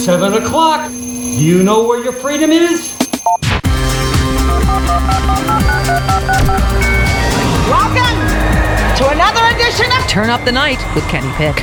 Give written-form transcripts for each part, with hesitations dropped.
7 o'clock. You know where your freedom is? Welcome to another edition of Turn Up the Night with Kenny Pick.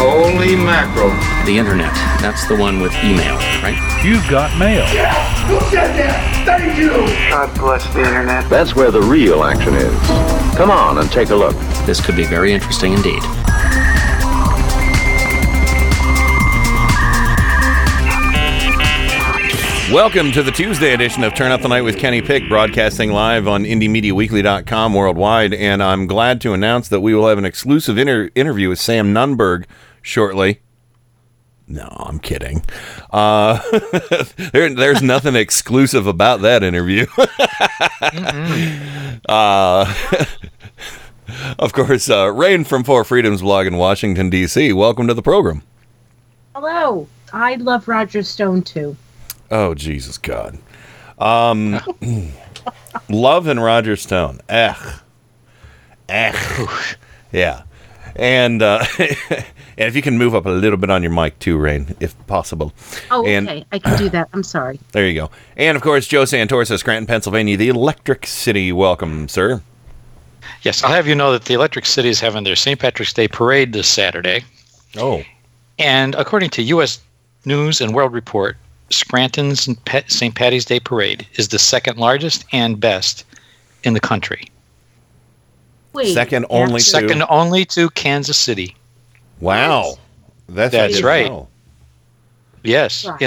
Holy mackerel. The internet, that's the one with email, right? You've got mail. Yeah, who said that? Thank you. God bless the internet. That's where the real action is. Come on and take a look. This could be very interesting indeed. Welcome to the Tuesday edition of Turn Up the Night with Kenny Pick, broadcasting live on IndieMediaWeekly.com worldwide, and I'm glad to announce that we will have an exclusive interview with Sam Nunberg shortly. No, I'm kidding. There's nothing exclusive about that interview. Of course, Rainn from Four Freedoms Blog in Washington, D.C. Welcome to the program. Hello. I love Roger Stone, too. Oh, Jesus God. Love and Roger Stone. Yeah. And and if you can move up a little bit on your mic too, Rainn, if possible. Oh, okay. And, I can do that. I'm sorry. There you go. And, of course, Joe Santorsa, Scranton, Pennsylvania, the Electric City. Welcome, sir. Yes, I'll have you know that the Electric City is having their St. Patrick's Day parade this Saturday. Oh. And according to U.S. News and World Report, Scranton's St. Patty's Day parade is the second largest and best in the country. Wait, second only to Kansas City. Wow, that's right. Know. Yes, wow.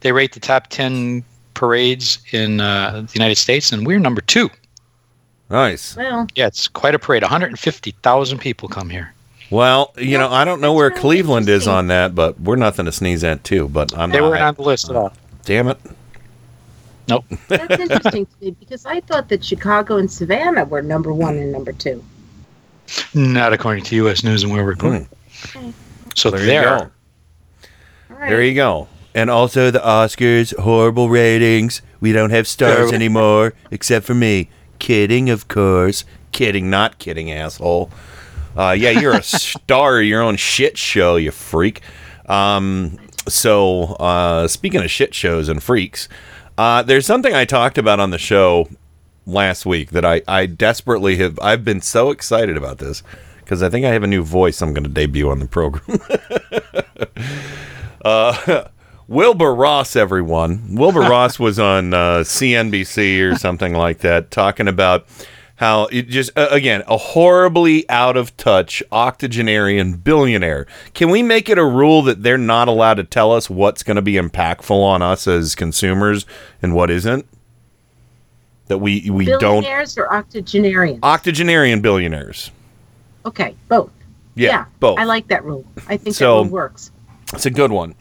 They rate the top 10 parades in the United States, and we're number 2. Nice. Well, yeah, it's quite a parade. 150,000 people come here. Well, you know, I don't know where really Cleveland is on that, but we're nothing to sneeze at too. But they weren't on the list at all. Damn it. Nope. That's interesting to me because I thought that Chicago and Savannah were number 1 and number 2. Not according to U.S. News and World Report. Okay. So there you go. All right. There you go. And also the Oscars, horrible ratings. We don't have stars anymore, except for me. Kidding, of course. Kidding, not kidding, asshole. Yeah, you're a star of your own shit show, you freak. So speaking of shit shows and freaks... there's something I talked about on the show last week that I desperately have. I've been so excited about this because I think I have a new voice I'm going to debut on the program. Wilbur Ross, everyone. Wilbur Ross was on CNBC or something like that, talking about how it just, again, a horribly out of touch octogenarian billionaire. Can we make it a rule that they're not allowed to tell us what's going to be impactful on us as consumers and what isn't? That we don't. Billionaires or octogenarians? Octogenarian billionaires. Okay, both. Yeah, both. I like that rule. I think that rule works. It's a good one.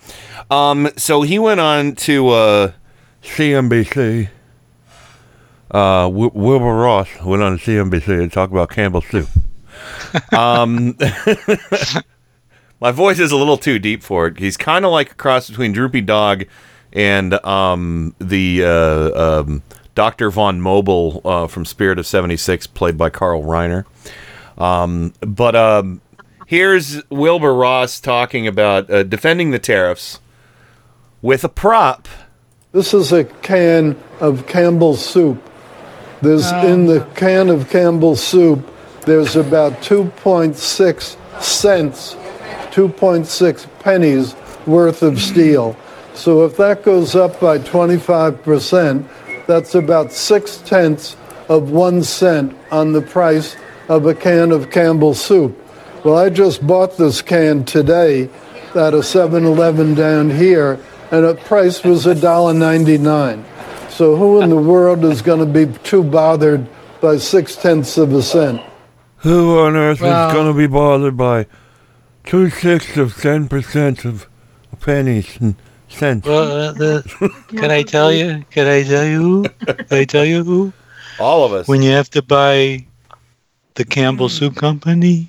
So he went on to CNBC. Wilbur Ross went on CNBC to talk about Campbell's soup. My voice is a little too deep for it. He's kind of like a cross between Droopy Dog and the Dr. Von Mobile from Spirit of '76, played by Carl Reiner. But here's Wilbur Ross talking about defending the tariffs with a prop. This is a can of Campbell's soup. In the can of Campbell's soup, there's about 2.6 pennies worth of steel. So if that goes up by 25%, that's about 0.6 cents on the price of a can of Campbell's soup. Well, I just bought this can today at a 7-Eleven down here, and the price was $1.99. So who in the world is going to be too bothered by 0.6 cents? Who on earth is going to be bothered by 2/6 of 10% of pennies and cents? Well, can I tell you? Can I tell you who? All of us. When you have to buy The Campbell's Soup Company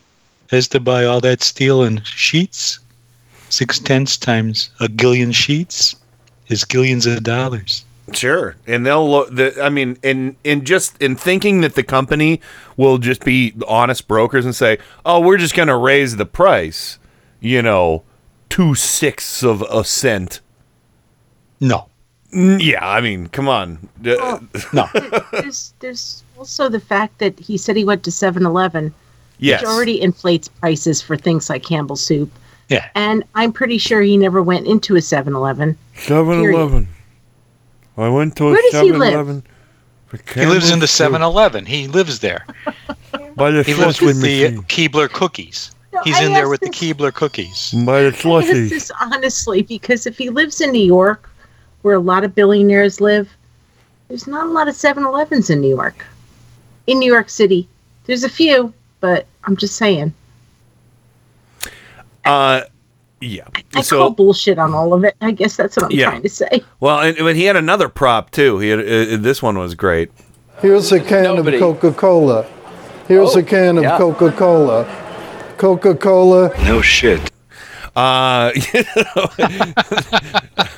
has to buy all that steel in sheets. 6/10 times a gillion sheets is gillions of dollars. Sure. And they'll thinking that the company will just be honest brokers and say, oh, we're just going to raise the price, 0.02 cents. No. Yeah, I mean, come on. Well, no. There's also the fact that he said he went to 7-Eleven, yes, which already inflates prices for things like Campbell's soup. Yeah. And I'm pretty sure he never went into a 7-Eleven. 7-Eleven. I went to a 7-Eleven. He lives in the 7-Eleven. He lives there. He lives with the Keebler cookies. No, he's in there with the Keebler cookies. By the slushies. This honestly, because if he lives in New York, where a lot of billionaires live, there's not a lot of 7-Elevens in New York. In New York City, there's a few, but I'm just saying. Yeah. I call bullshit on all of it. I guess that's what I'm trying to say. Well, and he had another prop, too. He had, this one was great. Here's a can of Coca-Cola. Here's a can of Coca-Cola. Coca-Cola. No shit. I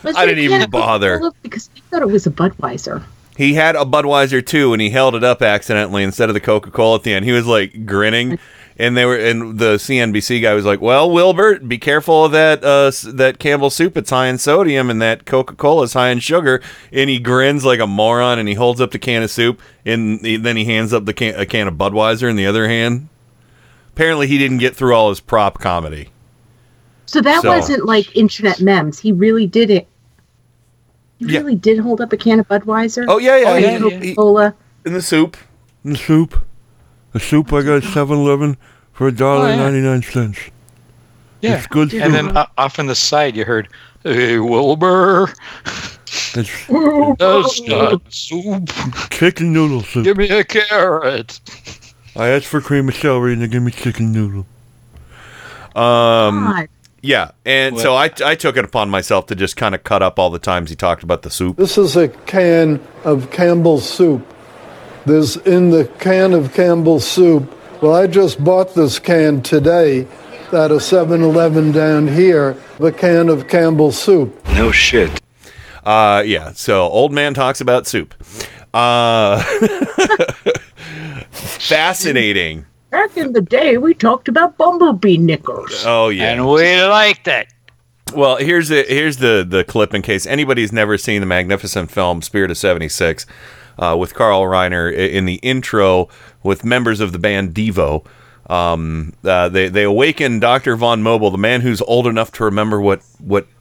didn't even bother. Because I thought it was a Budweiser. He had a Budweiser, too, and he held it up accidentally instead of the Coca-Cola at the end. He was, grinning. And the CNBC guy was like, "Well, Wilbur, be careful of that Campbell's soup. It's high in sodium, and that Coca-Cola is high in sugar." And he grins like a moron, and he holds up the can of soup, and then he hands up a can of Budweiser in the other hand. Apparently, he didn't get through all his prop comedy. So that wasn't like internet memes. He really did it. He really did hold up a can of Budweiser. Oh yeah, yeah, oh, yeah. Coca-Cola in the soup. In the soup. The soup I got at 7-Eleven for $1.99. Yeah, it's good. And then off on the side, you heard, "Hey, Wilbur, that's not soup. Chicken noodle soup. Give me a carrot." I asked for cream of celery, and they give me chicken noodle. God. Yeah, and so I took it upon myself to just kind of cut up all the times he talked about the soup. This is a can of Campbell's soup. There's in the can of Campbell's soup. Well, I just bought this can today at a 7-Eleven down here, the can of Campbell's soup. No shit. Yeah, so old man talks about soup. Fascinating. Back in the day, we talked about bumblebee nickels. Oh, yeah. And we liked it. Well, here's the clip in case anybody's never seen the magnificent film Spirit of '76. With Carl Reiner in the intro with members of the band Devo. They awaken Dr. Von Mobile, the man who's old enough to remember what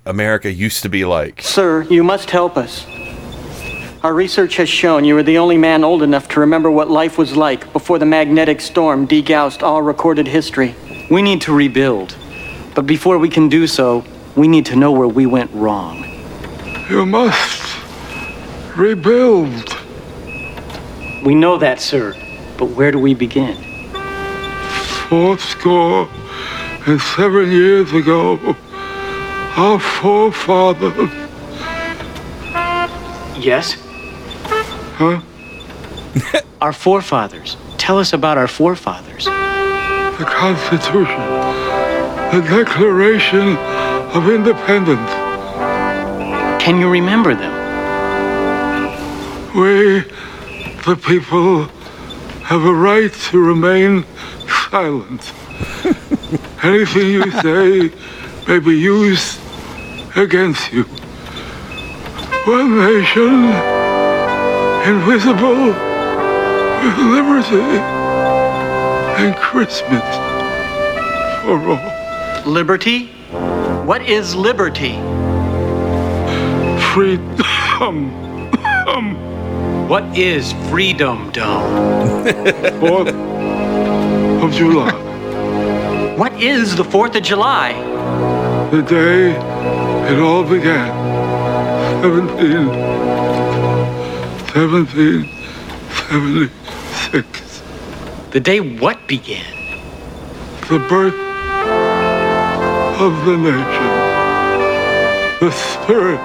America used to be like. "Sir, you must help us. Our research has shown you are the only man old enough to remember what life was like before the magnetic storm degaussed all recorded history. We need to rebuild. But before we can do so, we need to know where we went wrong. You must rebuild." "We know that, sir, but where do we begin?" "467 years ago, our forefathers..." "Yes?" "Huh?" "Our forefathers. Tell us about our forefathers." "The Constitution, the Declaration of Independence." "Can you remember them?" "We... the people have a right to remain silent. Anything you say may be used against you. One nation, invisible, with liberty and Christmas for all." "Liberty? What is liberty?" "Freedom." "What is freedom, Dome?" "4th of July. "What is the 4th of July? "The day it all began. 1776. "The day what began?" "The birth of the nation. The spirit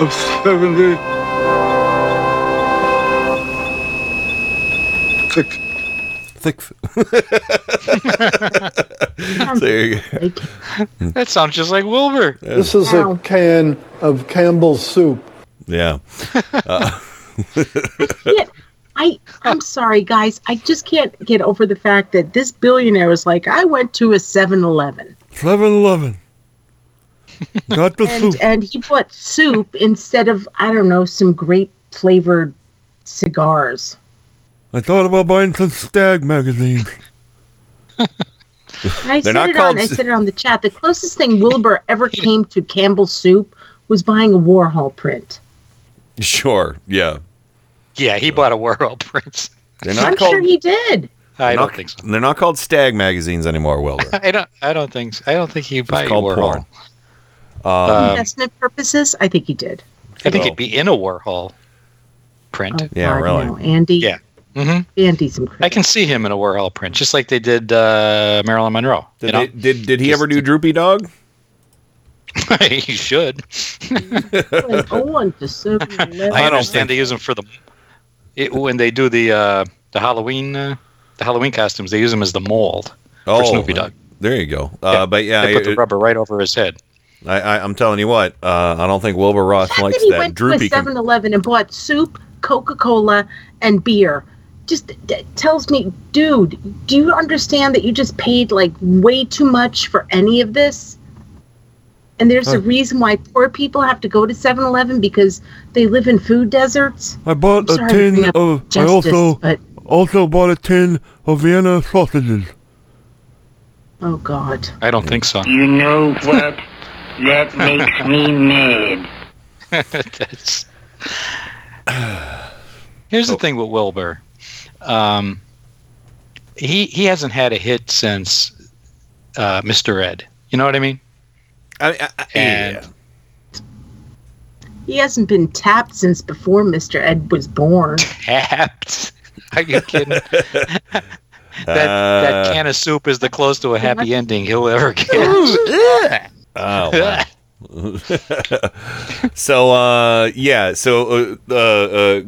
of 70. Thick. There you go. That sounds just like Wilbur. Yeah. This is a can of Campbell's soup. Yeah. I'm sorry, guys. I just can't get over the fact that this billionaire was like, I went to a 7-Eleven. 7-Eleven. Got the soup. And he bought soup instead of, I don't know, some grape-flavored cigars. I thought about buying some Stag magazine. I said it on the chat. The closest thing Wilbur ever came to Campbell's soup was buying a Warhol print. Sure, yeah. Yeah, he bought a Warhol print. I'm sure he did. I don't think so. They're not called Stag magazines anymore, Wilbur. I don't think he bought Warhol. Investment purposes, I think he did. I think it'd be in a Warhol print. Really. No, Andy. Yeah. Mm-hmm. Andy's incredible. I can see him in a Warhol print, just like they did Marilyn Monroe. Did he ever do Droopy Dog? He should. I understand they use them for when they do the Halloween costumes. They use them as the mold for Snoopy Dog. There you go. They put the rubber right over his head. I'm telling you what, I don't think Wilbur Ross likes that. He went to a 7-Eleven and bought soup, Coca-Cola, and beer. Just tells me, dude, do you understand that you just paid like way too much for any of this? And there's a reason why poor people have to go to 7-Eleven because they live in food deserts. I bought a tin of. I also bought a tin of Vienna sausages. Oh God! I don't think so. You know what? That makes me mad. Here's the thing with Wilbur. He hasn't had a hit since Mr. Ed. You know what I mean? He hasn't been tapped since before Mr. Ed was born. Tapped? Are you kidding? That can of soup is the close to a happy ending he'll ever get. Oh, wow. So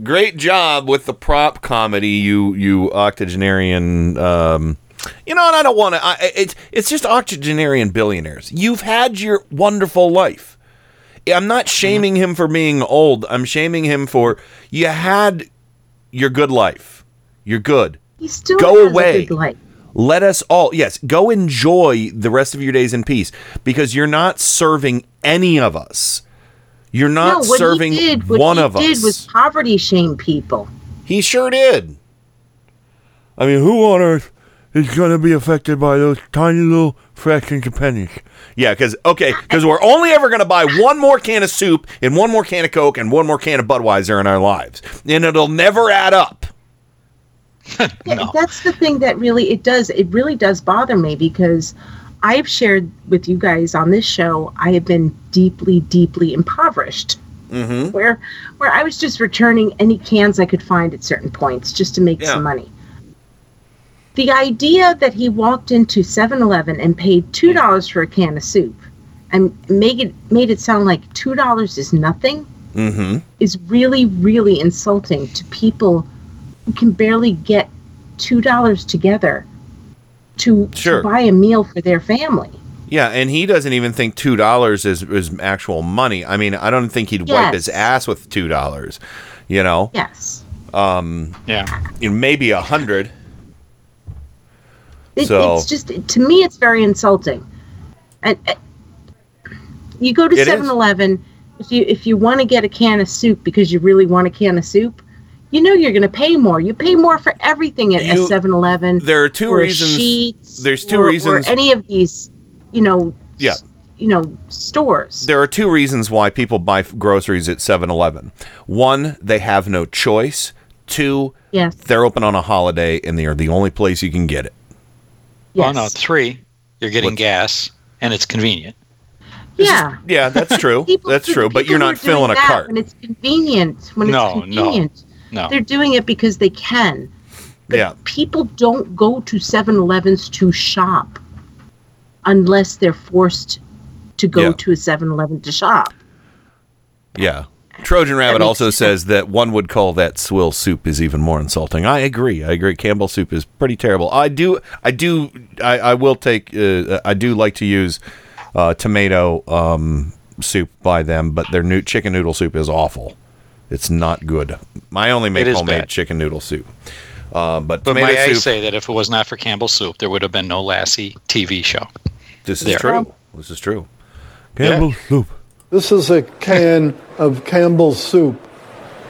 great job with the prop comedy, you octogenarian. And I don't want to. It's just octogenarian billionaires. You've had your wonderful life. I'm not shaming him for being old. I'm shaming him for you had your good life. You're good. You still go away. A good life. Let us all, go enjoy the rest of your days in peace because you're not serving any of us. You're not serving one of us. What he did was poverty shame people. He sure did. I mean, who on earth is going to be affected by those tiny little fractions of pennies? Yeah, because we're only ever going to buy one more can of soup and one more can of Coke and one more can of Budweiser in our lives. And it'll never add up. No. That's the thing that really it really does bother me because I've shared with you guys on this show I have been deeply, deeply impoverished. Mm-hmm. Where I was just returning any cans I could find at certain points just to make some money. The idea that he walked into 7-Eleven and paid $2 for a can of soup and made it sound like $2 is nothing is really, really insulting to people. You can barely get $2 together to buy a meal for their family. Yeah, and he doesn't even think $2 is actual money. I mean, I don't think he'd wipe his ass with $2, you know? Yes. Maybe 100. It's just, to me, it's very insulting. And you go to 7-Eleven, if you want to get a can of soup because you really want a can of soup, you know you're going to pay more. You pay more for everything at 7-Eleven. There are two reasons. Sheets, there's two reasons. Or any of these, stores. There are two reasons why people buy groceries at 7-Eleven. One, they have no choice. Two, they're open on a holiday and they are the only place you can get it. Yes. Oh, no. Three, you're getting gas and it's convenient. Yeah. Yeah, that's true. That's true. But you're not filling a cart. When it's convenient. No. They're doing it because they can. But people don't go to 7-Elevens to shop unless they're forced to go to a 7-Eleven to shop. Yeah. Trojan Rabbit also says that one would call that swill soup is even more insulting. I agree. I agree. Campbell's soup is pretty terrible. I do like to use tomato soup by them, but their new chicken noodle soup is awful. It's not good. I only make homemade chicken noodle soup. But may I say that if it was not for Campbell's soup, there would have been no Lassie TV show. This is true. Campbell's soup. This is a can of Campbell's soup.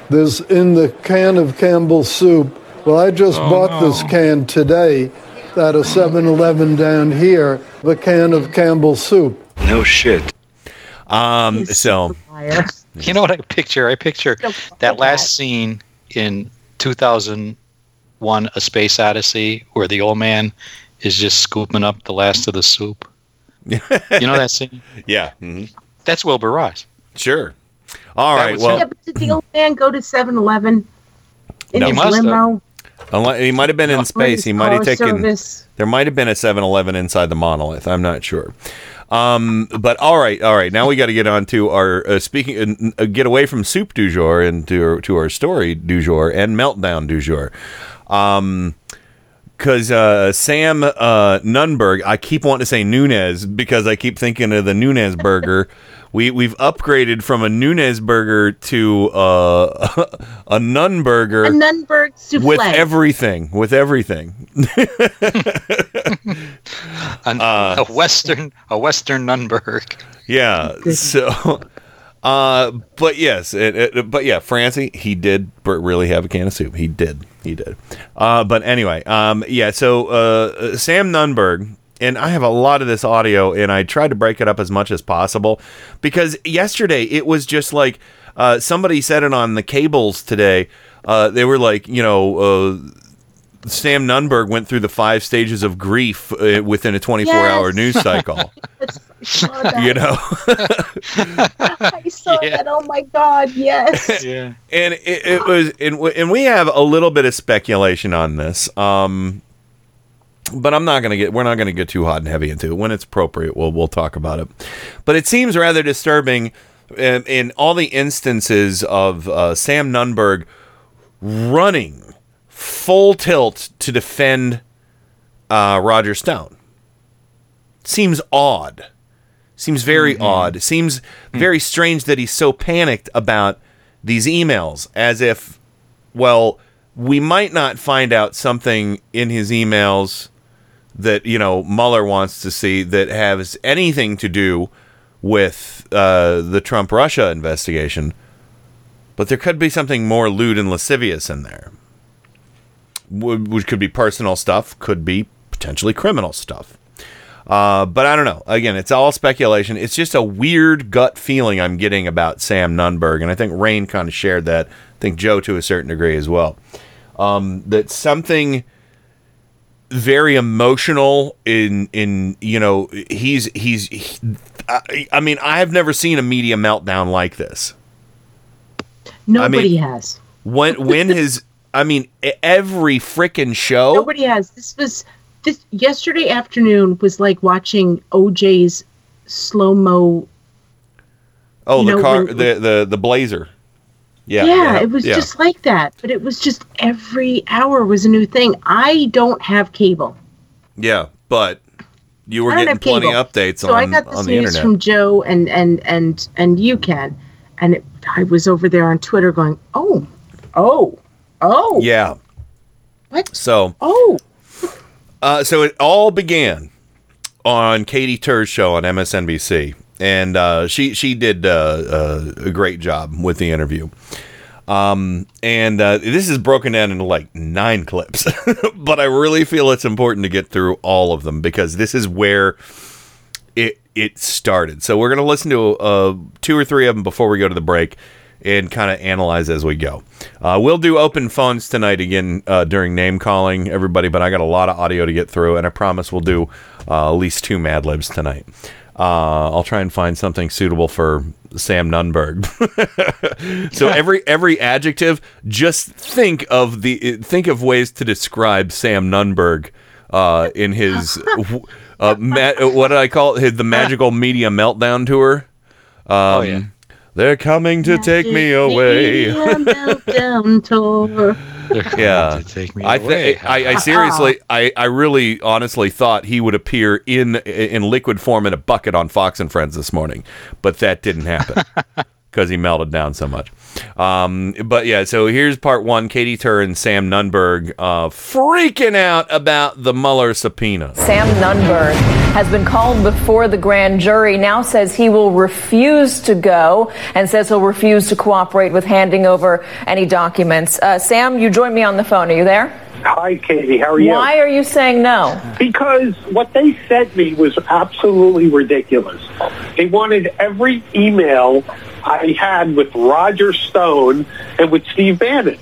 There's in the can of Campbell's soup. Well, I just bought this can today at a 7-Eleven down here, the can of Campbell's soup. No shit. You know what I picture? I picture that last scene in 2001, A Space Odyssey, where the old man is just scooping up the last of the soup. You know that scene? Yeah. Mm-hmm. That's Wilbur Ross. Sure. All right. Well, yeah, but did the old man go to 7-Eleven in his limo? He might have been in space. He might have taken. There might have been a 7-Eleven inside the monolith. I'm not sure. But all right. Now we got to get on to our get away from soup du jour and to our story du jour and meltdown du jour. Because Sam Nunberg, I keep wanting to say Nunes because I keep thinking of the Nunes burger. We've upgraded from a Nunes burger to a Nunberger. A Nunberg souffle. With everything. a Western Nunberg. Yeah. So, but yes, Francie, he did really have a can of soup. He did. But anyway, so Sam Nunberg, and I have a lot of this audio, and I tried to break it up as much as possible, because yesterday it was just like somebody said it on the cables today. They were like, Sam Nunberg went through the 5 stages of grief within a 24-hour news cycle. I saw that. Oh my God! Yes. Yeah. And it was, and we have a little bit of speculation on this, but we're not gonna get too hot and heavy into it. When it's appropriate, we'll talk about it. But it seems rather disturbing in all the instances of Sam Nunberg running full tilt to defend Roger Stone. Seems odd. Seems very odd. Seems very strange that he's so panicked about these emails, as if, well, we might not find out something in his emails that, Mueller wants to see that has anything to do with the Trump-Russia investigation, but there could be something more lewd and lascivious in there, which could be personal stuff, could be potentially criminal stuff. But I don't know. Again, it's all speculation. It's just a weird gut feeling I'm getting about Sam Nunberg, and I think Rainn kind of shared that. I think Joe, to a certain degree, as well. That something very emotional I've never seen a media meltdown like this. Nobody has. When every frickin' show. Nobody has. This yesterday afternoon was like watching OJ's slow mo. Oh, the blazer. Yeah. Yeah, it was just like that. But it was just every hour was a new thing. I don't have cable. Yeah, but you were getting plenty of updates on the internet. So I got this news from Joe and you, Ken. And I was over there on Twitter going, oh. Yeah. What? So. Oh. So it all began on Katie Tur's show on MSNBC, and she did a great job with the interview. And this is broken down into like 9 clips, but I really feel it's important to get through all of them because this is where it started. So we're going to listen to 2 or 3 of them before we go to the break and kind of analyze as we go. We'll do open phones tonight again during name calling, everybody, but I got a lot of audio to get through, and I promise we'll do at least 2 Mad Libs tonight. I'll try and find something suitable for Sam Nunberg. So every adjective, just think of ways to describe Sam Nunberg in his what did I call it? The Magical Media Meltdown Tour. They're coming to take me away. Yeah, I seriously, I really honestly thought he would appear in liquid form in a bucket on Fox and Friends this morning, but that didn't happen because he melted down so much. But yeah, so here's part one. Katie Tur and Sam Nunberg freaking out about the Mueller subpoena. Sam Nunberg has been called before the grand jury, now says he will refuse to go and says he'll refuse to cooperate with handing over any documents. Sam, you joined me on the phone. Are you there? Hi, Katie. How are you? Why are you saying no? Because what they sent me was absolutely ridiculous. They wanted every email I had with Roger Stone and with Steve Bannon.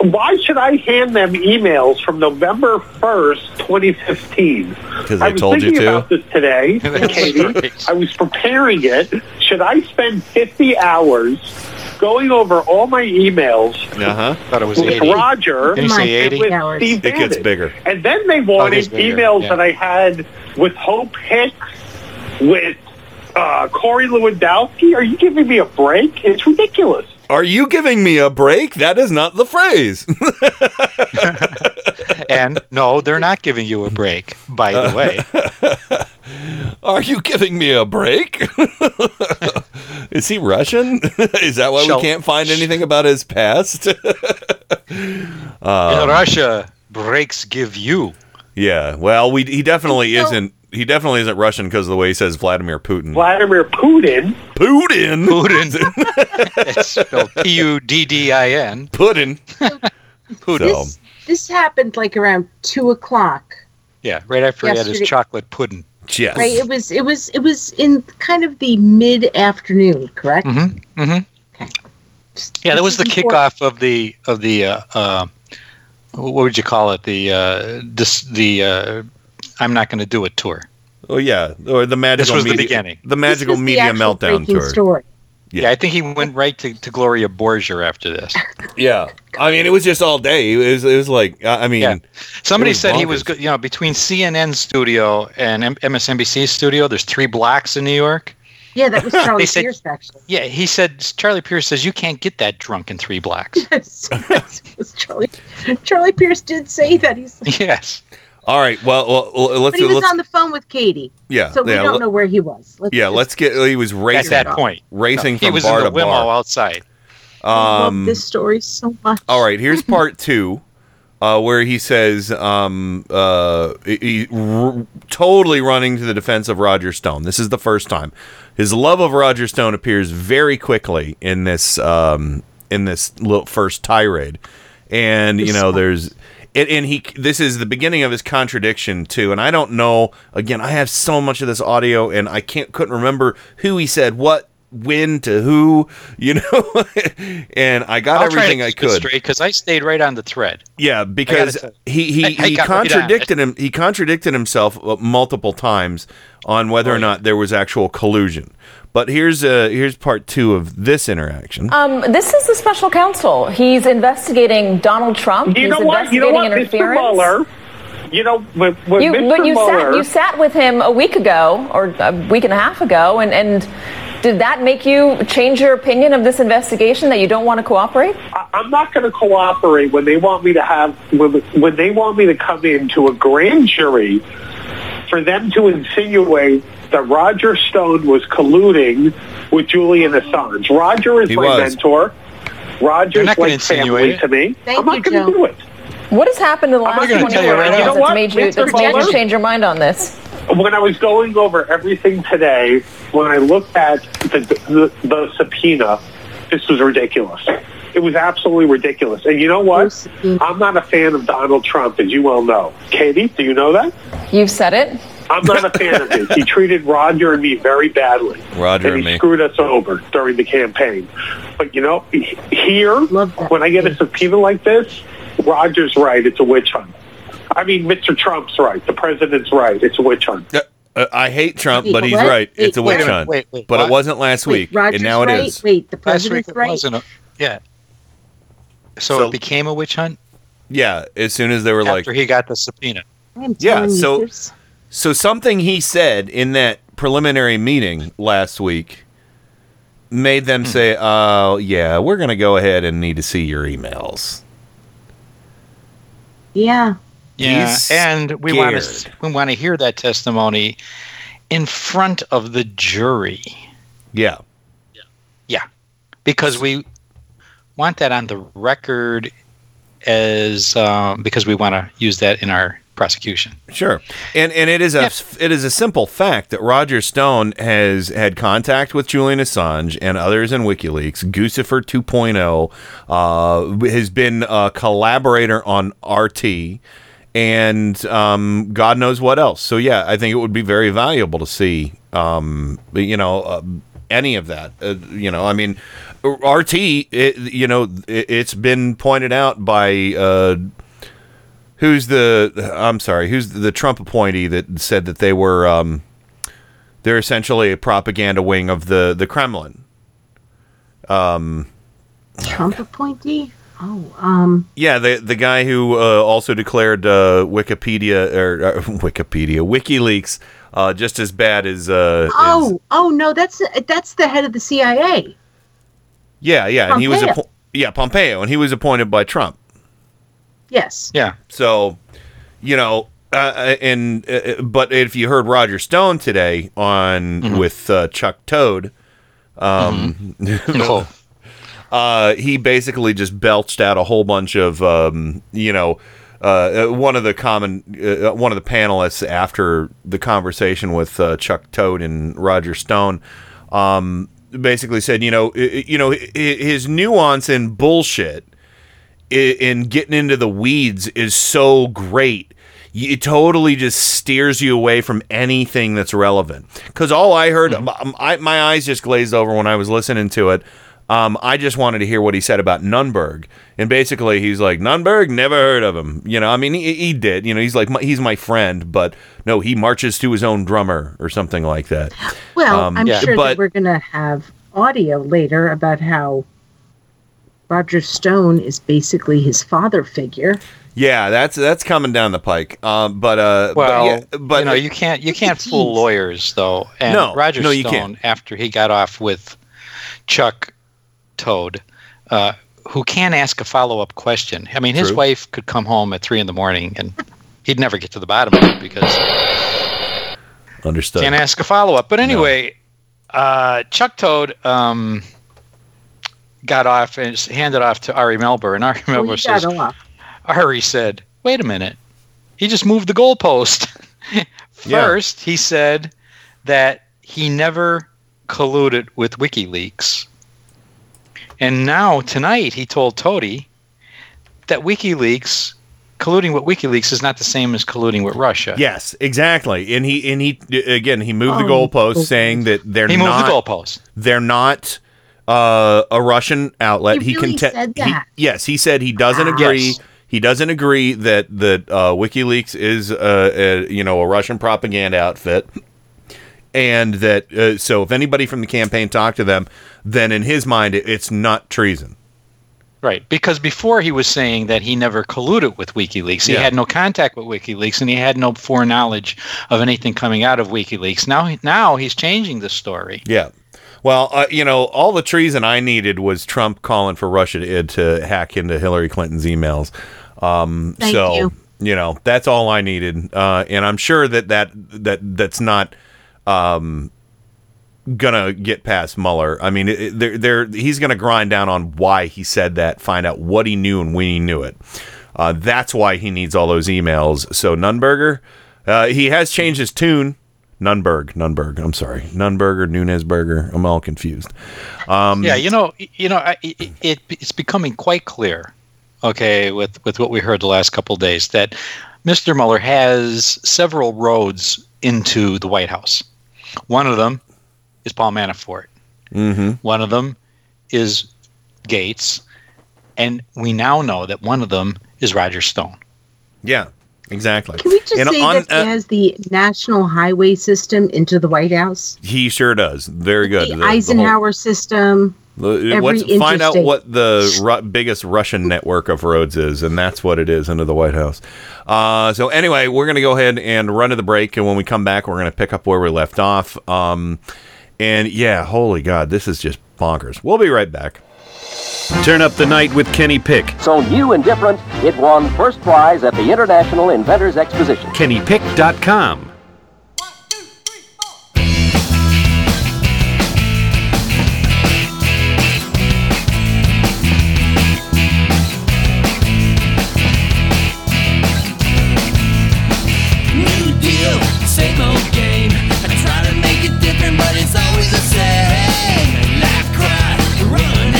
Why should I hand them emails from November 1st, 2015? Because I told you to. I was thinking about this today, Katie. Right. I was preparing it. Should I spend 50 hours going over all my emails Thought it was with 80. Roger and with Steve Bannon? It gets bigger. And then they wanted emails that I had with Hope Hicks, with Corey Lewandowski. Are you giving me a break? It's ridiculous. Are you giving me a break? That is not the phrase. And no, they're not giving you a break, by the way. Are you giving me a break? Is he Russian? Is that why we can't find anything about his past? In Russia, breaks give you. Yeah, well, he definitely isn't. He definitely isn't Russian because of the way he says Vladimir Putin. Vladimir Putin? Putin? Putin. It's spelled Puddin. Putin. Putin. This happened like around 2 o'clock. Yeah, right after he had his chocolate pudding. Yes. Right, it was in kind of the mid-afternoon, correct? Mm-hmm. Mm-hmm. Okay. Yeah, that was the kickoff of the what would you call it? The I'm not going to do it tour. Oh yeah, or the magical. This was the beginning. The magical media meltdown tour. Story. Yeah. I think he went right to Gloria Borgia after this. Yeah, I mean, it was just all day. It was like, I mean, somebody said bonkers. He was, between CNN studio and MSNBC studio. There's 3 blocks in New York. Yeah, that was Charlie Pierce, actually. Yeah, he said, Charlie Pierce says, you can't get that drunk in 3 blocks. Yes, was Charlie. Charlie Pierce did say that. He's like, yes. All right. Well, let's. But he was on the phone with Katie. Yeah. So we don't know where he was. Let's get. He was racing at that point. Racing from bar to bar. He was in the limo outside. I love this story so much. All right. Here's part 2, where he says, totally running to the defense of Roger Stone. This is the first time his love of Roger Stone appears very quickly in this little first tirade, and there's. And this is the beginning of his contradiction too. And I don't know. Again, I have so much of this audio, and I couldn't remember who he said what, when, to who. And I got everything I could straight because I stayed right on the thread. Yeah, because he contradicted him. He contradicted himself multiple times on whether or not there was actual collusion. But here's part 2 of this interaction. This is the special counsel. He's investigating Donald Trump. He's investigating interference. Mr. Mueller, you sat with him a week ago or a week and a half ago, and did that make you change your opinion of this investigation that you don't want to cooperate? I'm not going to cooperate when they want me to when they want me to come into a grand jury for them to insinuate that Roger Stone was colluding with Julian Assange. Roger is my mentor. Roger's like family to me. I'm not going to do it. What has happened in the last 24 hours that's made you change your mind on this? When I was going over everything today, when I looked at the subpoena, this was ridiculous. It was absolutely ridiculous. And you know what? I'm not a fan of Donald Trump, as you well know. Katie, do you know that? You've said it. I'm not a fan of this. He treated Roger and me very badly. He screwed us over during the campaign. But, here, when I get a subpoena like this, Roger's right. It's a witch hunt. I mean, Mr. Trump's right. The president's right. It's a witch hunt. I hate Trump, but he's right. It's a witch hunt. But it wasn't last week, and now it is. Wait, the president's right? Last week it wasn't. Yeah. So it became a witch hunt? Yeah, as soon as they were after he got the subpoena. Yeah, so something he said in that preliminary meeting last week made them say, oh, yeah, we're going to go ahead and need to see your emails. Yeah. Yeah, and we want to hear that testimony in front of the jury. Yeah. Yeah, because we want that on the record as because we want to use that in our prosecution. Sure. And it is a simple fact that Roger Stone has had contact with Julian Assange and others in WikiLeaks. Guccifer 2.0 has been a collaborator on RT and God knows what else. So yeah, I think it would be very valuable to see any of that. I mean, RT, it's been pointed out by who's the Trump appointee that said that they were they're essentially a propaganda wing of the Kremlin. Trump appointee? Yeah, the guy who also declared WikiLeaks just as bad as that's the head of the CIA. Yeah, Pompeo. And he was Pompeo, and he was appointed by Trump. Yes. Yeah. So, but if you heard Roger Stone today on with Chuck Todd, no. He basically just belched out a whole bunch of, one of the panelists after the conversation with Chuck Todd and Roger Stone, basically said, his nuance and bullshit in getting into the weeds is so great. It totally just steers you away from anything that's relevant. Because all I heard, my eyes just glazed over when I was listening to it. I just wanted to hear what he said about Nunberg. And basically, he's like, Nunberg, never heard of him. He did. He's like, he's my friend, but no, he marches to his own drummer or something like that. Well, I'm sure that we're going to have audio later about how Roger Stone is basically his father figure. Yeah, that's coming down the pike. You can't fool lawyers though. And Roger Stone, after he got off with Chuck Todd, who can ask a follow-up question. I mean, his wife could come home at 3 a.m. and he'd never get to the bottom of it because understood. Can't ask a follow-up. But anyway, Chuck Todd got off and handed off to Ari Melber, and Ari Melber says, Ari said, wait a minute, he just moved the goalpost. First, he said that he never colluded with WikiLeaks. And now, tonight, he told Toady that WikiLeaks, colluding with WikiLeaks is not the same as colluding with Russia. Yes, exactly. And he moved the goalpost, saying that they're not a Russian outlet. He really said that. He said he doesn't agree. Yes. He doesn't agree that WikiLeaks is a Russian propaganda outfit, and that so if anybody from the campaign talked to them, then in his mind it's not treason. Right, because before he was saying that he never colluded with WikiLeaks. He had no contact with WikiLeaks, and he had no foreknowledge of anything coming out of WikiLeaks. Now he's changing the story. Yeah. Well, all the treason I needed was Trump calling for Russia to hack into Hillary Clinton's emails. Thank you, that's all I needed. And I'm sure that's not gonna get past Mueller. I mean, he's gonna grind down on why he said that, find out what he knew and when he knew it. That's why he needs all those emails. So Nunberger, he has changed his tune. Nunberg. I'm sorry, Nunberg or Nunesberger. I'm all confused. It's becoming quite clear. Okay, with what we heard the last couple of days, that Mr. Mueller has several roads into the White House. One of them is Paul Manafort. Mm-hmm. One of them is Gates, and we now know that one of them is Roger Stone. Yeah. Exactly. Can we just say that he has the national highway system into the White House? He sure does. Very good. The Eisenhower system. Find out what the biggest Russian network of roads is, and that's what it is into the White House. So anyway, we're going to go ahead and run to the break, and when we come back, we're going to pick up where we left off. And yeah, holy God, this is just bonkers. We'll be right back. Turn Up the Night with Kenny Pick. So new and different, it won first prize at the International Inventors Exposition. KennyPick.com. One, two, three, four. New deal, same old game. I try to make it different, but it's always the same. Laugh, cry, run.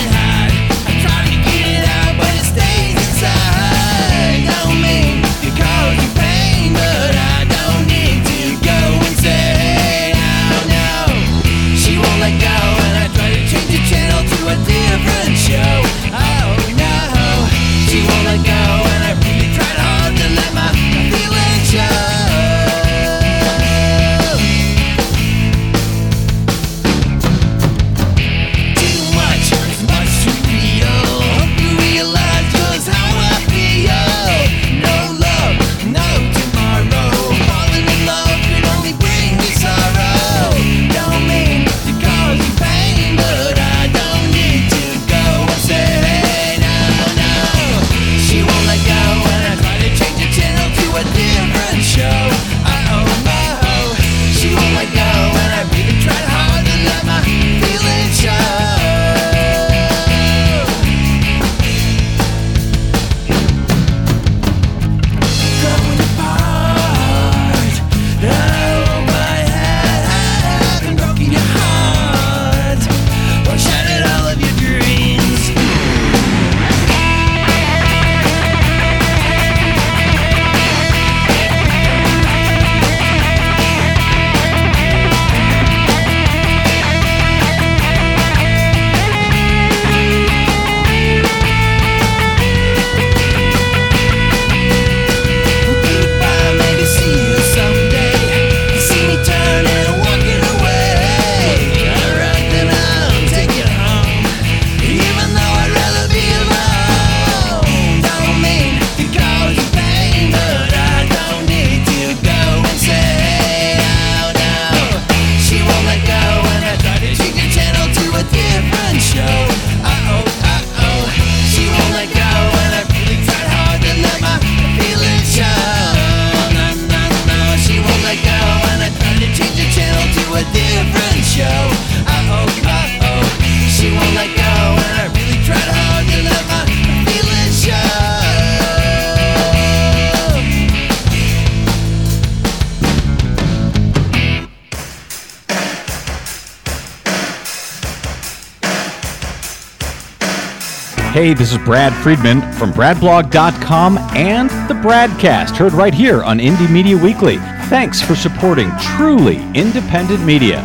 Hey, this is Brad Friedman from bradblog.com and the Bradcast, heard right here on Indie Media Weekly. Thanks for supporting truly independent media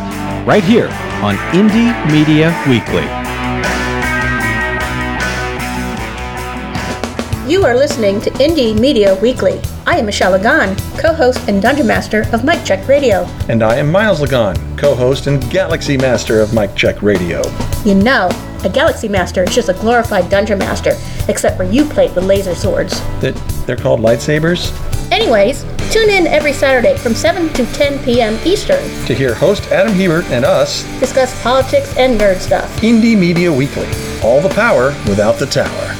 right here on Indie Media Weekly. You are listening to Indie Media Weekly. I am Michelle Lagan, co-host and Dungeon Master of Mic Check Radio. And I am Miles Lagan, co-host and Galaxy Master of Mic Check Radio. You know, a Galaxy Master is just a glorified Dungeon Master, except for you played with laser swords. They're called lightsabers? Anyways, tune in every Saturday from 7 to 10 p.m. Eastern to hear host Adam Hebert and us discuss politics and nerd stuff. Indie Media Weekly. All the power without the tower.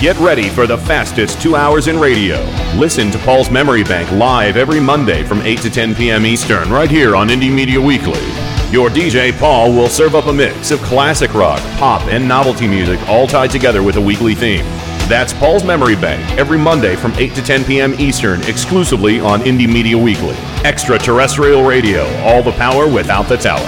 Get ready for the fastest 2 hours in radio. Listen to Paul's Memory Bank live every Monday from 8 to 10 p.m. Eastern right here on Indie Media Weekly. Your DJ, Paul, will serve up a mix of classic rock, pop, and novelty music all tied together with a weekly theme. That's Paul's Memory Bank every Monday from 8 to 10 p.m. Eastern, exclusively on Indie Media Weekly. Extraterrestrial Radio, all the power without the tower.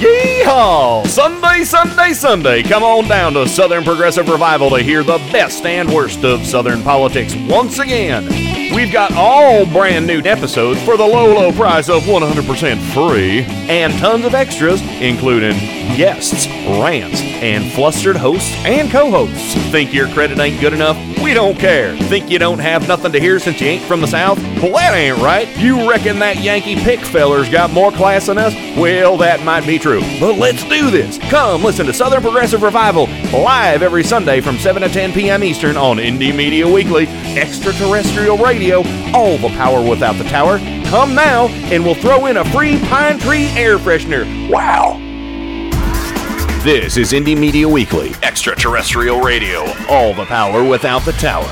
Yeehaw! Sunday, Sunday, Sunday. Come on down to Southern Progressive Revival to hear the best and worst of Southern politics once again. We've got all brand new episodes for the low, low price of 100% free and tons of extras, including guests, rants, and flustered hosts and co-hosts. Think your credit ain't good enough? We don't care. Think you don't have nothing to hear since you ain't from the South? Well, that ain't right. You reckon that Yankee Pick feller's got more class than us? Well, that might be true, but let's do this. Come listen to Southern Progressive Revival live every Sunday from 7 to 10 p.m. Eastern on Indie Media Weekly, extraterrestrial radio, all the power without the tower. Come now, and we'll throw in a free pine tree air freshener. Wow. This is Indie Media Weekly, extraterrestrial radio, all the power without the tower.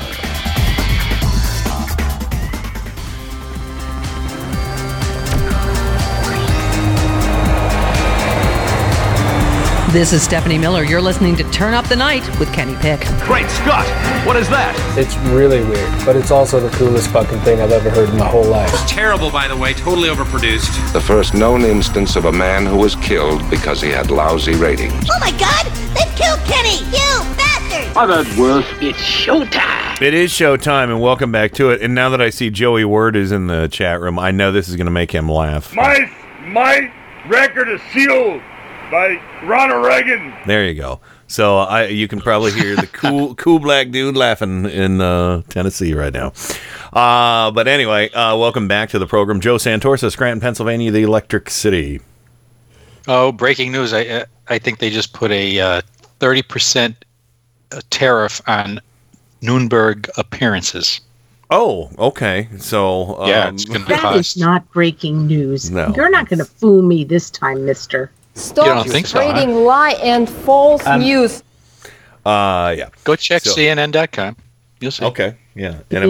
This is Stephanie Miller. You're listening to Turn Up the Night with Kenny Pick. Great Scott! What is that? It's really weird, but it's also the coolest fucking thing I've ever heard in my whole life. It's terrible, by the way. Totally overproduced. The first known instance of a man who was killed because he had lousy ratings. Oh my God! They've killed Kenny! You bastard! I've heard worse. It's showtime. It is showtime, and welcome back to it. And now that I see Joey Word is in the chat room, I know this is going to make him laugh. My record is sealed. By Ronald Reagan. There you go. So you can probably hear the cool black dude laughing in Tennessee right now. But anyway, welcome back to the program. Joe Santorsa, Scranton, Pennsylvania, the Electric City. Oh, breaking news. I think they just put a 30% tariff on Nunberg appearances. Oh, okay. So yeah, it's gonna that cost. Is not breaking news. No. You're not going to fool me this time, mister. Stop spreading lie and false news. Yeah. Go check CNN.com. You'll see. Okay. Yeah. And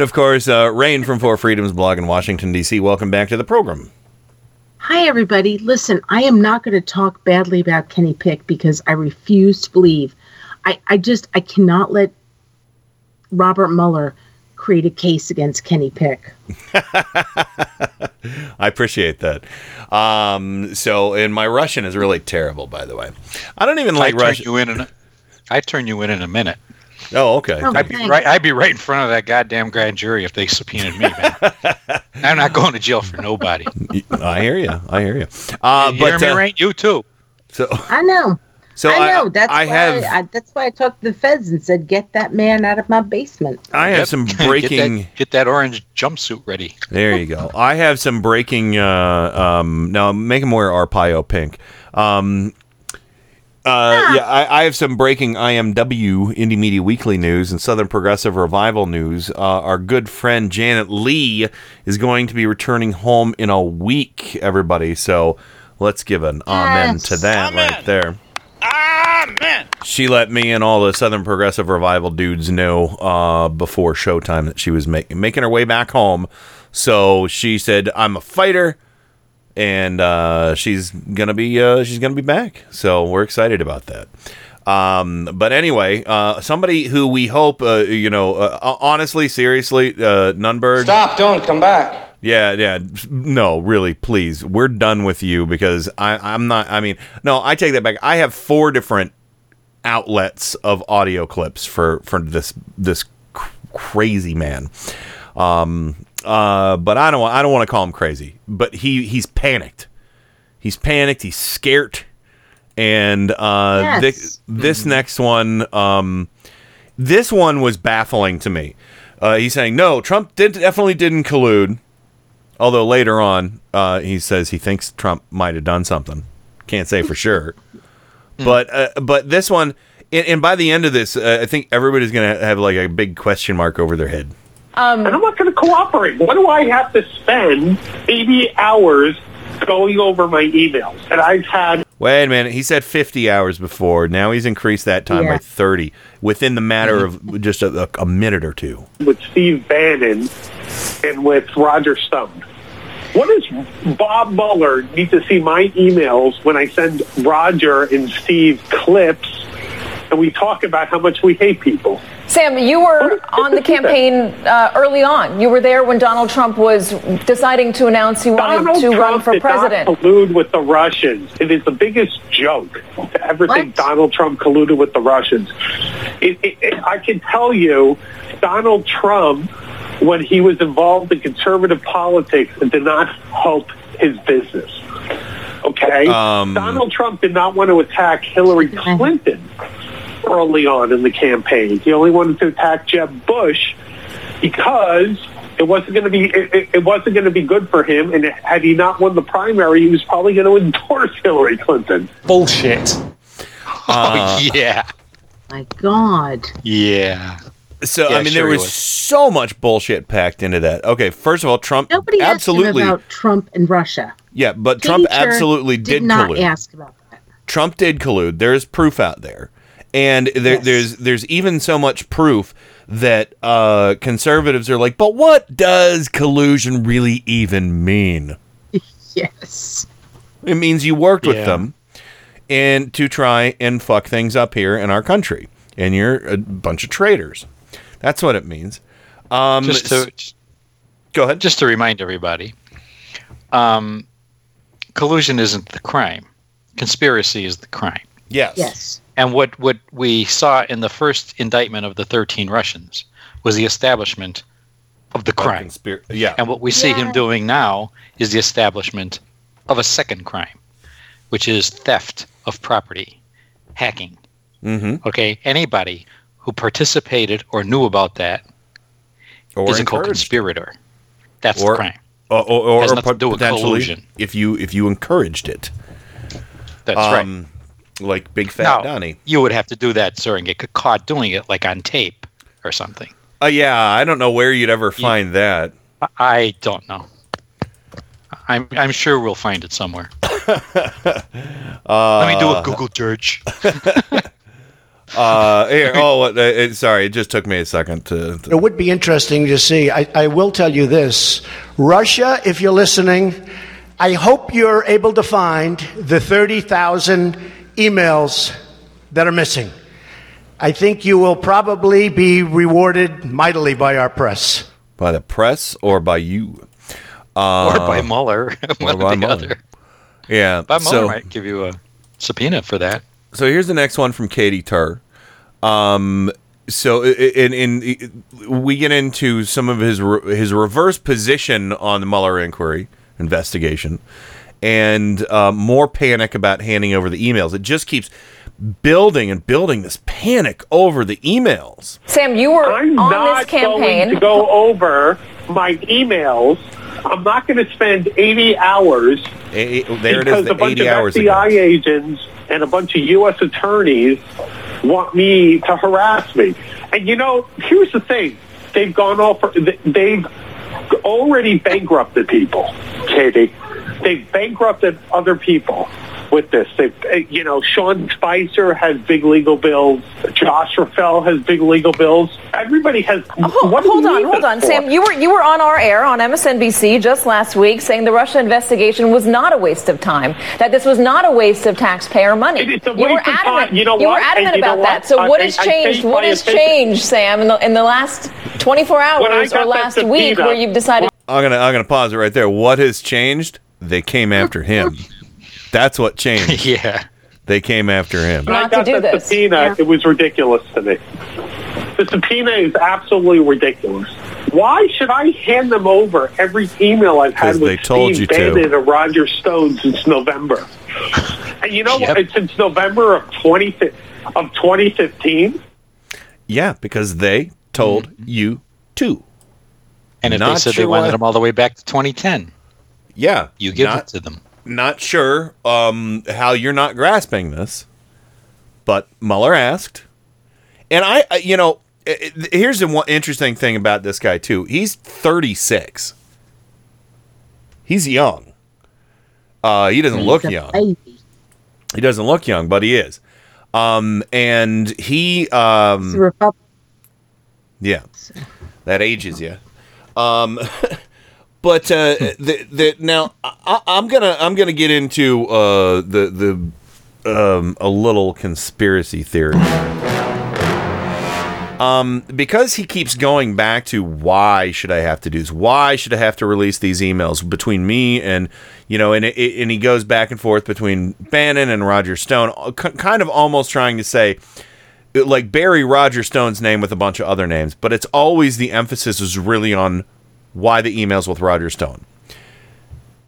of course, Rainn from Four Freedoms Blog in Washington, D.C. Welcome back to the program. Hi, everybody. Listen, I am not going to talk badly about Kenny Pick because I refuse to believe. I cannot let Robert Mueller create a case against Kenny Pick. I appreciate that. And my Russian is really terrible, by the way. I don't even like Russian. I turn you in a minute. Oh, okay. Oh, I'd be right in front of that goddamn grand jury if they subpoenaed me, man. I'm not going to jail for nobody. I hear you. Right? You too. So I know. That's why I talked to the feds and said, "Get that man out of my basement." I have some breaking. Get that orange jumpsuit ready. There you go. I have some breaking. Now make him wear Arpaio pink. Yeah, I have some breaking IMW Indie Media Weekly news and Southern Progressive Revival news. Our good friend Janet Lee is going to be returning home in a week. Everybody, so let's give an amen to that right there. Amen. She let me and all the Southern Progressive Revival dudes know before showtime that she was making her way back home. So she said, "I'm a fighter," and she's gonna be back. So we're excited about that. But anyway, somebody who we hope, honestly, seriously, Nunberg. Stop! Don't come back. Yeah. No, really, please. We're done with you because I take that back. I have 4 different outlets of audio clips for this crazy man. But I don't want to call him crazy, but he's panicked. He's panicked. He's scared. And, this next one, this one was baffling to me. He's saying, no, Trump definitely didn't collude. Although later on, he says he thinks Trump might have done something. Can't say for sure. But this one, and by the end of this, I think everybody's going to have like a big question mark over their head. And I'm not going to cooperate. Why do I have to spend 80 hours going over my emails? And I've had... Wait a minute. He said 50 hours before. Now he's increased that time by 30 within the matter of just a minute or two. With Steve Bannon and with Roger Stone. What does Bob Mueller need to see my emails when I send Roger and Steve clips and we talk about how much we hate people? Sam, you were on the campaign early on. You were there when Donald Trump was deciding to announce he wanted to run for president. Donald Trump did not collude with the Russians. It is the biggest joke to ever think Donald Trump colluded with the Russians. I can tell you, Donald Trump, when he was involved in conservative politics, it did not help his business. Okay? Donald Trump did not want to attack Hillary Clinton early on in the campaign. He only wanted to attack Jeb Bush. because it wasn't going to be it wasn't going to be good for him. And had he not won the primary, he was probably going to endorse Hillary Clinton. Bullshit. Oh yeah. My God. Yeah. So yeah, I mean, sure there was so much bullshit packed into that. Okay, first of all, Trump. Nobody absolutely asked him about Trump and Russia. Yeah, but Katie Trump absolutely did not collude. Ask about that. Trump did collude. There is proof out there, and there's even so much proof that conservatives are like, but what does collusion really even mean? Yes, it means you worked with them, and to try and fuck things up here in our country, and you're a bunch of traitors. That's what it means. Go ahead. Just to remind everybody, collusion isn't the crime. Conspiracy is the crime. Yes. Yes. And what we saw in the first indictment of the 13 Russians was the establishment of the crime. And what we see him doing now is the establishment of a second crime, which is theft of property, hacking. Mm-hmm. Okay, anybody who participated or knew about that or is a co-conspirator. That's the crime. Or has nothing to do with collusion. If you encouraged it. That's right. Like Big Fat Donnie. You would have to do that, sir, and get caught doing it, like on tape or something. Yeah, I don't know where you'd ever find that. I don't know. I'm sure we'll find it somewhere. Let me do a Google search. Sorry, it just took me a second to. It would be interesting to see. I will tell you this. Russia, if you're listening, I hope you're able to find the 30,000 emails that are missing. I think you will probably be rewarded mightily by our press. By the press or by you? Or by Mueller. One or by the other. Yeah. By Mueller might give you a subpoena for that. So here's the next one from Katie Tur. So we get into some of his reverse position on the Mueller inquiry investigation and more panic about handing over the emails. It just keeps building and building this panic over the emails. Sam, you were on this campaign. I'm not going to go over my emails. I'm not going to spend 80 hours because a bunch of FBI agents and a bunch of U.S. attorneys want me to harass me. And, you know, here's the thing. They've already bankrupted people, Katie. They've bankrupted other people with this. Sean Spicer has big legal bills. Josh Raphael has big legal bills. Everybody has. Hold on. Sam, you were on our air on MSNBC just last week saying the Russia investigation was not a waste of time, that this was not a waste of taxpayer money. It's a waste of time. You know what? You were adamant about that. So what has changed? What has changed, Sam, in the last 24 hours or last week where you've decided? I'm gonna pause it right there. What has changed? They came after him. That's what changed. Yeah. They came after him. Not to do this. Subpoena, yeah. It was ridiculous to me. The subpoena is absolutely ridiculous. Why should I hand them over every email I've had with Steve Bannon and Roger Stone since November? And you know what? Since November of 2015? Yeah, because they told you to. And if they said they wanted them all the way back to 2010. Yeah. You give it to them. Not sure how you're not grasping this, but Mueller asked. And here's the one interesting thing about this guy, too. He's 36. He's young. He doesn't look young. He doesn't look young, but he is. And he... yeah. That ages you. But now I'm gonna get into a little conspiracy theory because he keeps going back to why should I have to do this? Why should I have to release these emails between me and and he goes back and forth between Bannon and Roger Stone, kind of almost trying to say. Like bury Roger Stone's name with a bunch of other names, but it's always the emphasis is really on why the emails with Roger Stone.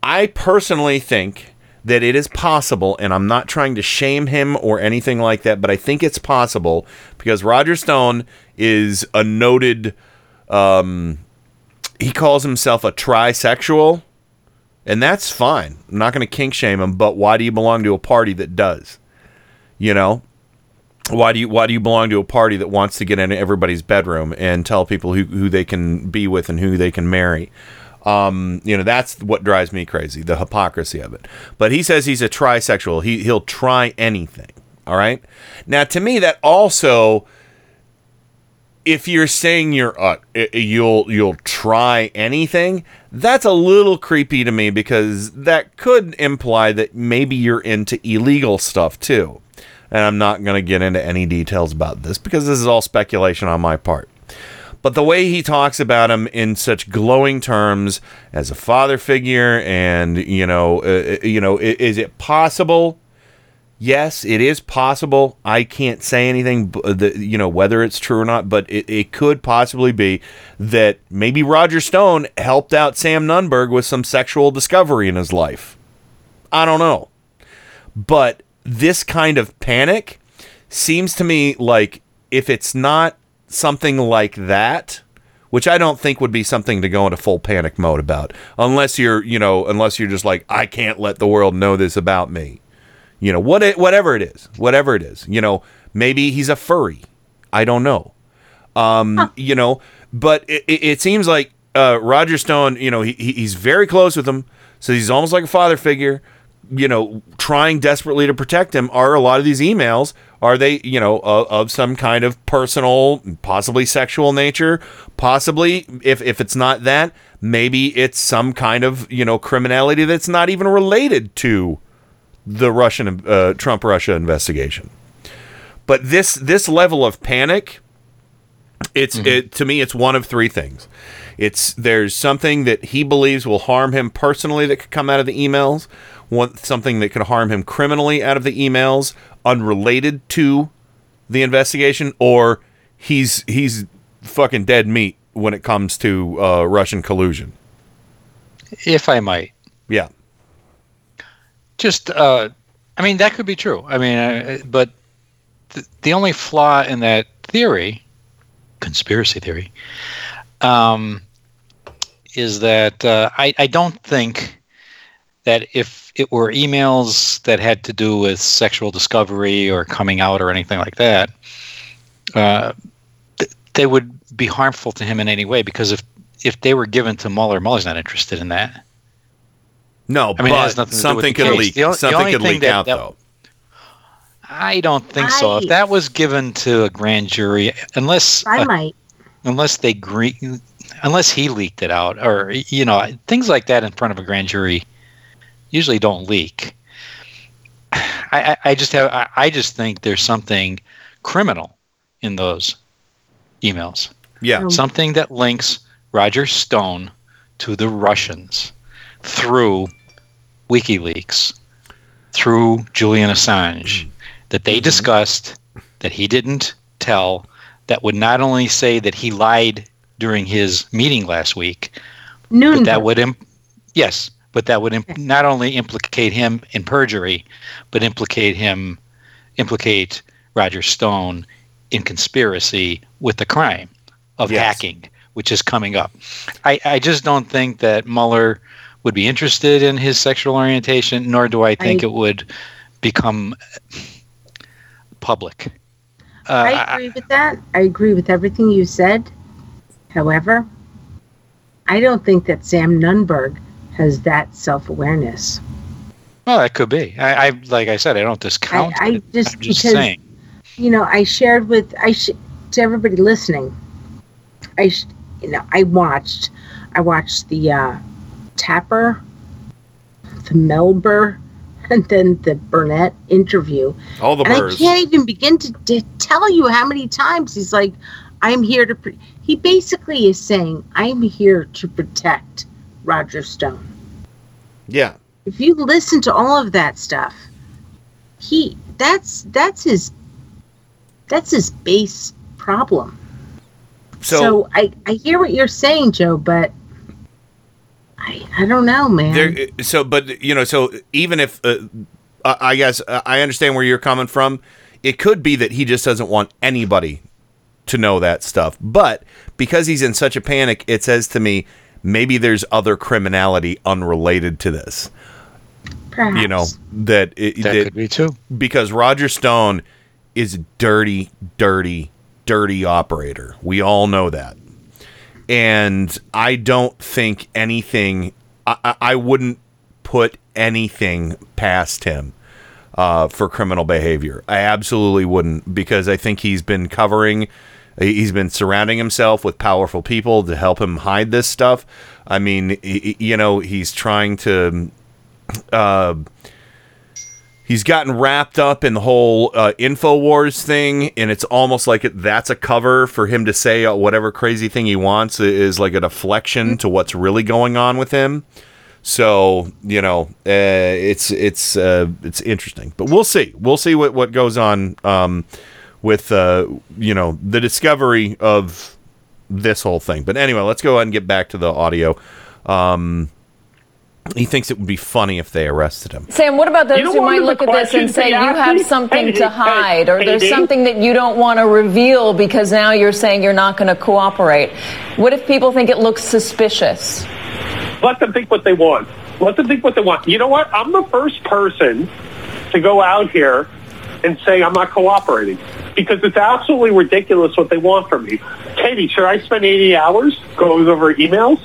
I personally think that it is possible, and I'm not trying to shame him or anything like that, but I think it's possible because Roger Stone is a noted He calls himself a trisexual, and that's fine. I'm not going to kink shame him, but why do you belong to a party that does? You know? Why do you belong to a party that wants to get into everybody's bedroom and tell people who they can be with and who they can marry? That's what drives me crazy, the hypocrisy of it. But he says he's a trisexual. He'll try anything, all right? Now, to me, that also, if you're saying you'll try anything, that's a little creepy to me, because that could imply that maybe you're into illegal stuff too. And I'm not going to get into any details about this, because this is all speculation on my part. But the way he talks about him in such glowing terms as a father figure, and, is it possible? Yes, it is possible. I can't say anything, whether it's true or not, but it could possibly be that maybe Roger Stone helped out Sam Nunberg with some sexual discovery in his life. I don't know. But this kind of panic seems to me like, if it's not something like that, which I don't think would be something to go into full panic mode about, unless you're just like, I can't let the world know this about me. Whatever it is, maybe he's a furry. I don't know. But it seems like Roger Stone, he's very close with him. So he's almost like a father figure, trying desperately to protect him. Are a lot of these emails, are they, of some kind of personal, possibly sexual nature? Possibly, if it's not that, maybe it's some kind of, criminality that's not even related to the Russian Trump-Russia investigation. But this level of panic, to me, it's one of three things. There's something that he believes will harm him personally that could come out of the emails. Something that could harm him criminally out of the emails, unrelated to the investigation, or he's fucking dead meat when it comes to Russian collusion. If I might, yeah. Just, that could be true. But the only flaw in that theory, conspiracy theory, is that I don't think that if it were emails that had to do with sexual discovery or coming out or anything like that, they would be harmful to him in any way, because if they were given to Mueller, Mueller's not interested in that. No, but something could leak. Something could leak out, though. I don't think so. If that was given to a grand jury, unless he leaked it out, or things like that in front of a grand jury usually don't leak. I just think there's something criminal in those emails. Yeah, something that links Roger Stone to the Russians through WikiLeaks, through Julian Assange, that they discussed, that he didn't tell, that would not only say that he lied during his meeting last week, but that would not only implicate him in perjury, but implicate Roger Stone in conspiracy with the crime of hacking, which is coming up. I just don't think that Mueller would be interested in his sexual orientation, nor do I think it would become public. I agree with that. I agree with everything you said. However, I don't think that Sam Nunberg has that self-awareness. Well, that could be. I like I said, I don't discount it. I'm just saying. I shared with to everybody listening. I watched the Tapper, the Melber, and then the Burnett interview. All the birds. I can't even begin to tell you how many times he's like, I'm here to... He basically is saying, I'm here to protect Roger Stone. Yeah. If you listen to all of that stuff, that's his base problem. So I hear what you're saying, Joe, but... I don't know, man. So even if I guess I understand where you're coming from, it could be that he just doesn't want anybody to know that stuff. But because he's in such a panic, it says to me, maybe there's other criminality unrelated to this. Perhaps. You know, that could be too. Because Roger Stone is a dirty, dirty, dirty operator. We all know that. And I don't think anything, I wouldn't put anything past him for criminal behavior. I absolutely wouldn't, because I think he's been surrounding himself with powerful people to help him hide this stuff. I mean, he's trying to, he's gotten wrapped up in the whole InfoWars thing, and it's almost like that's a cover for him to say whatever crazy thing he wants is like a deflection to what's really going on with him. So, it's interesting. But we'll see. We'll see what goes on with, the discovery of this whole thing. But anyway, let's go ahead and get back to the audio. He thinks it would be funny if they arrested him. Sam, what about those who might look at this and say, you have something to hide, or there's something that you don't want to reveal because now you're saying you're not going to cooperate? What if people think it looks suspicious? Let them think what they want. Let them think what they want. You know what? I'm the first person to go out here and say I'm not cooperating, because it's absolutely ridiculous what they want from me. Katie, should I spend 80 hours going over emails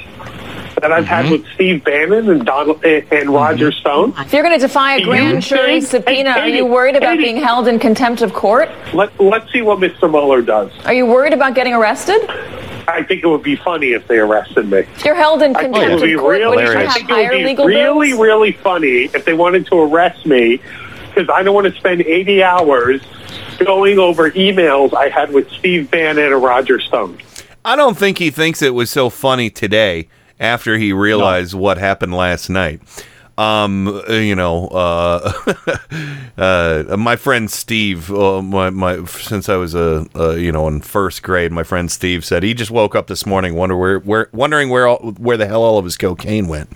that I've had with Steve Bannon and Donald and Roger Stone? If you're going to defy a grand jury subpoena, are you worried about being held in contempt of court? Let's see what Mr. Mueller does. Are you worried about getting arrested? I think it would be funny if they arrested me. If you're held in contempt of court, it would be really, really funny if they wanted to arrest me, because I don't want to spend 80 hours going over emails I had with Steve Bannon and Roger Stone. I don't think he thinks it was so funny today, after he realized what happened last night. My friend Steve, since I was in first grade, my friend Steve said he just woke up this morning wondering where the hell all of his cocaine went.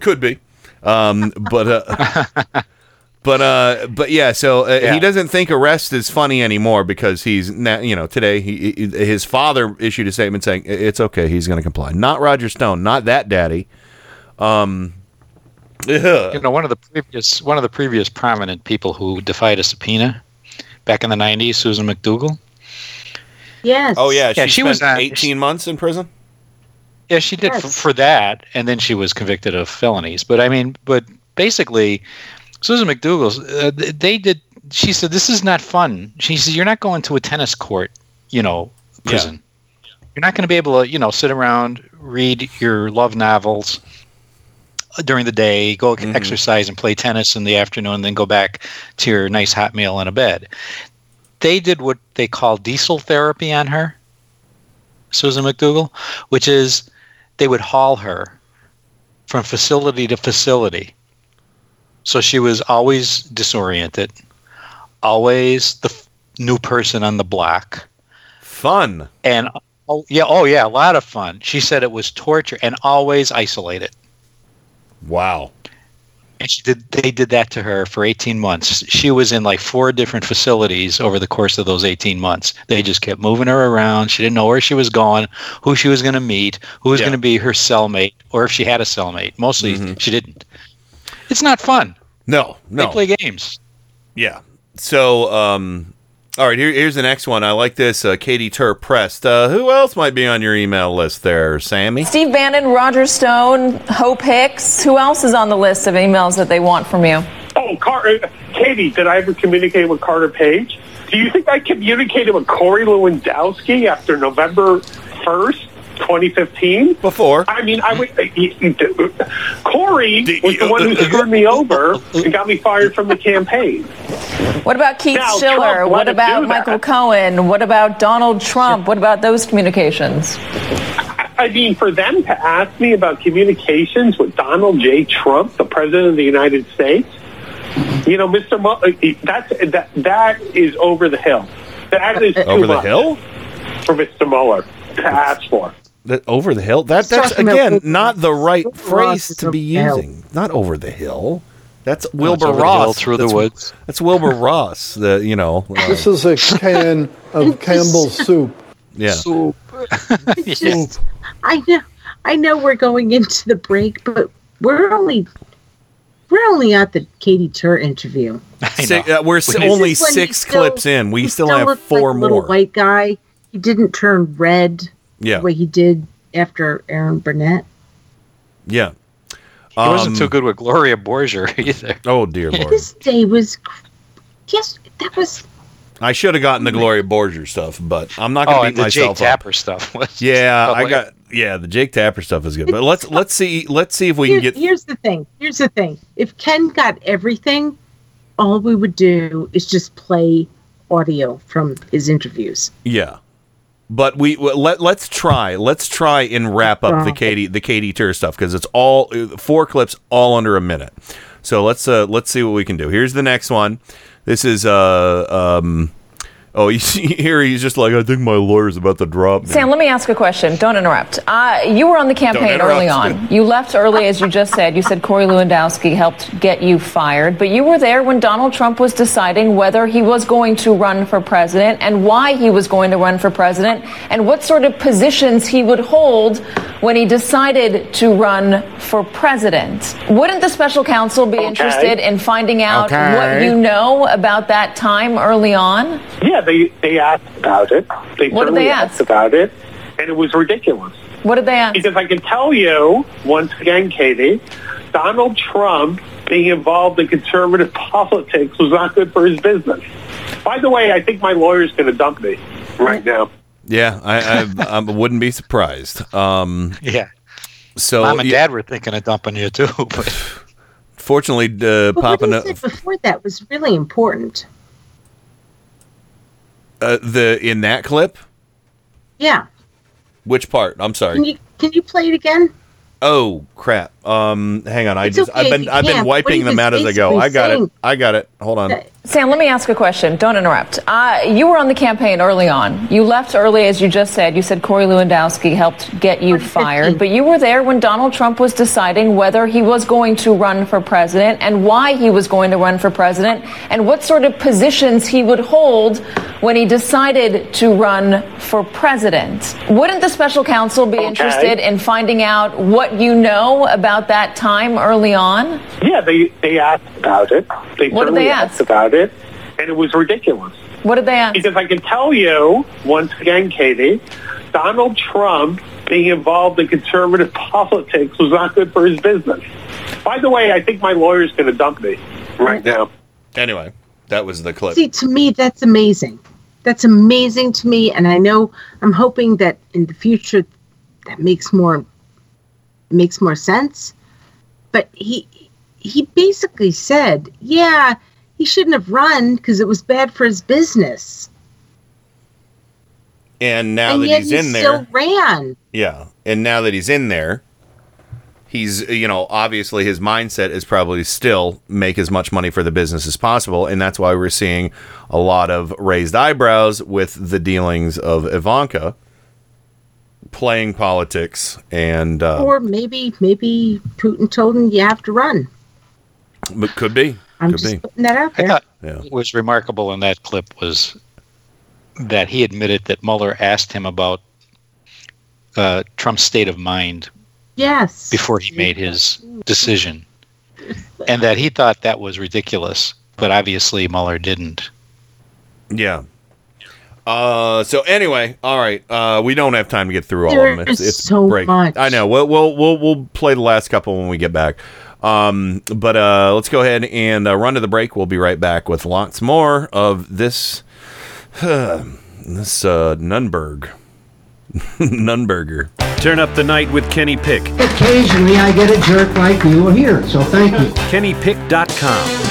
Could be, but yeah. So he doesn't think arrest is funny anymore, because he's today his father issued a statement saying it's okay, he's going to comply. Not Roger Stone, not that daddy. One of the previous prominent people who defied a subpoena back in the 90s, Susan McDougal. Yes. Oh yeah. She was 18 months in prison. Yeah, she did for that, and then she was convicted of felonies. But I mean, basically, Susan McDougal's, she said, this is not fun. She said, you're not going to a tennis court, prison. Yeah. You're not going to be able to, sit around, read your love novels during the day, go exercise and play tennis in the afternoon, then go back to your nice hot meal and a bed. They did what they call diesel therapy on her, Susan McDougal, which is they would haul her from facility to facility. So she was always disoriented, always the new person on the block. Fun. And a lot of fun. She said it was torture, and always isolated. Wow. And they did that to her for 18 months. She was in like 4 different facilities over the course of those 18 months. They just kept moving her around. She didn't know where she was going, who she was going to meet, who was going to be her cellmate, or if she had a cellmate. Mostly she didn't. It's not fun. No. They play games. Yeah. So, all right, here's the next one. I like this. Katie Tur pressed. Who else might be on your email list there, Sammy? Steve Bannon, Roger Stone, Hope Hicks. Who else is on the list of emails that they want from you? Oh, Katie, did I ever communicate with Carter Page? Do you think I communicated with Corey Lewandowski after November 1st? 2015? Before. I mean, Corey was the one who screwed me over and got me fired from the campaign. What about Keith Schiller? What about Michael Cohen? What about Donald Trump? What about those communications? I mean, for them to ask me about communications with Donald J. Trump, the President of the United States, Mr. Mueller, that is over the hill. That is over the hill? For Mr. Mueller. That's for that over the hill. That's again not the right phrase to be using. Not over the hill. That's Wilbur Ross. Through the woods. That's Wilbur Ross. This is a can of Campbell's soup. Yeah. Soup. Yes. I know we're going into the break, but we're only at the Katie Tur interview. We're only six clips in. We still have four more. Little white guy. He didn't turn red. Yeah. The way he did after Erin Burnett. Yeah. He wasn't too good with Gloria Borgia either. Oh, dear Lord. This day was... Yes, that was... I should have gotten the Gloria Borgia stuff, but I'm not going to beat myself up. The Jake Tapper stuff was... Yeah, the Jake Tapper stuff is good. But let's see if we can get... Here's the thing. If Ken got everything, all we would do is just play audio from his interviews. Yeah. But let's try and wrap up the Katie Tur stuff, because it's all four clips, all under a minute. So let's see what we can do. Here's the next one. This is you see here he's just like, I think my lawyer's about to drop me. Sam, let me ask a question. Don't interrupt. You were on the campaign early on. You left early, as you just said. You said Corey Lewandowski helped get you fired, but you were there when Donald Trump was deciding whether he was going to run for president and why he was going to run for president and what sort of positions he would hold when he decided to run for president. Wouldn't the special counsel be interested in finding out what you know about that time early on? Yeah, they asked about it. They asked about it, and it was ridiculous. What did they ask? Because I can tell you, once again, Katie, Donald Trump being involved in conservative politics was not good for his business. By the way, I think my lawyer's going to dump me right now. Yeah, I wouldn't be surprised. Yeah. So Mom and Dad were thinking of dumping you, too. But fortunately, popping up... What you said before that was really important. In that clip? Yeah. Which part? I'm sorry. Can you play it again? Oh crap! Hang on. I've been wiping them out as I go. I got it. Hold on. Sam, let me ask a question. Don't interrupt. You were on the campaign early on. You left early, as you just said. You said Corey Lewandowski helped get you fired, but you were there when Donald Trump was deciding whether he was going to run for president and why he was going to run for president and what sort of positions he would hold when he decided to run for president. Wouldn't the special counsel be interested in finding out what you know about that time early on? Yeah, they asked about it. What did they ask about it, and it was ridiculous. What did they ask? Because I can tell you, once again, Katie, Donald Trump being involved in conservative politics was not good for his business. By the way, I think my lawyer's going to dump me right now. Anyway, that was the clip. See, to me, that's amazing. That's amazing to me, and I'm hoping that in the future that makes more sense. But he basically said, yeah, he shouldn't have run because it was bad for his business. And now that he's in there, he still ran. Yeah, and now that he's in there, he's, obviously his mindset is probably still make as much money for the business as possible, and that's why we're seeing a lot of raised eyebrows with the dealings of Ivanka playing politics, and or maybe Putin told him you have to run. But could be. Putting that out there. I thought what was remarkable in that clip was that he admitted that Mueller asked him about Trump's state of mind before he made his decision, and that he thought that was ridiculous, but obviously Mueller didn't. Yeah. So anyway, all right. We don't have time to get through all of them. It's so break. Much. I know. We'll play the last couple when we get back. But let's go ahead and run to the break. We'll be right back with lots more of this. This Nunberg. Nunberger. Turn Up the Night with Kenny Pick. Occasionally, I get a jerk like you here, so thank you. KennyPick.com.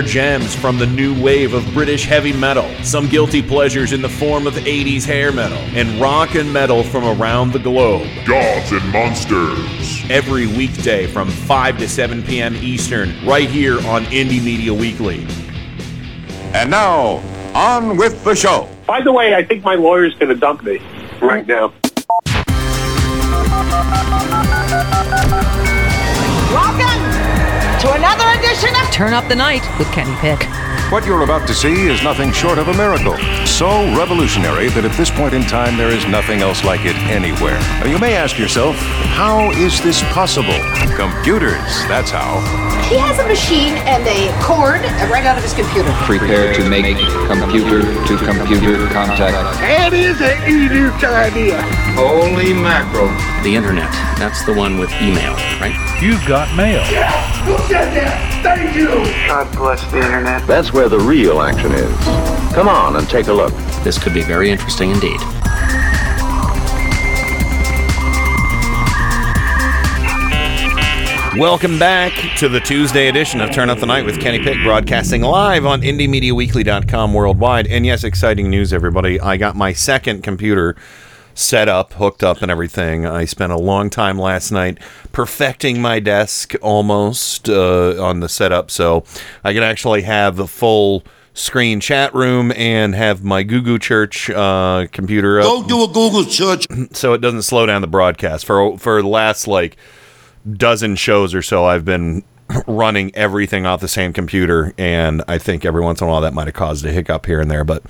gems from the new wave of British heavy metal, some guilty pleasures in the form of 80s hair metal, and rock and metal from around the globe. Gods and Monsters. Every weekday from 5 to 7 p.m. Eastern, right here on Indie Media Weekly. And now, on with the show. By the way, I think my lawyer's going to dump me right now. Welcome to another edition of Turn Up the Night with Kenny Pick. What you're about to see is nothing short of a miracle. So revolutionary that at this point in time, there is nothing else like it anywhere. Now, you may ask yourself, how is this possible? Computers, that's how. He has a machine and a cord right out of his computer. Prepare to make computer-to-computer contact. That is an idiot idea. Holy mackerel. The internet, that's the one with email, right? You've got mail. Yeah, who said that? Thank you. God bless the internet. That's where the real action is. Come on and take a look. This could be very interesting indeed. Welcome back to the Tuesday edition of Turn Up the Night with Kenny Pick, broadcasting live on IndieMediaWeekly.com worldwide. And yes, exciting news, everybody. I got my second computer set up, hooked up, and everything. I spent a long time last night perfecting my desk almost on the setup, so I could actually have the full screen chat room and have my Goo Goo Church computer up. Go do a Goo Goo Church. So it doesn't slow down the broadcast. For the last, dozen shows or so, I've been running everything off the same computer, and I think every once in a while that might have caused a hiccup here and there, but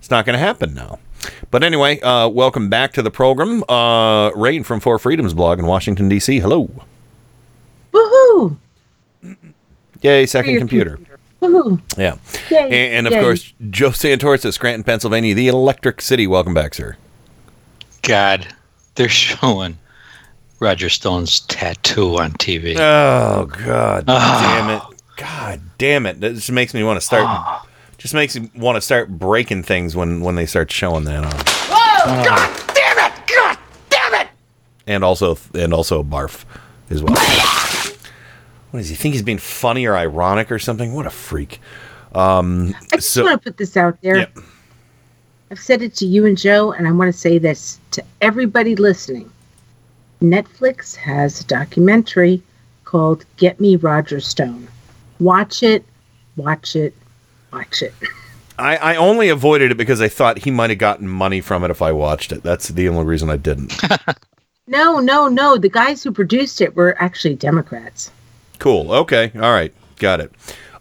it's not going to happen now. But anyway, welcome back to the program. Rainn from Four Freedoms Blog in Washington, D.C. Hello. Woohoo! Yay, second computer. Woohoo! Yeah. Yay. And of course, Joe Santorsa, Scranton, Pennsylvania, the Electric City. Welcome back, sir. God, they're showing Roger Stone's tattoo on TV. Oh, God. God damn it. That just makes me want to start... Just makes me want to start breaking things when they start showing that on. Whoa! God damn it! God damn it! And also barf as well. What does he think? He's being funny or ironic or something? What a freak. I just want to put this out there. Yep. I've said it to you and Joe, and I want to say this to everybody listening. Netflix has a documentary called Get Me Roger Stone. Watch it. I only avoided it because I thought he might have gotten money from it if I watched it. That's the only reason I didn't. No. The guys who produced it were actually Democrats. Cool. Okay. All right. Got it.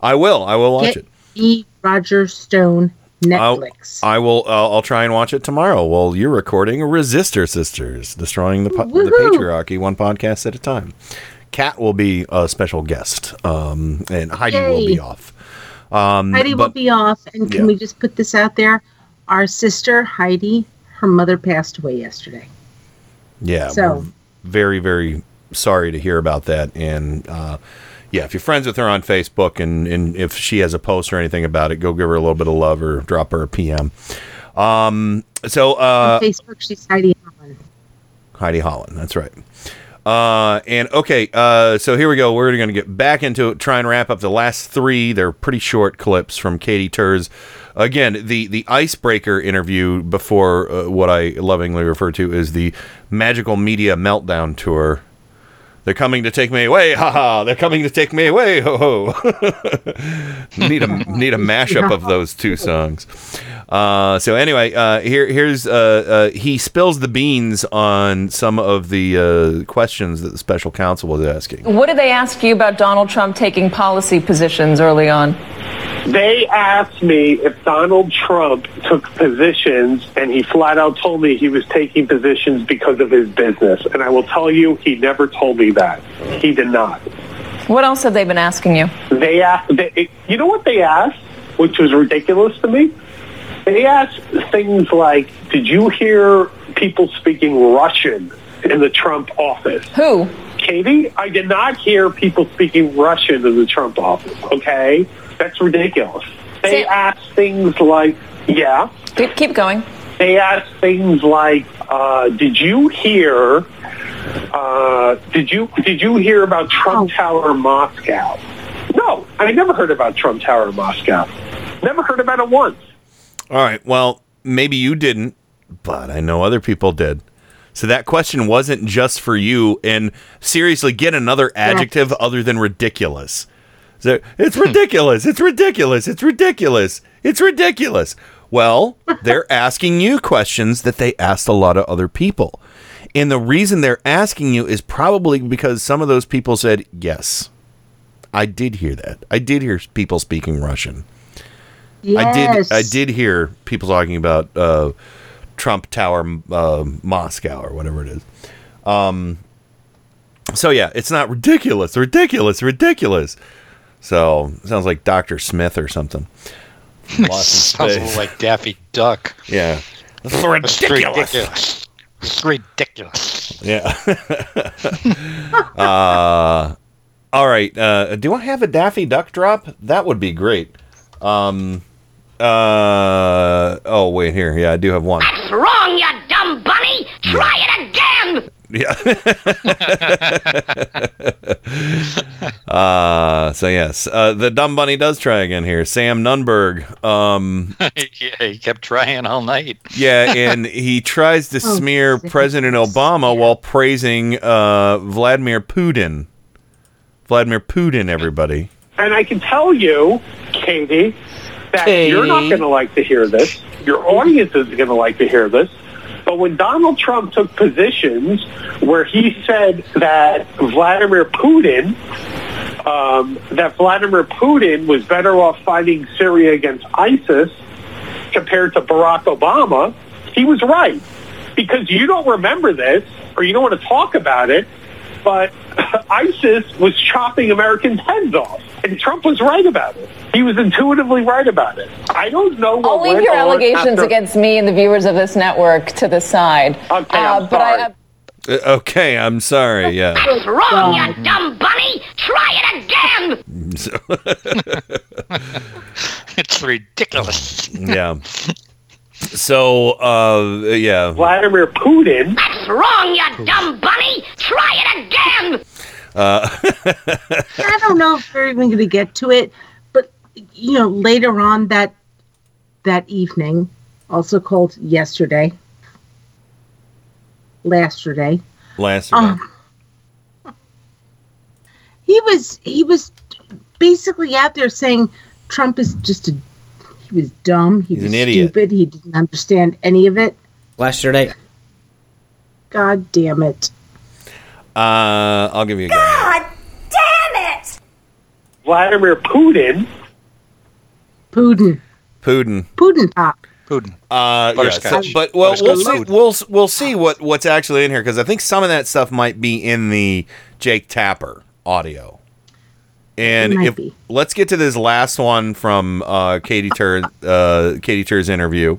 I will watch it. E. Roger Stone, Netflix. I'll try and watch it tomorrow while you're recording Resistor Sisters, Destroying the Patriarchy, one podcast at a time. Kat will be a special guest, and Heidi will be off. Heidi will be off, and can we just put this out there? Our sister Heidi, her mother passed away yesterday. Yeah, so very, very sorry to hear about that. And if you're friends with her on Facebook, and if she has a post or anything about it, go give her a little bit of love or drop her a PM. On Facebook, she's Heidi Holland. Heidi Holland, that's right. So here we go. We're going to get back into it, try and wrap up the last 3. They're pretty short clips from Katie Tur's. Again, the icebreaker interview before what I lovingly refer to as the Magical Media Meltdown Tour. They're coming to take me away. Ha ha. They're coming to take me away. Ho ho. Need a mashup of those 2 songs. Here's he spills the beans on some of the questions that the special counsel was asking. What did they ask you about Donald Trump taking policy positions early on? They asked me if Donald Trump took positions, and he flat out told me he was taking positions because of his business. And I will tell you, he never told me that. He did not. What else have they been asking you? They asked, you know what they asked, which was ridiculous to me? They asked things like, did you hear people speaking Russian in the Trump office? Who? Katie, I did not hear people speaking Russian in the Trump office, okay? That's ridiculous. They asked things like, yeah. Keep going. They asked things like, did you hear about Trump Tower Moscow? No, I never heard about Trump Tower Moscow. Never heard about it once. All right, well, maybe you didn't, but I know other people did. So that question wasn't just for you. And seriously, get another adjective other than ridiculous. So, it's ridiculous. It's ridiculous. It's ridiculous. It's ridiculous. Well, they're asking you questions that they asked a lot of other people. And the reason they're asking you is probably because some of those people said, yes, I did hear that. I did hear people speaking Russian. Yes. I did hear people talking about Trump Tower Moscow or whatever it is. So, yeah, it's not ridiculous, ridiculous, ridiculous. So it sounds like Dr. Smith or something. Sounds a little like Daffy Duck. Yeah. It's ridiculous. It's ridiculous. Yeah. All right. Do I have a Daffy Duck drop? That would be great. Oh, wait, here. Yeah, I do have one. That's wrong, you dumb bunny. Try it again. Yeah. So, yes, the dumb bunny does try again here. Sam Nunberg. Yeah, he kept trying all night. Yeah, and he tries to smear President Obama while praising Vladimir Putin. Vladimir Putin, everybody. And I can tell you, Katie, that you're not going to like to hear this. Your audience is going to like to hear this. But when Donald Trump took positions where he said that Vladimir Putin was better off fighting Syria against ISIS compared to Barack Obama, he was right. Because you don't remember this, or you don't want to talk about it, but ISIS was chopping Americans' heads off. And Trump was right about it. He was intuitively right about it. I don't know what went on. I'll leave your allegations against me and the viewers of this network to the side. Okay, I'm sorry. Okay, I'm sorry, yeah. That was wrong, you dumb bunny! Try it again! It's ridiculous. Yeah. So, yeah. Vladimir Putin. That's wrong, you dumb bunny! Try it again! I don't know if we're even going to get to it, but you know, later on that evening, also called last year, he was basically out there saying Trump is he was dumb, he's an idiot. Stupid, he didn't understand any of it. Last year, God damn it. I'll give you a God damn it! Vladimir Putin. Putin pop. Putin. Yeah, so, but we'll see what's actually in here, because I think some of that stuff might be in the Jake Tapper audio. And let's get to this last one from Katie Tur's interview.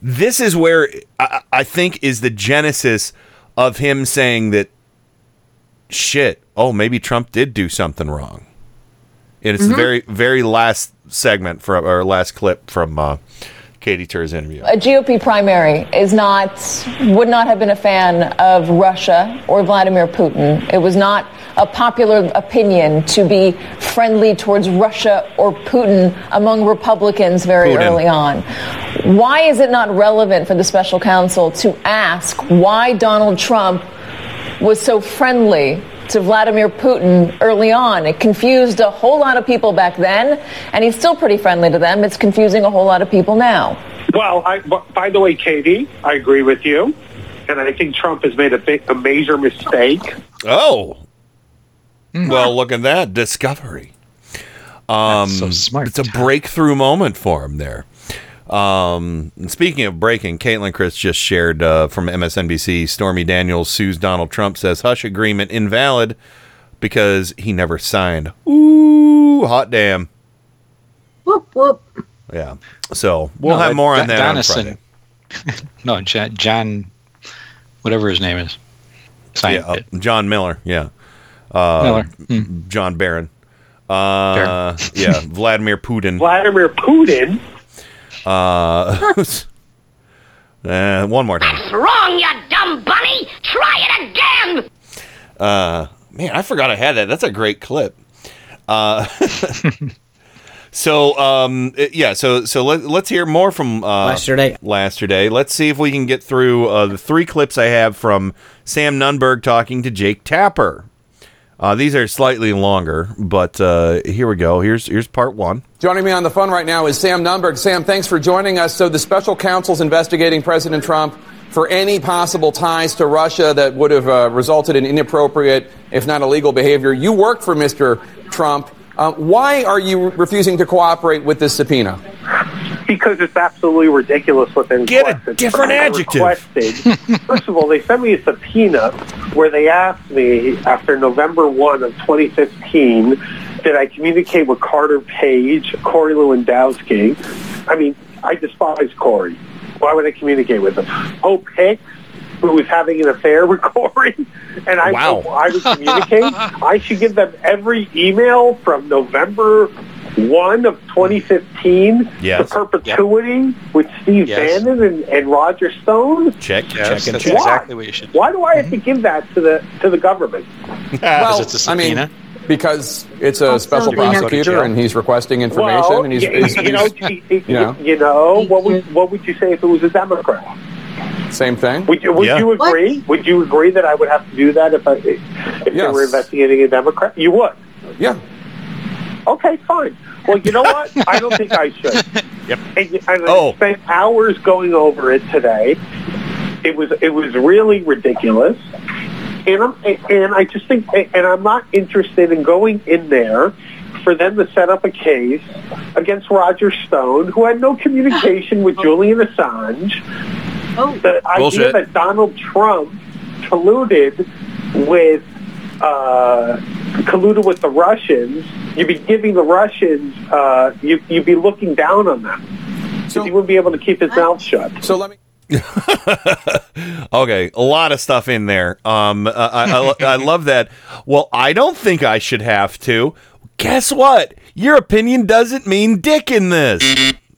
This is where I think is the genesis of him saying that shit. Oh, maybe Trump did do something wrong. And it's the very, very last segment from or last clip from Katie Tur's interview. A GOP primary would not have been a fan of Russia or Vladimir Putin. It was not a popular opinion to be friendly towards Russia or Putin among Republicans early on. Why is it not relevant for the special counsel to ask why Donald Trump was so friendly to Vladimir Putin early on? It confused a whole lot of people back then, and he's still pretty friendly to them. It's confusing a whole lot of people now. Well, by the way, Katie, I agree with you, and I think Trump has made a major mistake. Oh. Well, look at that. Discovery. That's so smart. It's a breakthrough moment for him there. Speaking of breaking, Caitlin Chris just shared from MSNBC, Stormy Daniels sues Donald Trump, says hush agreement invalid because he never signed. Ooh, hot damn. Whoop, whoop. Yeah. So we'll have more on that Donison, on Friday. No, John, whatever his name is. John Miller. Yeah. Miller. John Barron. Yeah. Vladimir Putin. One more time. That's wrong, you dumb bunny. Try it again. Man, I forgot I had that. That's a great clip. So let's hear more from Lasterday. Let's see if we can get through the three clips I have from Sam Nunberg talking to Jake Tapper. These are slightly longer, but here we go. Here's part one. Joining me on the phone right now is Sam Nunberg. Sam, thanks for joining us. So the special counsel's investigating President Trump for any possible ties to Russia that would have resulted in inappropriate, if not illegal, behavior. You worked for Mr. Trump. Why are you refusing to cooperate with this subpoena? Because it's absolutely ridiculous what they're requested. Get a different adjective. First of all, they sent me a subpoena where they asked me after November 1 of 2015, did I communicate with Carter Page, Corey Lewandowski? I mean, I despise Corey. Why would I communicate with him? Hope Hicks, who was having an affair with Corey, and I would communicate. I should give them every email from November 1 of 2015 to perpetuity with Steve Bannon and Roger Stone. Check and check. Exactly what you should do. Why do I have to give that to the government? Well, it's a subpoena. I mean, because it's a special prosecutor and he's requesting information. Well, and what would you say if it was a Democrat? Same thing. Would you agree? What? Would you agree that I would have to do that if they were investigating a Democrat? You would. Yeah. Okay, fine. Well, you know what? I don't think I should. Yep. And I spent hours going over it today. It was really ridiculous. And I'm not interested in going in there for them to set up a case against Roger Stone, who had no communication with Julian Assange. The idea that Donald Trump colluded with the Russians, you'd be giving the Russians, you'd be looking down on them. So he wouldn't be able to keep his mouth shut. So let me. Okay, a lot of stuff in there. I love that. Well, I don't think I should have to. Guess what? Your opinion doesn't mean dick in this.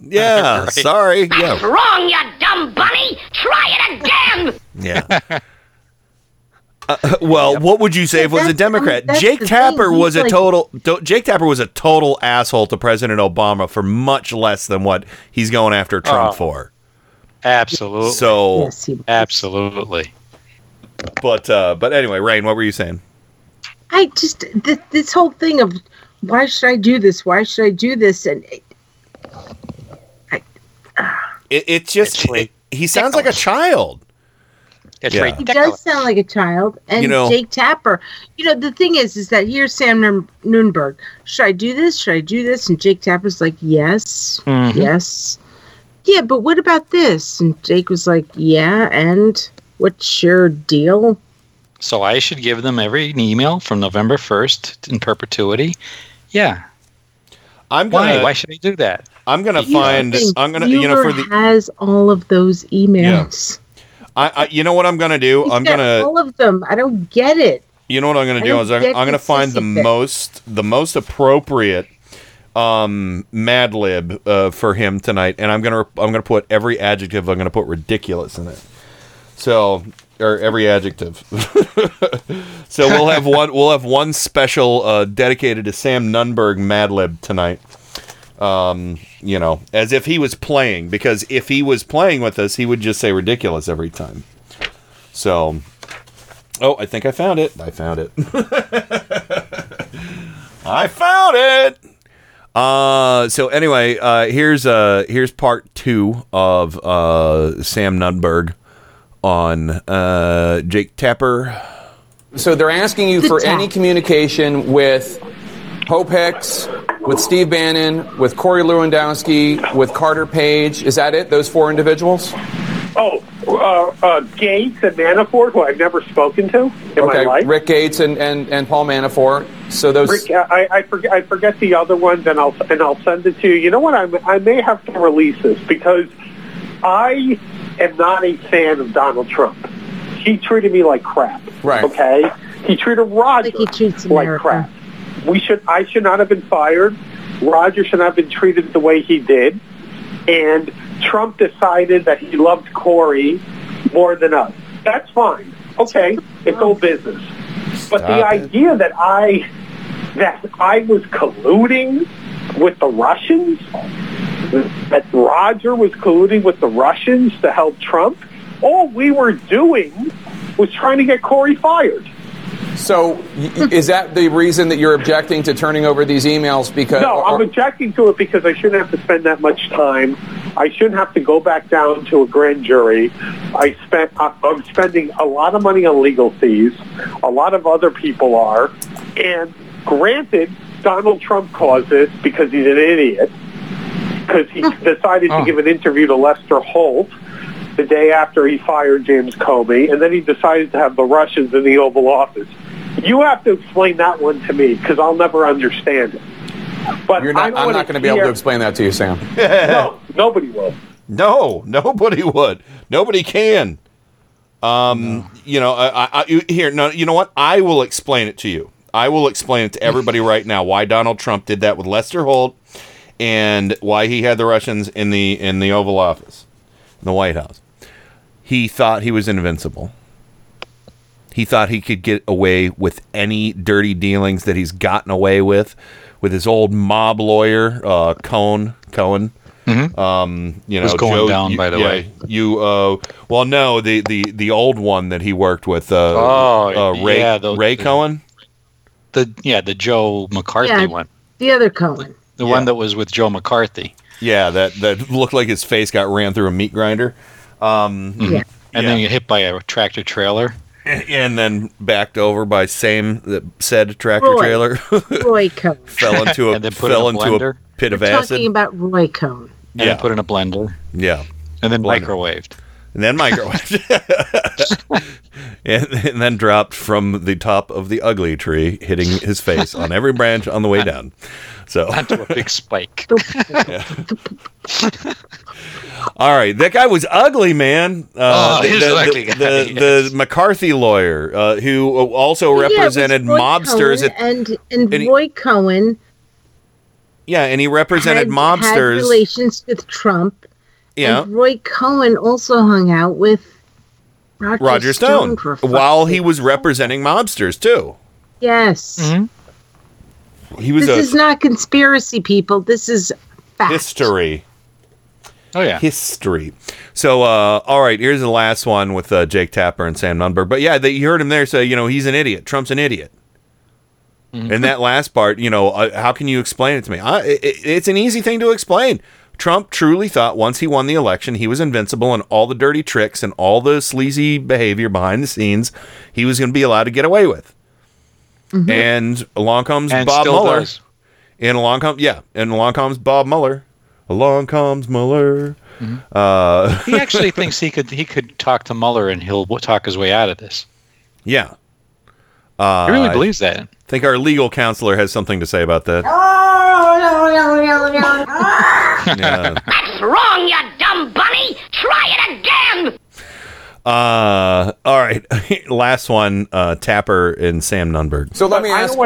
Yeah, right. Sorry. That's wrong, you dumb bunny. Try it again. Yeah. What would you say if it was a Democrat? Jake Tapper was a total asshole to President Obama for much less than what he's going after Trump for. Absolutely. So absolutely. But anyway, Rainn, what were you saying? I just this whole thing of why should I do this? Why should I do this? And he sounds like a child. He does sound like a child. And Jake Tapper, the thing is that here's Sam Nunberg. Should I do this? Should I do this? And Jake Tapper's like, yes, yes. Yeah, but what about this? And Jake was like, yeah, and what's your deal? So I should give them every email from November 1st in perpetuity? Yeah. Why should I do that? Mueller has all of those emails. Yeah. I you know what I'm going to do? All of them. I don't get it. You know what I'm going to do is I'm going to find the most appropriate Mad Lib for him tonight, and I'm going to put every adjective. I'm going to put ridiculous in it. So, or every adjective. So we'll have one special dedicated to Sam Nunberg Mad Lib tonight. As if he was playing, because if he was playing with us, he would just say ridiculous every time. So, I think I found it. So anyway, here's part two of Sam Nunberg on Jake Tapper. So they're asking you for any communication with Hope Hicks, with Steve Bannon, with Corey Lewandowski, with Carter Page. Is that it, those four individuals? Oh, Gates and Manafort, who I've never spoken to in my life. Rick Gates and Paul Manafort. So those. Rick, I forget the other ones, and I'll send it to you. You know what? I may have to release this because I am not a fan of Donald Trump. He treated me like crap. Right. Okay. He treated Roger like crap. I should not have been fired. Roger should not have been treated the way he did. And Trump decided that he loved Corey more than us. That's fine. Okay, it's old business. But idea that I was colluding with the Russians, that Roger was colluding with the Russians to help Trump, all we were doing was trying to get Corey fired. So is that the reason that you're objecting to turning over these emails? Because I'm objecting to it because I shouldn't have to spend that much time. I shouldn't have to go back down to a grand jury. I'm spending a lot of money on legal fees. A lot of other people are. And granted, Donald Trump caused this because he's an idiot, because he decided to give an interview to Lester Holt the day after he fired James Comey, and then he decided to have the Russians in the Oval Office. You have to explain that one to me, because I'll never understand it. But I'm not going to be able to explain that to you, Sam. No, nobody will. No, nobody would. Nobody can. You know, you know what? I will explain it to you. I will explain it to everybody right now why Donald Trump did that with Lester Holt and why he had the Russians in the Oval Office, in the White House. He thought he was invincible. He thought he could get away with any dirty dealings that he's gotten away with his old mob lawyer, Cohen. Mm-hmm. You know, was going Joe, down, you, by the way. You, well, no, the old one that he worked with, Ray Cohen. The Joe McCarthy one. The other Cohen. The one that was with Joe McCarthy. Yeah, that looked like his face got ran through a meat grinder. And then you hit by a tractor trailer. And then backed over by said tractor trailer. Roy Cohn. fell into a pit of acid. We're talking about Roy Cohn. Yeah. And then put in a blender. Yeah. And then microwaved. And then dropped from the top of the ugly tree, hitting his face on every branch on the way down. So onto a big spike. All right, that guy was ugly, man. The McCarthy lawyer who also represented mobsters and Roy Cohen. Yeah, and he represented mobsters. Had relations with Trump. Yeah, and Roy Cohen also hung out with Roger Stone while he was representing mobsters too. Yes. Mm-hmm. This is not conspiracy, people. This is fact. History. Oh, yeah. History. So, all right, here's the last one with Jake Tapper and Sam Nunberg. But, yeah, you heard him there say, you know, he's an idiot. Trump's an idiot. Mm-hmm. And that last part, you know, how can you explain it to me? It's an easy thing to explain. Trump truly thought once he won the election, he was invincible, and all the dirty tricks and all the sleazy behavior behind the scenes, he was going to be allowed to get away with. Mm-hmm. And along comes Bob Mueller. Along comes Mueller. Mm-hmm. He actually thinks he could talk to Mueller and he'll talk his way out of this. Yeah. He really believes that. I think our legal counselor has something to say about that. No. Yeah. That's wrong, you dumb bunny. Try it again. All right. Last one, Tapper and Sam Nunberg. So let me ask. I don't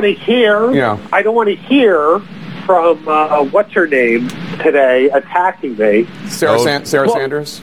want to hear from what's her name today attacking me. Sarah Sanders?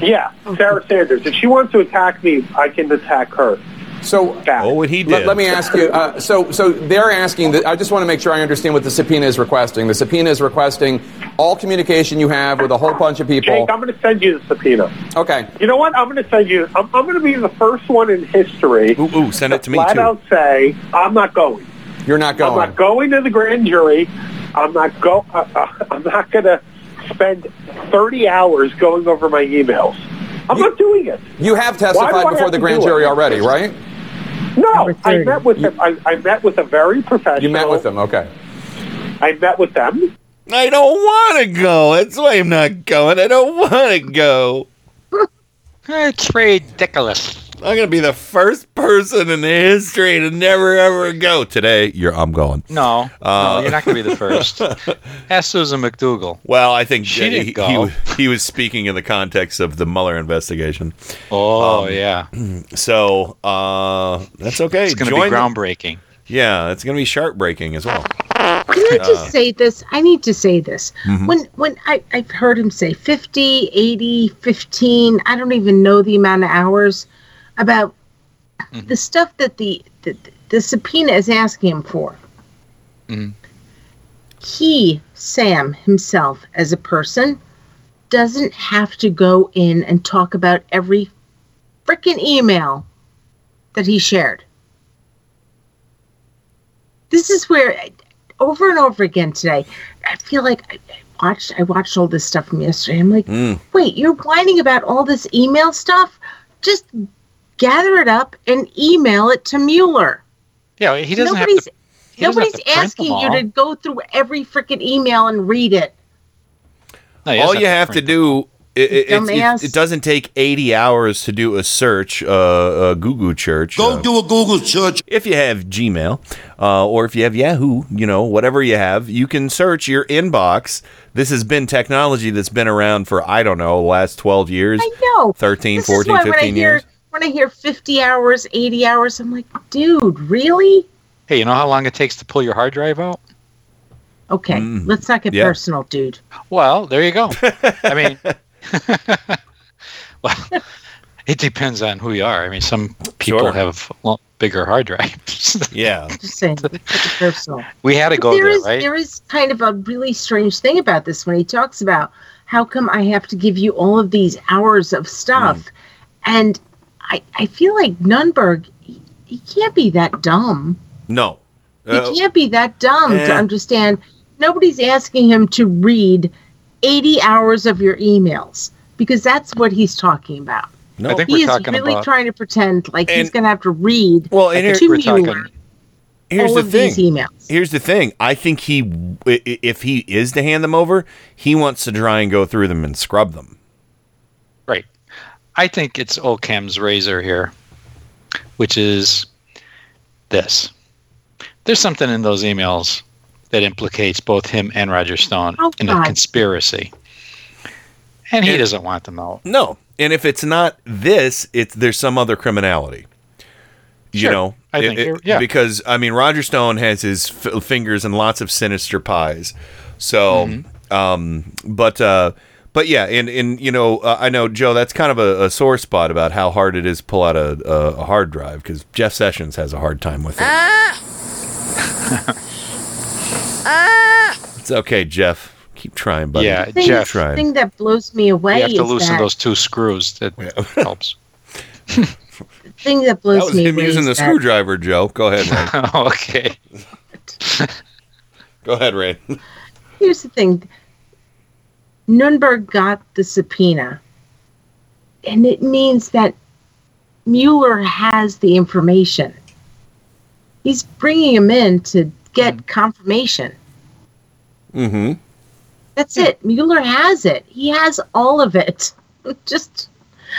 Yeah, Sarah Sanders. If she wants to attack me, I can attack her. So what he did. Let me ask you. So they're asking. I just want to make sure I understand what the subpoena is requesting. The subpoena is requesting all communication you have with a whole bunch of people. Jake, I'm going to send you the subpoena. Okay. You know what? I'm going to send you. I'm going to be the first one in history. Ooh, send it to me too. Flat out say I'm not going. You're not going. I'm not going to the grand jury. I'm not going to spend 30 hours going over my emails. I'm not doing it. You have testified before the grand jury already, right? No, I met with him. I met with a very professional. You met with him, okay. I met with them. I don't want to go. That's why I'm not going. I don't want to go. It's ridiculous. I'm going to be the first person in the history to never, ever go. Today, I'm going. No, no, you're not going to be the first. Ask Susan McDougal. Well, I think she didn't go. He was speaking in the context of the Mueller investigation. Oh, yeah. So that's okay. It's going to be groundbreaking. Yeah, it's going to be sharp-breaking as well. Can I just say this? I need to say this. Mm-hmm. When I've heard him say 50, 80, 15, I don't even know the amount of hours, about mm-hmm. the stuff that the subpoena is asking him for. Mm-hmm. He, Sam himself, as a person, doesn't have to go in and talk about every frickin' email that he shared. This is where... Over and over again today, I feel like I watched all this stuff from yesterday. I'm like, wait, you're whining about all this email stuff? Just gather it up and email it to Mueller. Yeah, he doesn't have to. Nobody's asking you to go through every freaking email and read it. No, all you have to do, it doesn't take 80 hours to do a search, a Google search. Go do a Google search. If you have Gmail or if you have Yahoo, whatever you have, you can search your inbox. This has been technology that's been around for, I don't know, the last 12 years. I know. 13, this 14, 15 years. When I hear 50 hours, 80 hours, I'm like, dude, really? Hey, you know how long it takes to pull your hard drive out? Okay, let's not get personal, dude. Well, there you go. I mean... Well, it depends on who you are. I mean, some people have bigger hard drives. Yeah. Just saying. We had to go there, right? There is kind of a really strange thing about this when he talks about how come I have to give you all of these hours of stuff. And I feel like Nunberg, he can't be that dumb. No. He can't be that dumb to understand. Nobody's asking him to read 80 hours of your emails, because that's what he's talking about. No, I think he is really trying to pretend like he's going to have to read all of these emails. Here's the thing. I think if he is to hand them over, he wants to try and go through them and scrub them. Right. I think it's Occam's razor here, which is this. There's something in those emails that implicates both him and Roger Stone in a conspiracy. And he doesn't want them out. No. And if it's not this, there's some other criminality. I think because, I mean, Roger Stone has his fingers in lots of sinister pies. So, but yeah, and I know, Joe, that's kind of a sore spot about how hard it is to pull out a hard drive, because Jeff Sessions has a hard time with it. It's okay, Jeff. Keep trying, buddy. Yeah, Jeff. The thing that blows me away is that... You have to loosen those two screws. That helps. The thing that blows me away is that... That was him using the screwdriver, Joe. Go ahead, Rainn. Okay. Go ahead, Rainn. Here's the thing. Nunberg got the subpoena, and it means that Mueller has the information. He's bringing him in to... get confirmation. Mm-hmm. That's it. Mueller has it. He has all of it.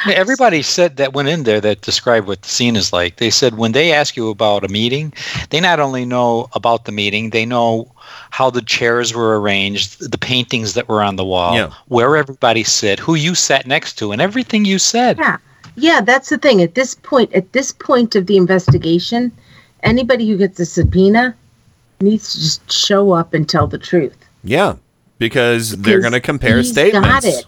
Everybody said that went in there that described what the scene is like. They said when they ask you about a meeting, they not only know about the meeting, they know how the chairs were arranged, the paintings that were on the wall, where everybody sit, who you sat next to, and everything you said. Yeah, that's the thing. At this point of the investigation, anybody who gets a subpoena needs to just show up and tell the truth. Yeah, because they're going to compare statements. Got it.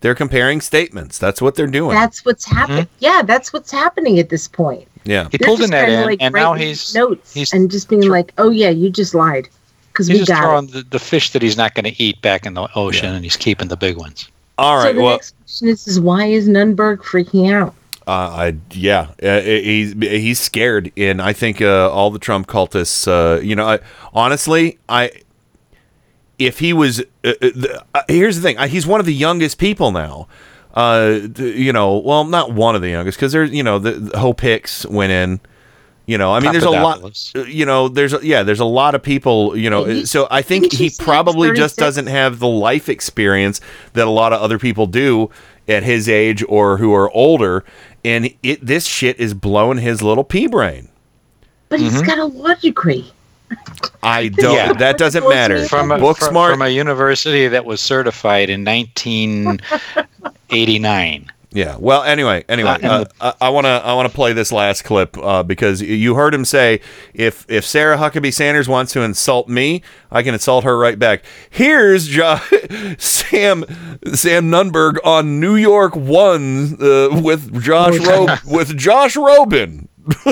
They're comparing statements. That's what they're doing. That's what's happening. Mm-hmm. Yeah, that's what's happening at this point. Yeah, he pulled in that end, and now he's notes and just being like, "Oh yeah, you just lied." Because he's just throwing the fish that he's not going to eat back in the ocean, and he's keeping the big ones. All right. So the next question is why is Nunberg freaking out? He's scared, and I think all the Trump cultists. If he was, here's the thing: he's one of the youngest people now. Not one of the youngest, because there's the Hope Hicks went in You know, I mean, there's a lot, you know, there's a lot of people, you know, so I think he probably just doesn't have the life experience that a lot of other people do at his age or who are older. And this shit is blowing his little pea brain. But he's got a law degree. I don't. Yeah. That doesn't matter. From a university that was certified in 1989. Yeah. Well, anyway, I want to play this last clip because you heard him say, if Sarah Huckabee Sanders wants to insult me, I can insult her right back. Here's Sam Nunberg on New York One with Josh Robin.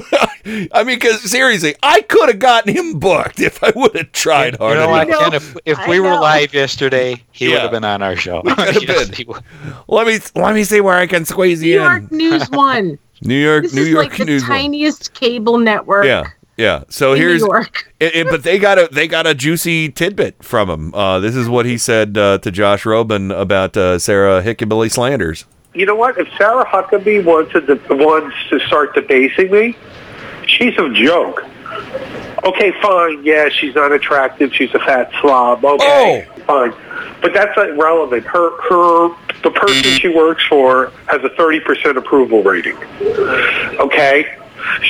I mean, because seriously, I could have gotten him booked if I would have tried harder. You know what, Ken, if we were live yesterday, he would have been on our show. Yes, let me see where I can squeeze you in. New York News One. New York News One. This is like the tiniest cable network. Yeah. So here's New York. But they got a juicy tidbit from him. This is what he said to Josh Robin about Sarah Huckabee Sanders. You know what? If Sarah Huckabee wants to start debasing me, she's a joke. Okay, fine. Yeah, she's not attractive. She's a fat slob. Okay, fine. But that's not relevant. The person she works for has a 30% approval rating. Okay?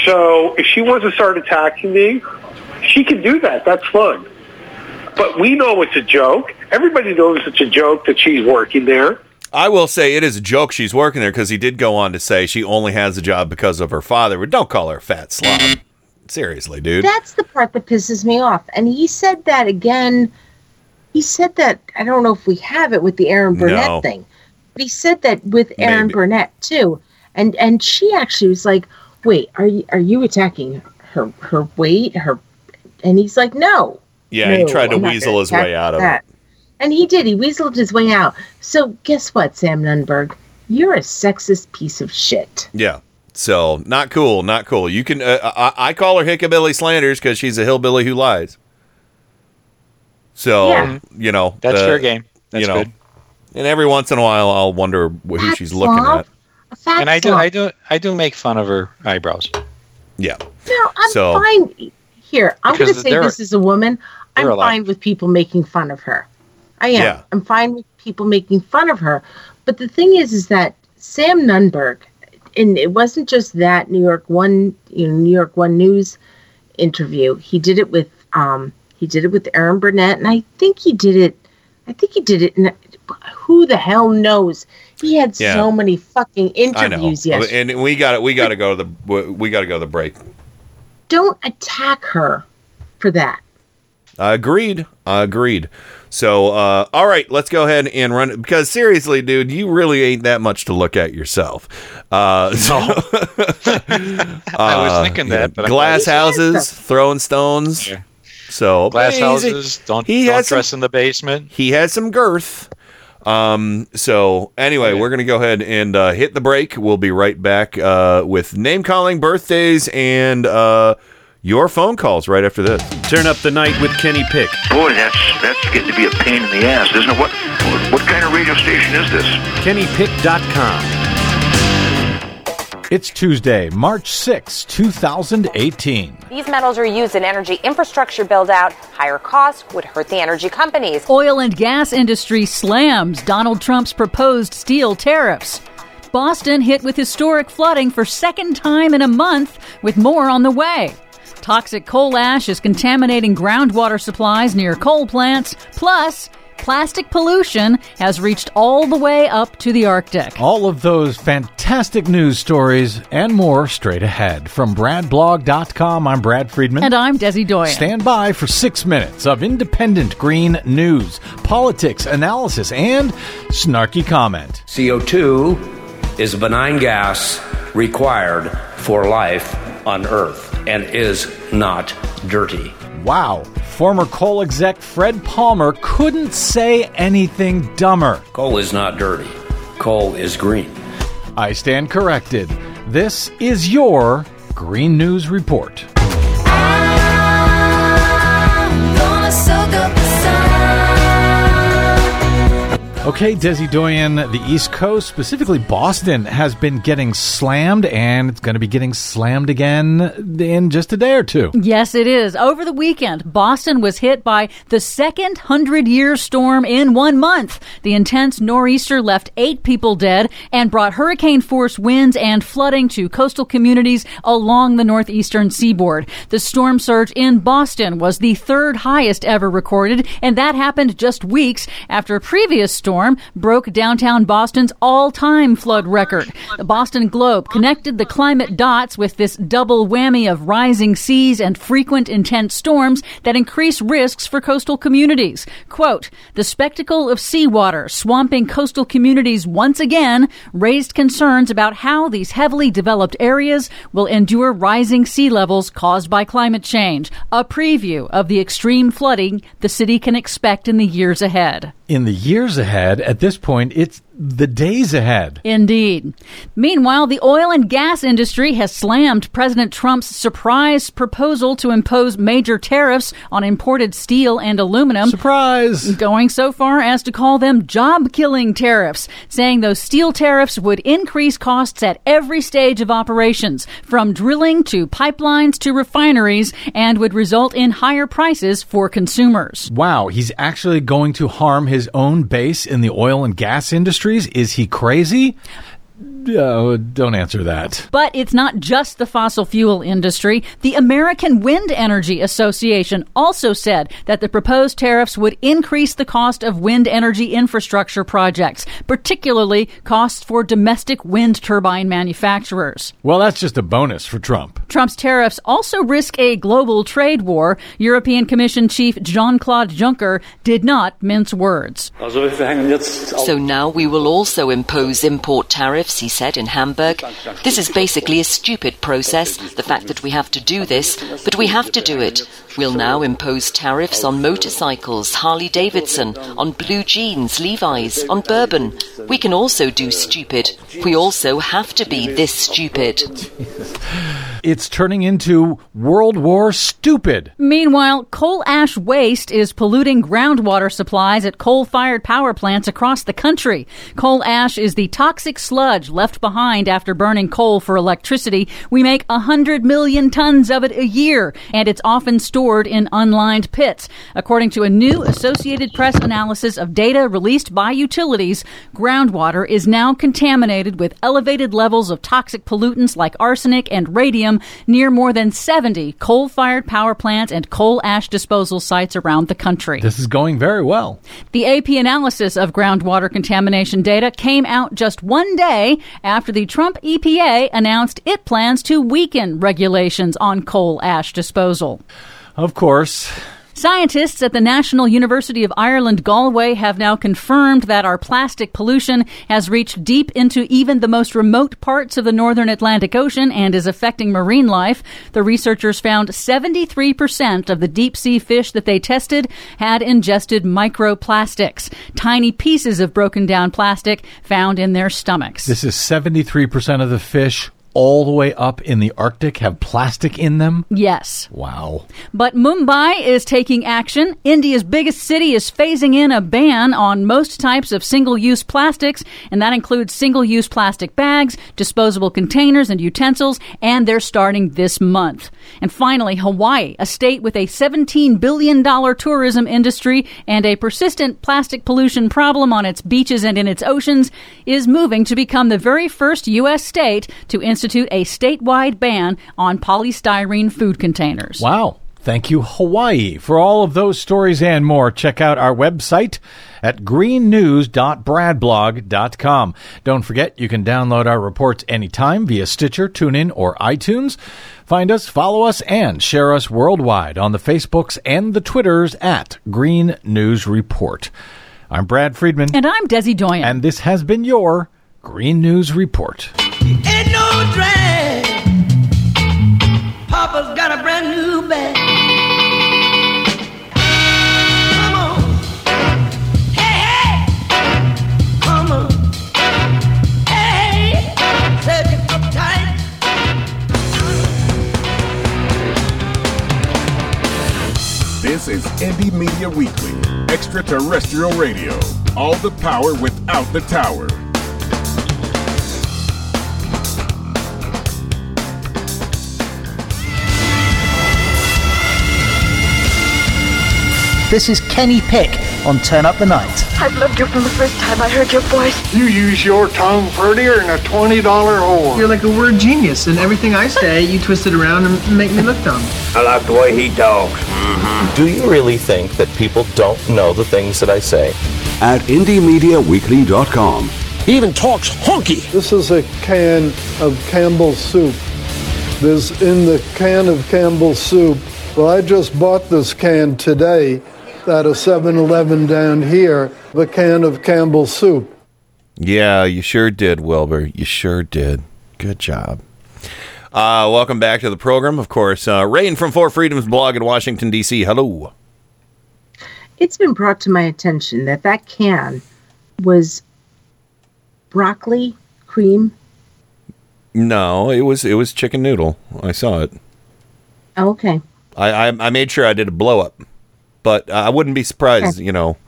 So if she wants to start attacking me, she can do that. That's fun. But we know it's a joke. Everybody knows it's a joke that she's working there. I will say it is a joke she's working there because he did go on to say she only has a job because of her father. But don't call her a fat slob. Seriously, dude. That's the part that pisses me off. And he said that again. He said that, I don't know if we have it with the Erin Burnett thing. But he said that with Erin Burnett, too. And she actually was like, wait, are you attacking her weight? And he's like, no. Yeah, no, he tried to weasel his way out of it. And he did. He weaseled his way out. So guess what, Sam Nunberg? You're a sexist piece of shit. Yeah. So not cool. You can. I call her Huckabee Sanders because she's a hillbilly who lies. So you know that's her game. That's good. And every once in a while, I'll wonder who she's looking at. And I do make fun of her eyebrows. Yeah. No, I'm fine. Here, I'm going to say this as a woman. I'm fine with people making fun of her. I am. Yeah. I'm fine with people making fun of her. But the thing is that Sam Nunberg, and it wasn't just that New York One News interview. He did it with Erin Burnett, and I think he did it. And who the hell knows? He had so many fucking interviews. Yes, and we got to go to the break. Don't attack her for that. Agreed. So, all right, let's go ahead and run it because seriously, dude, you really ain't that much to look at yourself. I was thinking that. But glass houses, throwing stones. Yeah. So glass houses. Don't dress in the basement. He has some girth. So anyway, we're going to go ahead and hit the break. We'll be right back with name calling, birthdays, and your phone calls right after this. Turn Up the Night with Kenny Pick. Boy, that's getting to be a pain in the ass, isn't it? What kind of radio station is this? KennyPick.com. It's Tuesday, March 6, 2018. These metals are used in energy infrastructure build-out. Higher costs would hurt the energy companies. Oil and gas industry slams Donald Trump's proposed steel tariffs. Boston hit with historic flooding for second time in a month, with more on the way. Toxic coal ash is contaminating groundwater supplies near coal plants. Plus, plastic pollution has reached all the way up to the Arctic. All of those fantastic news stories and more straight ahead. From BradBlog.com, I'm Brad Friedman. And I'm Desi Doyen. Stand by for 6 minutes of independent green news, politics, analysis, and snarky comment. CO2 is a benign gas required for life on Earth and is not dirty. Wow. Former coal exec Fred Palmer couldn't say anything dumber. Coal is not dirty. Coal is green. I stand corrected. This is your Green News Report. I'm gonna soak up the sun. Okay, Desi Doyen, the East Coast, specifically Boston, has been getting slammed, and it's going to be getting slammed again in just a day or two. Yes, it is. Over the weekend, Boston was hit by the second 100-year storm in 1 month. The intense nor'easter left 8 people dead and brought hurricane-force winds and flooding to coastal communities along the northeastern seaboard. The storm surge in Boston was the third highest ever recorded, and that happened just weeks after a previous storm broke downtown Boston's all-time flood record. The Boston Globe connected the climate dots with this double whammy of rising seas and frequent intense storms that increase risks for coastal communities. Quote, "The spectacle of seawater swamping coastal communities once again raised concerns about how these heavily developed areas will endure rising sea levels caused by climate change. A preview of the extreme flooding the city can expect in the years ahead." In the years ahead. At this point, it's the days ahead. Indeed. Meanwhile, the oil and gas industry has slammed President Trump's surprise proposal to impose major tariffs on imported steel and aluminum. Surprise! Going so far as to call them job-killing tariffs, saying those steel tariffs would increase costs at every stage of operations, from drilling to pipelines to refineries, and would result in higher prices for consumers. Wow, he's actually going to harm his own base in the oil and gas industry? Is he crazy? No, don't answer that. But it's not just the fossil fuel industry. The American Wind Energy Association also said that the proposed tariffs would increase the cost of wind energy infrastructure projects, particularly costs for domestic wind turbine manufacturers. Well, that's just a bonus for Trump. Trump's tariffs also risk a global trade war. European Commission Chief Jean-Claude Juncker did not mince words. So now we will also impose import tariffs, he said in Hamburg. This is basically a stupid process, the fact that we have to do this, but we have to do it. We'll now impose tariffs on motorcycles, Harley-Davidson, on blue jeans, Levi's, on bourbon. We can also do stupid. We also have to be this stupid. It's turning into World War Stupid. Meanwhile, coal ash waste is polluting groundwater supplies at coal-fired power plants across the country. Coal ash is the toxic sludge left behind after burning coal for electricity. We make 100 million tons of it a year, and it's often stored in unlined pits. According to a new Associated Press analysis of data released by utilities, groundwater is now contaminated with elevated levels of toxic pollutants like arsenic and radium near more than 70 coal-fired power plants and coal ash disposal sites around the country. This is going very well. The AP analysis of groundwater contamination data came out just one day after the Trump EPA announced it plans to weaken regulations on coal ash disposal. Of course. Scientists at the National University of Ireland, Galway, have now confirmed that our plastic pollution has reached deep into even the most remote parts of the northern Atlantic Ocean and is affecting marine life. The researchers found 73% of the deep-sea fish that they tested had ingested microplastics, tiny pieces of broken-down plastic found in their stomachs. This is 73% of the fish all the way up in the Arctic have plastic in them? Yes. Wow. But Mumbai is taking action. India's biggest city is phasing in a ban on most types of single-use plastics, and that includes single-use plastic bags, disposable containers and utensils, and they're starting this month. And finally, Hawaii, a state with a $17 billion tourism industry and a persistent plastic pollution problem on its beaches and in its oceans, is moving to become the very first U.S. state to institute a statewide ban on polystyrene food containers. Wow. Thank you, Hawaii. For all of those stories and more, check out our website at greennews.bradblog.com. Don't forget, you can download our reports anytime via Stitcher, TuneIn, or iTunes. Find us, follow us, and share us worldwide on the Facebooks and the Twitters at Green News Report. I'm Brad Friedman. And I'm Desi Doyen. And this has been your Green News Report. Ain't no drag. Papa's got a brand new bag. Come on. Hey, hey. Come on. Hey, hey. Set it up tight. This is Indie Media Weekly, extraterrestrial radio. all the power without the tower. This is Kenny Pick on Turn Up the Night. I've loved you from the first time I heard your voice. You use your tongue prettier than a $20 whore. You're like a word genius, and everything I say, you twist it around and make me look dumb. I like the way he talks. Mm-hmm. Do you really think that people don't know the things that I say? At IndieMediaWeekly.com. He even talks honky. This is a can of Campbell's soup. There's in the can of Campbell's soup. Well, I just bought this can today at a 7-Eleven down here, the can of Campbell's soup. Yeah, you sure did, Wilbur. You sure did. Good job. Welcome back to the program. Of course, Rainn from Four Freedoms Blog in Washington, D.C. Hello. It's been brought to my attention that that can was broccoli cream. No, it was chicken noodle. I saw it. Okay. I made sure I did a blow up. But I wouldn't be surprised, you know.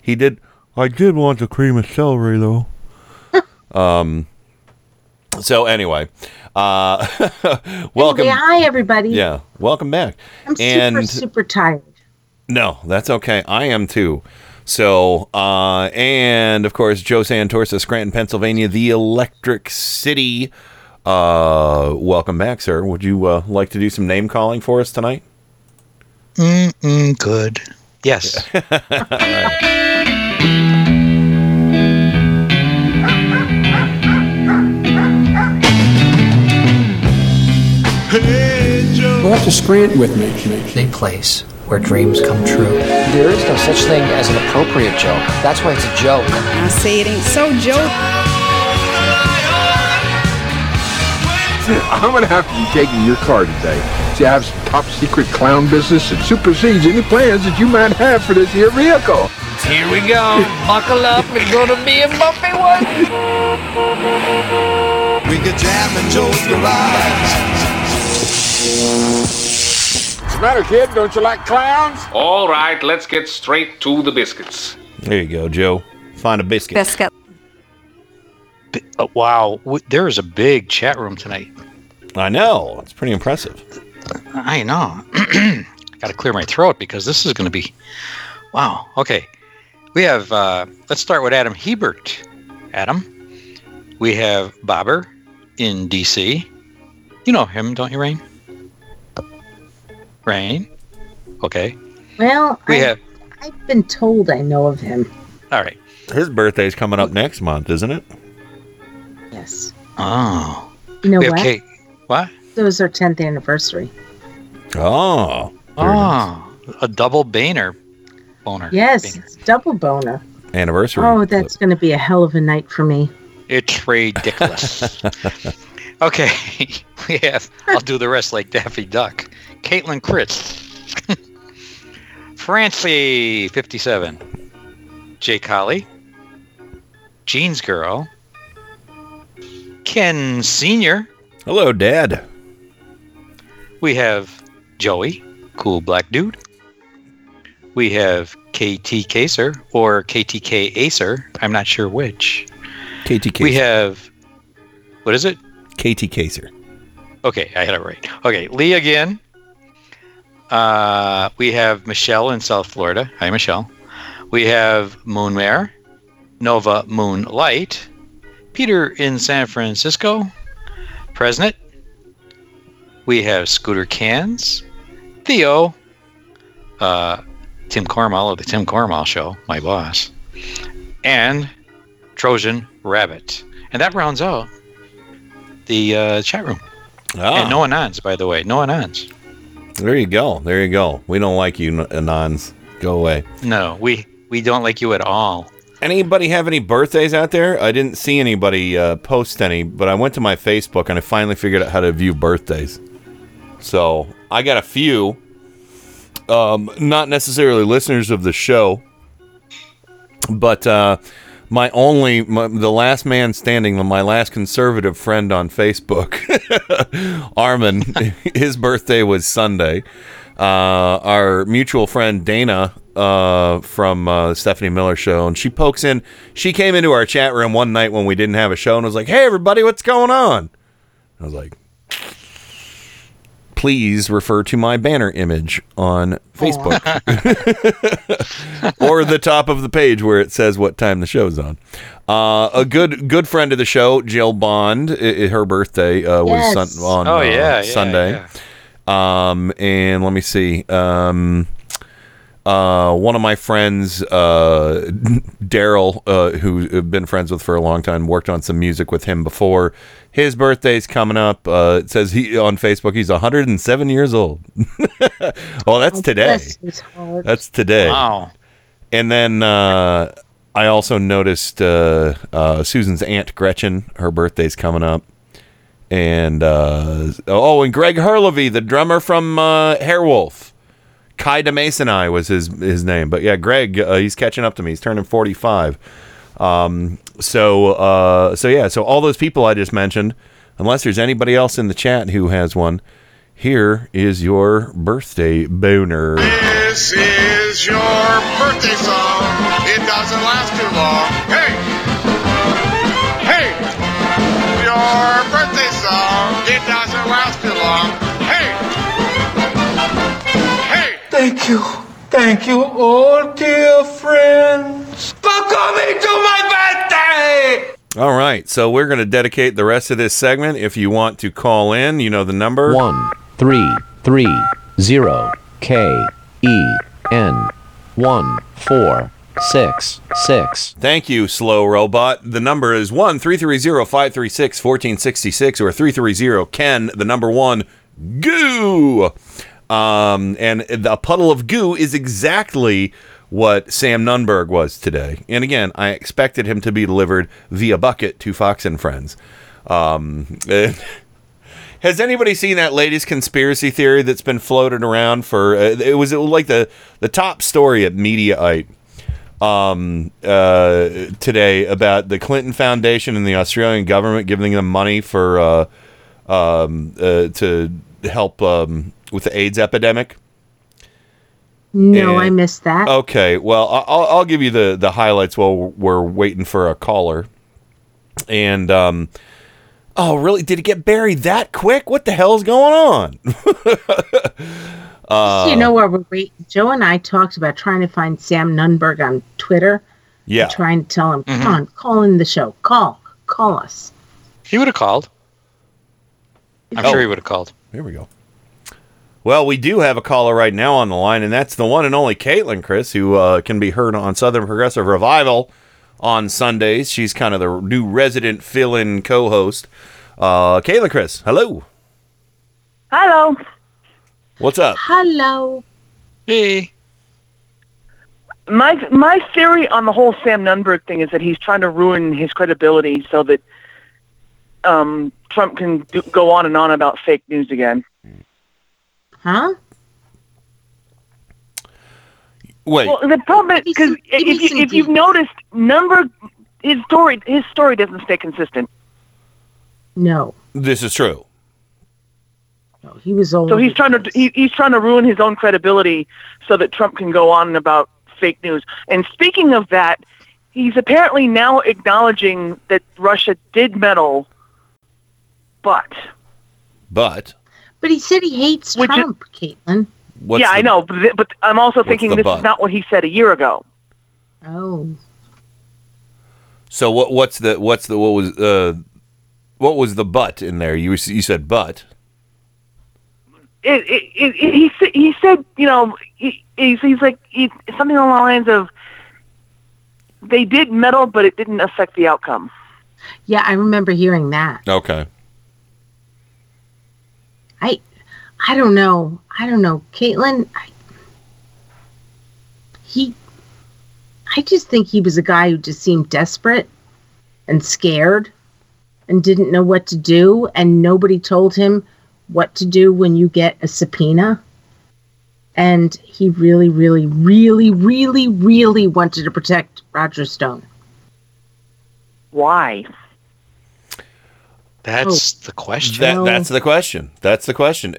He did. I did want the cream of celery, though. So anyway, welcome. Anyway, hi, everybody. Yeah, welcome back. I'm super tired. No, that's okay. I am too. So and of course, Joe Santorsa, Scranton, Pennsylvania, the Electric City. Welcome back, sir. Would you like to do some name calling for us tonight? Good. Yes. All right. Hey, Joe. Go out to Scranton with me. A place where dreams come true. There is no such thing as an appropriate joke. That's why it's a joke. I say it ain't so, Joe. I'm going to have to be taking your car today. See, I have some top-secret clown business that supersedes any plans that you might have for this here vehicle. Here we go. Buckle up. It's going to be a bumpy one. We could jam in Joe's garage. What's the matter, kid? Don't you like clowns? All right, let's get straight to the biscuits. There you go, Joe. Find a biscuit. Biscuit. Wow, there is a big chat room tonight. I know. It's pretty impressive. I know. Got to clear my throat because this is going to be... Wow. Okay. We have... let's start with Adam Hebert. Adam. We have Bobber in D.C. You know him, don't you, Rainn? Rainn? Okay. Well, I've been told I know of him. All right. His birthday's coming up next month, isn't it? Yes. Oh. You know what? Kate. What? It was their 10th anniversary. Oh. Oh. Nice. A double boner. Yes, boner. It's double boner. Anniversary. Oh, that's going to be a hell of a night for me. It's ridiculous. Okay. We have, I'll do the rest like Daffy Duck. Caitlin Critz. Francie, 57. Jake Holly. Jeans Girl. Ken Sr. Hello, Dad. We have Joey, cool black dude. We have KT Kaser or KTK Acer. I'm not sure which. KT Kaser. We have, what is it? KT Kaser. Okay, I had it right. Okay, Lee again. We have Michelle in South Florida. Hi, Michelle. We have Moonmare, Nova Moonlight, Peter in San Francisco. President, we have Scooter Cans, Theo, Tim Cormall of the Tim Cormall Show, my boss, and Trojan Rabbit. And that rounds out the chat room. Ah. And no Anons, by the way. No Anons. There you go. There you go. We don't like you, Anons. Go away. No, we don't like you at all. Anybody have any birthdays out there? I didn't see anybody post any, but I went to my Facebook and I finally figured out how to view birthdays. So I got a few, not necessarily listeners of the show, but the last man standing, my last conservative friend on Facebook, Armin, his birthday was Sunday. Our mutual friend Dana from Stephanie Miller's show, and she pokes in. She came into our chat room one night when we didn't have a show and was like, "Hey, everybody, what's going on?" I was like, please refer to my banner image on Facebook. Or the top of the page where it says what time the show's on. A good friend of the show, Jill Bond, her birthday was Sunday. Yeah. And let me see. One of my friends, Daryl, who I've been friends with for a long time, worked on some music with him before. His birthday's coming up. It says he on Facebook he's 107 years old. Oh, that's today. That's today. Wow. And then I also noticed Susan's aunt Gretchen. Her birthday's coming up. And and Greg Herlovy, the drummer from Hairwolf. Kai DeMasoni was his name. But yeah, Greg, he's catching up to me. He's turning 45. So all those people I just mentioned, unless there's anybody else in the chat who has one, here is your birthday boner. This is your birthday song. It doesn't last too long. Hey, your birthday song. It doesn't last too long. Hey, thank you, all dear friends. All right, so we're going to dedicate the rest of this segment. If you want to call in, you know the number. 1-330-KEN 1466. Thank you, Slow Robot. The number is 1-330-536-1466 or 330-KEN, the number 1, goo. And the puddle of goo is exactly what Sam Nunberg was today. And again, I expected him to be delivered via bucket to Fox and Friends. Has anybody seen that latest conspiracy theory that's been floated around for it was like the top story at Mediaite today about the Clinton Foundation and the Australian government giving them money for to help with the AIDS epidemic? No, I missed that. Okay, well, I'll give you the highlights while we're waiting for a caller. And, really? Did it get buried that quick? What the hell's going on? While we're waiting, Joe and I talked about trying to find Sam Nunberg on Twitter. Yeah. Trying to tell him, come on, call in the show. Call us. He would have called. I'm sure he would have called. Here we go. Well, we do have a caller right now on the line, and that's the one and only Caitlin, Chris, who can be heard on Southern Progressive Revival on Sundays. She's kind of the new resident fill-in co-host. Caitlin, Chris, hello. Hello. What's up? Hello. Hey. My theory on the whole Sam Nunberg thing is that he's trying to ruin his credibility so that Trump can go on and on about fake news again. Huh? Wait. Well, the problem is because if you've noticed, his story doesn't stay consistent. No. This is true. No, he was old. So he's trying to ruin his own credibility so that Trump can go on about fake news. And speaking of that, he's apparently now acknowledging that Russia did meddle, but. But he said he hates Trump, Caitlin. I know, but I'm also thinking this is not what he said a year ago. Oh. So what was the but in there? You said but. He said he's like something along the lines of they did meddle, but it didn't affect the outcome. Yeah, I remember hearing that. Okay. I don't know. Caitlin, I just think he was a guy who just seemed desperate and scared and didn't know what to do. And nobody told him what to do when you get a subpoena. And he really, really, really, really, really wanted to protect Roger Stone. Why? That's the question. That's the question.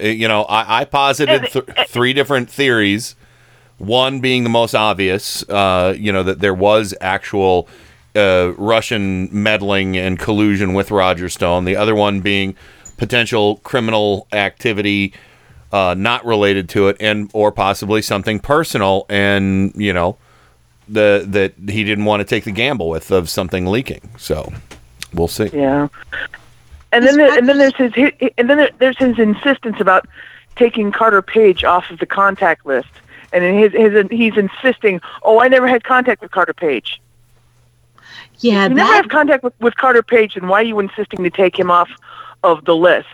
You know, I posited three different theories One being the most obvious, that there was actual Russian meddling and collusion with Roger Stone. The other one being potential criminal activity not related to it, and or possibly something personal, and that he didn't want to take the gamble with of something leaking. So we'll see. Yeah, and then there's his insistence about taking Carter Page off of the contact list. And in he's insisting, I never had contact with Carter Page. Yeah, if you never have contact with Carter Page, then why are you insisting to take him off of the list?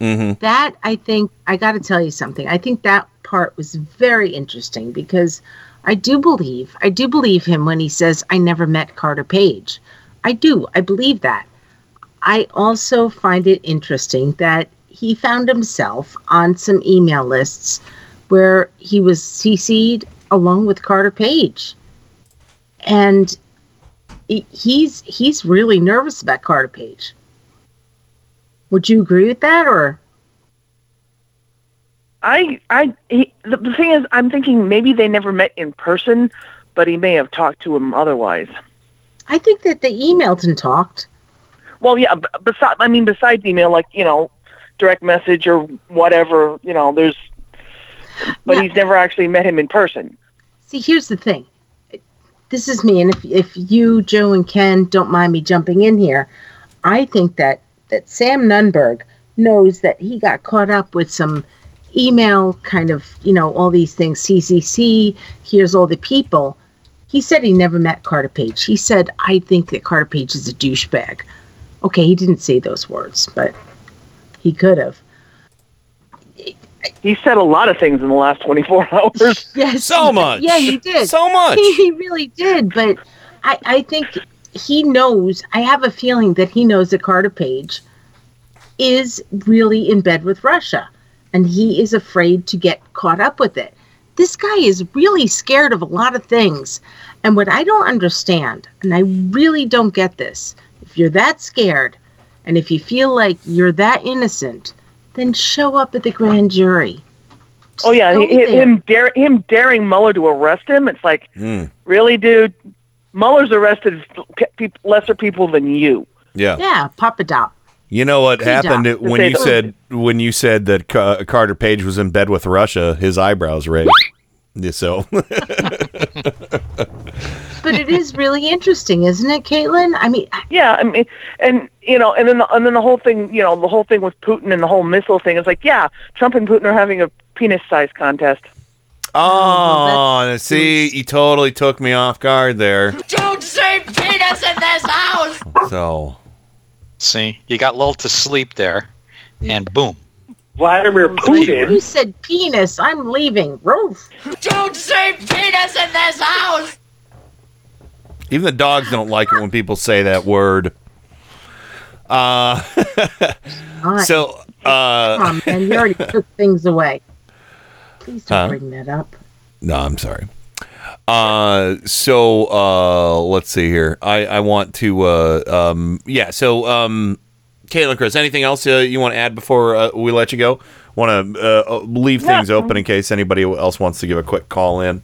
Mm-hmm. That, I think, I got to tell you something. I think that part was very interesting because I do believe him when he says, I never met Carter Page. I do. I believe that. I also find it interesting that he found himself on some email lists where he was CC'd along with Carter Page. And he's really nervous about Carter Page. Would you agree with that, or? The thing is, I'm thinking maybe they never met in person, but he may have talked to him otherwise. I think that they emailed and talked. Well, yeah, besides email, like, direct message or whatever, there's... But now, he's never actually met him in person. See, here's the thing. This is me, and if you, Joe, and Ken don't mind me jumping in here, I think that Sam Nunberg knows that he got caught up with some email kind of, all these things, CCC, here's all the people. He said he never met Carter Page. He said, I think that Carter Page is a douchebag. Okay, he didn't say those words, but he could have. He said a lot of things in the last 24 hours. Yes, so much. Yeah, he did. So much. He really did. But I think he knows, I have a feeling that he knows that Carter Page is really in bed with Russia. And he is afraid to get caught up with it. This guy is really scared of a lot of things. And what I don't understand, and I really don't get this, if you're that scared, and if you feel like you're that innocent, then show up at the grand jury. Just him daring Mueller to arrest him. It's like, really, dude? Mueller's arrested lesser people than you. Yeah. Yeah, Papadop. You know what happened when you said that Carter Page was in bed with Russia? His eyebrows raised. So. But it is really interesting, isn't it, Caitlin? I mean, yeah, I mean, and then the whole thing, the whole thing with Putin and the whole missile thing is like, yeah, Trump and Putin are having a penis size contest. Oh, see, you totally took me off guard there. Don't say penis in this house. So, see, you got lulled to sleep there, and boom. Vladimir Putin. You said penis. I'm leaving. Roof. Don't say penis in this house. Even the dogs don't like it when people say that word. So. Come on, man. You already took things away. Please don't bring that up. No, I'm sorry. So let's see here. I want to. Caitlin, Chris, anything else you want to add before we let you go? Want to leave things open in case anybody else wants to give a quick call in?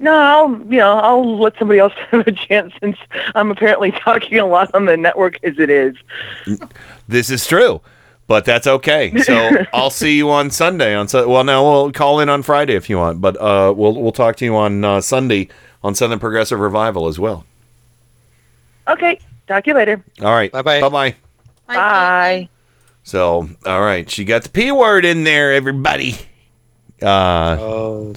No, I'll let somebody else have a chance since I'm apparently talking a lot on the network as it is. This is true, but that's okay. So I'll see you on Sunday. We'll call in on Friday if you want, but we'll talk to you on Sunday on Southern Progressive Revival as well. Okay. Talk to you later. All right. Bye-bye. Bye-bye. Bye. So, all right. She got the P word in there, everybody. So,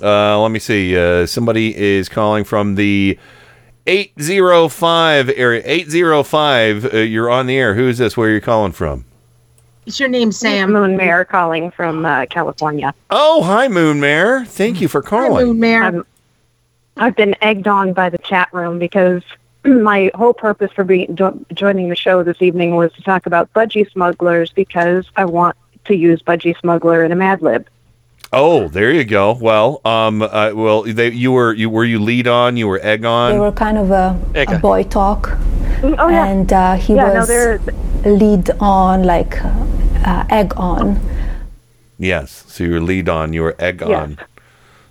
let me see. Somebody is calling from the 805 area. 805, you're on the air. Who is this? Where are you calling from? It's your name, Sam Moonmare, calling from California. Oh, hi, Moonmare. Thank you for calling. Hi, Moonmare. I've been egged on by the chat room because... my whole purpose for joining the show this evening was to talk about budgie smugglers because I want to use budgie smuggler in a Mad Lib. Oh, there you go. Well, you were lead on, you were egg on. They were kind of a boy talk. Oh, yeah. And he was lead on, like egg on. Yes. So you were lead on. You were egg on.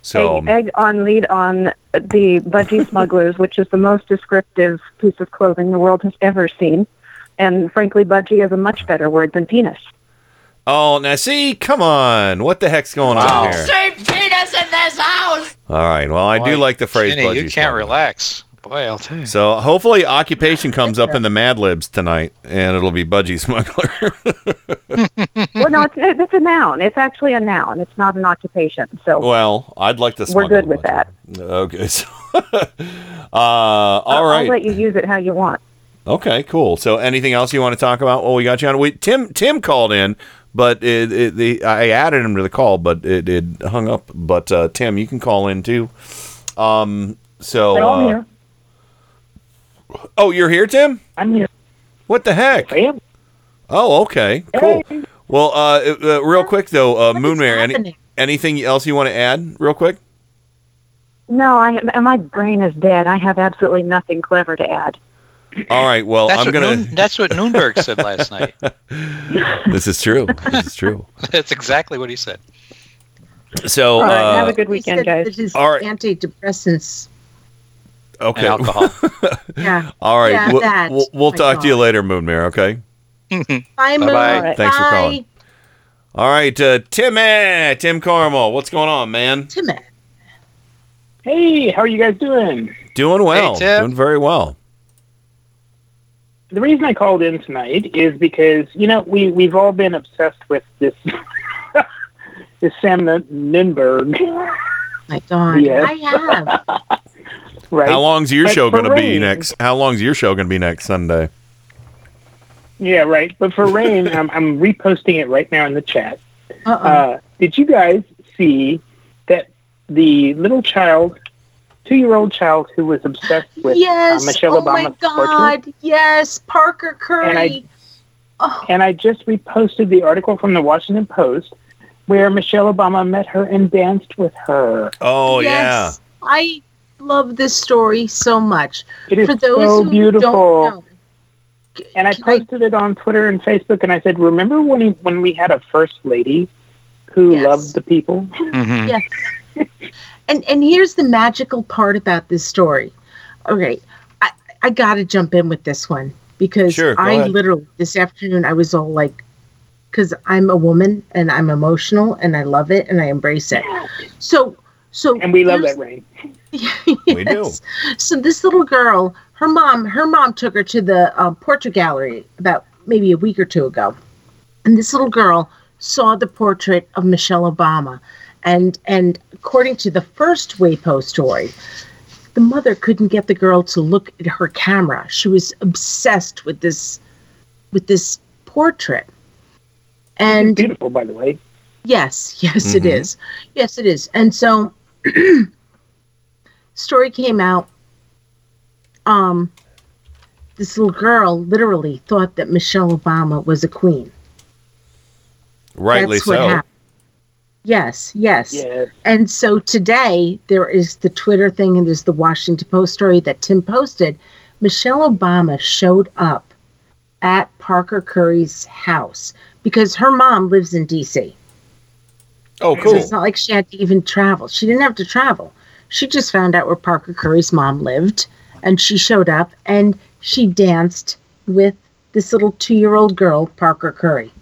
So egg on, lead on the Budgie Smugglers, which is the most descriptive piece of clothing the world has ever seen. And frankly, budgie is a much better word than penis. Oh, now see, come on. What the heck's going on here? Don't say penis in this house! All right, well, I do like the phrase Jenny, budgie. You can't relax. Boy, I'll tell you. So hopefully occupation comes up in the Mad Libs tonight, and it'll be budgie smuggler. Well, no, it's a noun. It's actually a noun. It's not an occupation. So well, I'd like to smuggle. We're good with that. Okay. So, all right. I'll let you use it how you want. Okay, cool. So anything else you want to talk about? Oh, we got you on. Tim called in, but I added him to the call, but it hung up. But Tim, you can call in too. I'm here. Oh, you're here, Tim? I'm here. What the heck? I am. Oh, okay. Cool. Hey. Well, real quick, though, Moonmare, anything else you want to add real quick? No, my brain is dead. I have absolutely nothing clever to add. All right, well, that's what Nunberg said last night. This is true. That's exactly what he said. So, all right, have a good weekend, guys. It is antidepressants. Okay. And alcohol. Yeah. All right. Yeah, we'll talk to you later, Moonmare, okay? Bye, Moon. Right. Thanks for calling. All right, Tim Carmel, what's going on, man? Timmy. Hey, how are you guys doing? Doing well. Hey, Tim. Doing very well. The reason I called in tonight is because, we've all been obsessed with this this Sam Nunberg. My God. Yes. I have. Right. How long's your show going to be next? How long's your show going to be next Sunday? Yeah, right. But for Rainn, I'm reposting it right now in the chat. Did you guys see that the little child, 2-year-old child who was obsessed with Michelle Obama's portrait? God! Yes, Parker Curry. And I just reposted the article from the Washington Post where Michelle Obama met her and danced with her. Oh yes, yeah, I love this story so much. It is so beautiful. Don't know, and I posted it on Twitter and Facebook, and I said, remember when we had a first lady who loved the people? Mm-hmm. Yes. And here's the magical part about this story. Okay, I got to jump in with this one because literally this afternoon I was all like, because I'm a woman and I'm emotional and I love it and I embrace it. So and we love that, Rainn. Yes. We do. So this little girl, her mom took her to the portrait gallery about maybe a week or two ago, and this little girl saw the portrait of Michelle Obama, and according to the first WayPo story, the mother couldn't get the girl to look at her camera. She was obsessed with this portrait. And it's beautiful, by the way. Yes, mm-hmm. It is. Yes, it is. And so, story came out. This little girl literally thought that Michelle Obama was a queen. Rightly so. Happened. Yes. And so today there is the Twitter thing and there's the Washington Post story that Tim posted. Michelle Obama showed up at Parker Curry's house because her mom lives in D.C. Oh, cool. So it's not like she had to even travel. She didn't have to travel. She just found out where Parker Curry's mom lived, and she showed up, and she danced with this little 2-year-old girl, Parker Curry.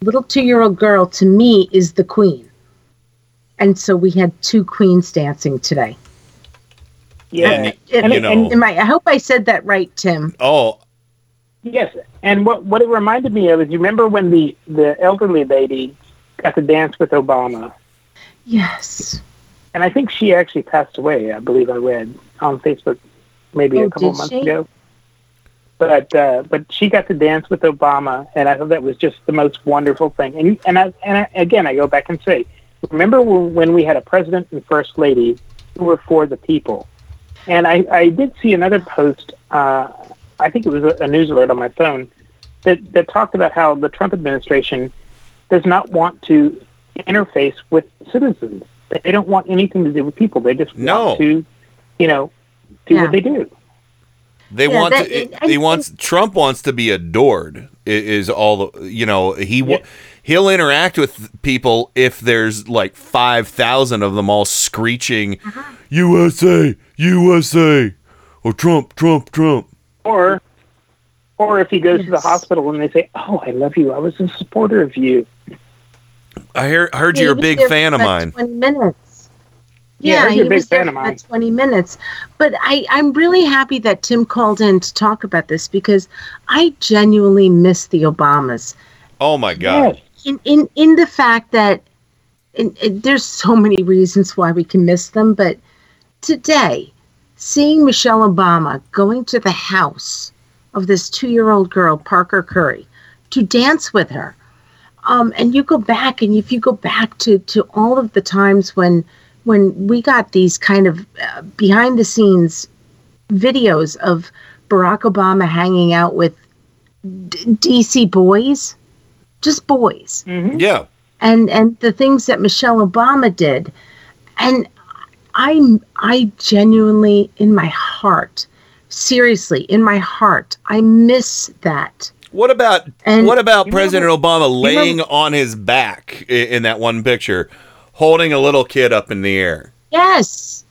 Little 2-year-old girl, to me, is the queen. And so we had two queens dancing today. Yeah. I hope I said that right, Tim. Oh, yes. And what it reminded me of is, you remember when the elderly lady got to dance with Obama? Yes. And I think she actually passed away, I believe I read on Facebook maybe a couple months ago. But she got to dance with Obama, and I thought that was just the most wonderful thing. And I, again, I go back and say, remember when we had a president and first lady who were for the people? And I did see another post, I think it was a news alert on my phone, that talked about how the Trump administration does not want to interface with citizens. They don't want anything to do with people. They just want to, do what they do. They want. Trump wants to be adored. Is all the he he'll interact with people if there's like 5,000 of them all screeching, USA, USA, or Trump, Trump, Trump. Or if he goes to the hospital and they say, "Oh, I love you. I was a supporter of you. I heard you're a big fan of mine." 20 minutes. Yeah, he was there for 20 minutes. But I'm really happy that Tim called in to talk about this because I genuinely miss the Obamas. Oh my God! In the fact that there's so many reasons why we can miss them, but today, seeing Michelle Obama going to the house of this 2-year-old girl, Parker Curry, to dance with her. And you go back, and if you go back to all of the times when we got these kind of behind-the-scenes videos of Barack Obama hanging out with D.C. boys, just boys. Mm-hmm. Yeah. And the things that Michelle Obama did. And I genuinely, in my heart, seriously, in my heart, I miss that. What about President Obama laying on his back in that one picture, holding a little kid up in the air? Yes.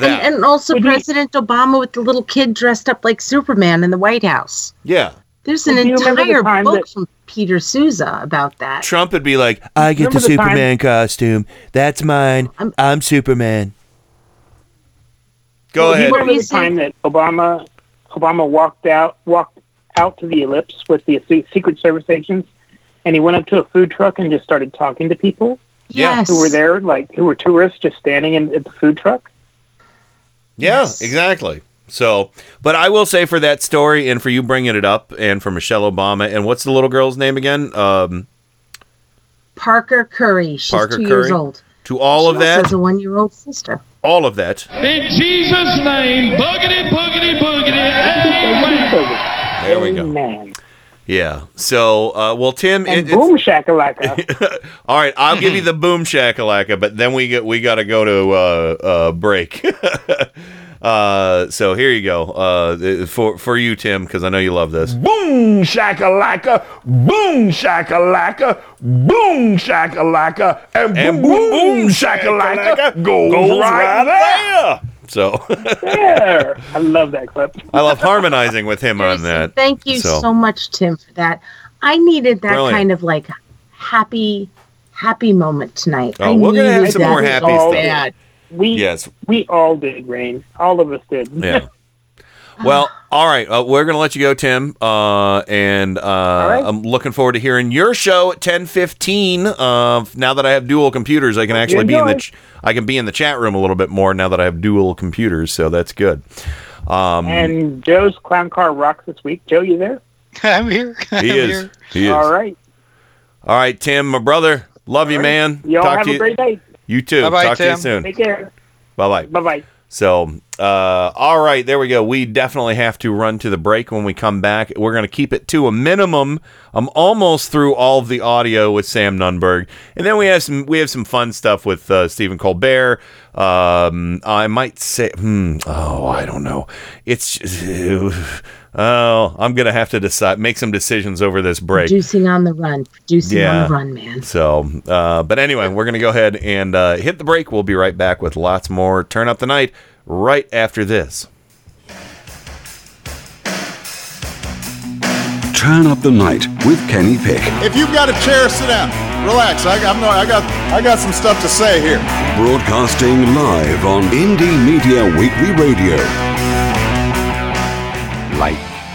And also President Obama with the little kid dressed up like Superman in the White House. Yeah. There's an entire book from Peter Souza about that. Trump would be like, I get the Superman costume. That's mine. I'm Superman. Go ahead. Do you remember the time that Obama walked out to the ellipse with the Secret Service agents, and he went up to a food truck and just started talking to people? Yes. Who were there, like, who were tourists just standing at the food truck? Yeah, yes. Exactly. So, but I will say for that story and for you bringing it up and for Michelle Obama, and what's the little girl's name again? Parker Curry. She's Parker 2 years old. To all of that. She has a 1-year-old sister. All of that. In Jesus' name, boogity, boogity, boogity, amen. There we go. Amen. Yeah. So, well, Tim. And boom shakalaka. All right, I'll give you the boom shakalaka, but then we got to go to break. So here you go for you, Tim, because I know you love this. Boom shakalaka, boom shakalaka, boom shakalaka, and boom, boom, boom shakalaka goes right there. So there, I love that clip. I love harmonizing with him on that. Thank you so much, Tim, for that. I needed that kind of like happy moment tonight. Oh, we're gonna have some more happy stuff. Bad. We all did, Rainn. All of us did. Yeah. Well, all right. We're going to let you go, Tim. And right. I'm looking forward to hearing your show at 10:15. Now that I have dual computers, I can actually be in the chat room a little bit more now that I have dual computers. So that's good. And Joe's Clown Car rocks this week. Joe, you there? I'm here. He is. All right, Tim, my brother. Love you, man. Y'all have a great day. You too. Bye-bye, Talk Tim. To you soon. Take care. Bye-bye. Bye-bye. So, all right, there we go. We definitely have to run to the break. When we come back, we're going to keep it to a minimum. I'm almost through all of the audio with Sam Nunberg. And then we have some fun stuff with Stephen Colbert. I might say, I don't know. It's just... Oh, I'm going to have to decide, make some decisions over this break. Producing on the run, man. So, but anyway, we're going to go ahead and hit the break. We'll be right back with lots more Turn Up the Night right after this. Turn Up the Night with Kenny Pick. If you've got a chair, sit down. Relax. I got some stuff to say here. Broadcasting live on Indie Media Weekly Radio. Light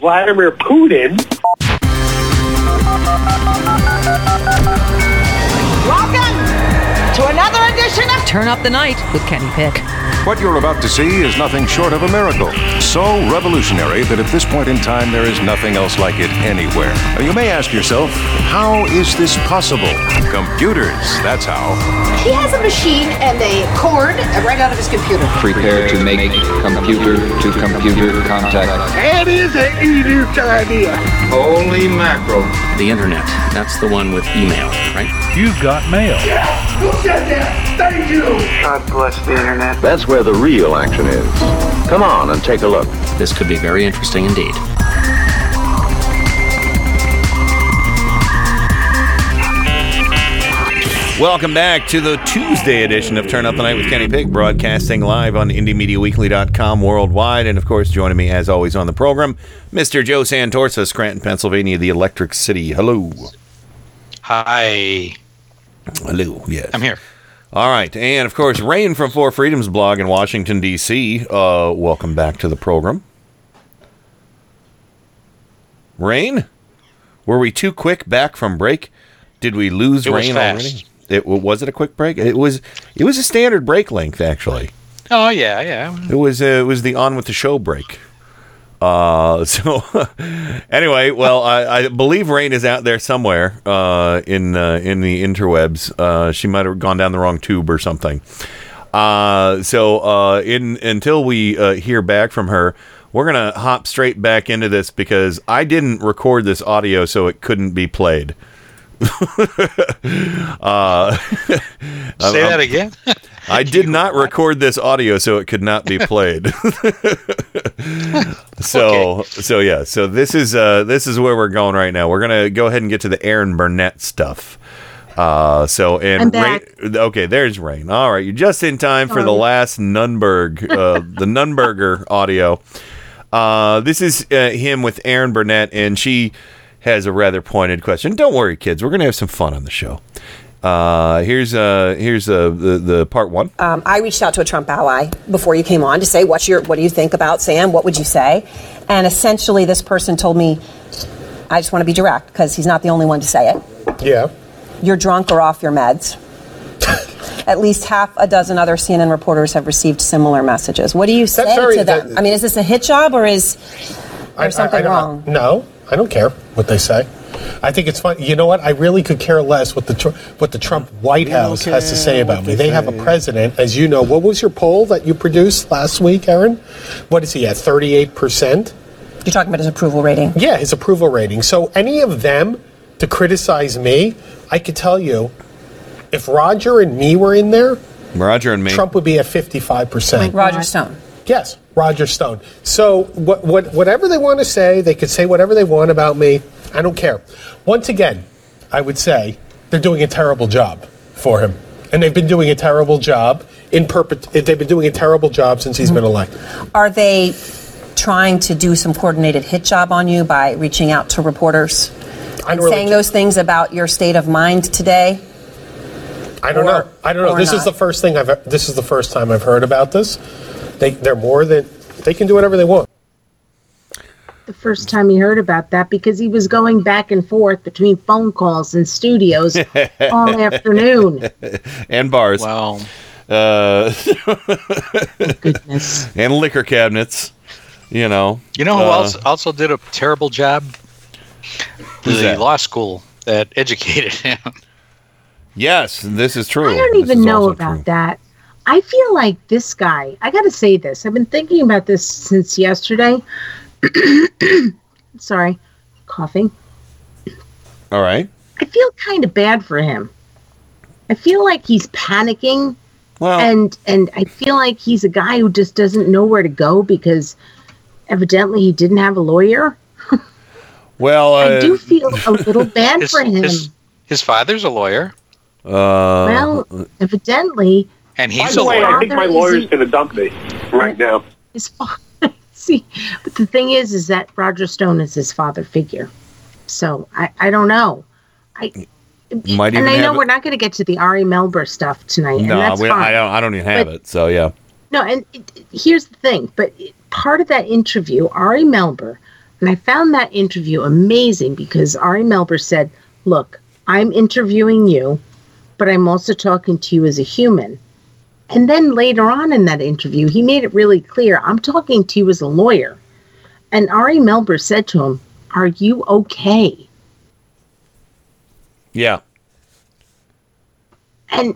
Vladimir Putin. Welcome to another edition of Turn Up the Night with Kenny Pick. What you're about to see is nothing short of a miracle. So revolutionary that at this point in time, there is nothing else like it anywhere. You may ask yourself, how is this possible? Computers, that's how. He has a machine and a cord right out of his computer. Prepare to make computer-to-computer contact. That is an idiot idea. Holy mackerel. The internet, that's the one with email, right? You've got mail. Yeah, who said that? Thank you. God bless the internet. That's where the real action is. Come on and take a look. This could be very interesting indeed. Welcome back to the Tuesday edition of Turn Up the Night with Kenny Pick, broadcasting live on IndieMediaWeekly.com worldwide. And, of course, joining me, as always, on the program, Mr. Joe Santorsa, Scranton, Pennsylvania, the Electric City. Hello. Hi. Hello, yes. I'm here. All right. And, of course, Rainn from Four Freedoms Blog in Washington, D.C. Welcome back to the program. Rainn, were we too quick back from break? Did we lose Rainn already? Was it a quick break? It was a standard break length, actually. Oh yeah. It was the on with the show break. Anyway, well, I believe Rainn is out there somewhere in the interwebs. She might have gone down the wrong tube or something. Until we hear back from her, we're gonna hop straight back into this because I didn't record this audio, so it couldn't be played. Say that again. I did not record this audio, so it could not be played. So this is where we're going right now. We're gonna go ahead and get to the Erin Burnett stuff. I'm back. Okay, there's Rainn. All right, you're just in time for the last Nunberg, the Nunberger audio. This is him with Erin Burnett, and she has a rather pointed question. Don't worry, kids. We're going to have some fun on the show. Here's the part one. I reached out to a Trump ally before you came on to say, what do you think about Sam? What would you say? And essentially this person told me, I just want to be direct because he's not the only one to say it. Yeah. You're drunk or off your meds. At least half a dozen other CNN reporters have received similar messages. What do you say to them? I mean, is this a hit job or is there something wrong? No. I don't care what they say. I think it's fun. You know what? I really could care less what the Trump White House has to say about me. They have a president, as you know. What was your poll that you produced last week, Erin? What is he at, 38%? You're talking about his approval rating. Yeah, his approval rating. So any of them to criticize me, I could tell you, if Roger and me were in there, Trump would be at 55%. Like Roger Stone. Yes, Roger Stone. So whatever they want to say, they could say whatever they want about me. I don't care. Once again, I would say they're doing a terrible job for him. And they've been doing a terrible job since he's been elected. Are they trying to do some coordinated hit job on you by reaching out to reporters and saying those things about your state of mind today? I don't know. This is the first time I've heard about this. They can do whatever they want. The first time he heard about that, because he was going back and forth between phone calls and studios all afternoon. And bars. Wow. Oh, goodness. And liquor cabinets, you know. You know who else also did a terrible job? The law school that educated him. Yes, this is true. I don't even know about that. I feel like this guy, I got to say this, I've been thinking about this since yesterday. Sorry, coughing. All right. I feel kind of bad for him. I feel like he's panicking. Well, and I feel like he's a guy who just doesn't know where to go because evidently he didn't have a lawyer. Well, I do feel a little bad for him. His father's a lawyer. Well, evidently... And he's by the way, I think my lawyer's going to dump me right now. His father, see, but the thing is that Roger Stone is his father figure. So I don't know. We're not going to get to the Ari Melber stuff tonight. No, and that's fine. I don't even have it. So yeah. No, and here's the thing. But part of that interview, Ari Melber, and I found that interview amazing because Ari Melber said, "Look, I'm interviewing you. but I'm also talking to you as a human. And then later on in that interview, he made it really clear, I'm talking to you as a lawyer. And Ari Melber said to him, are you okay? Yeah. And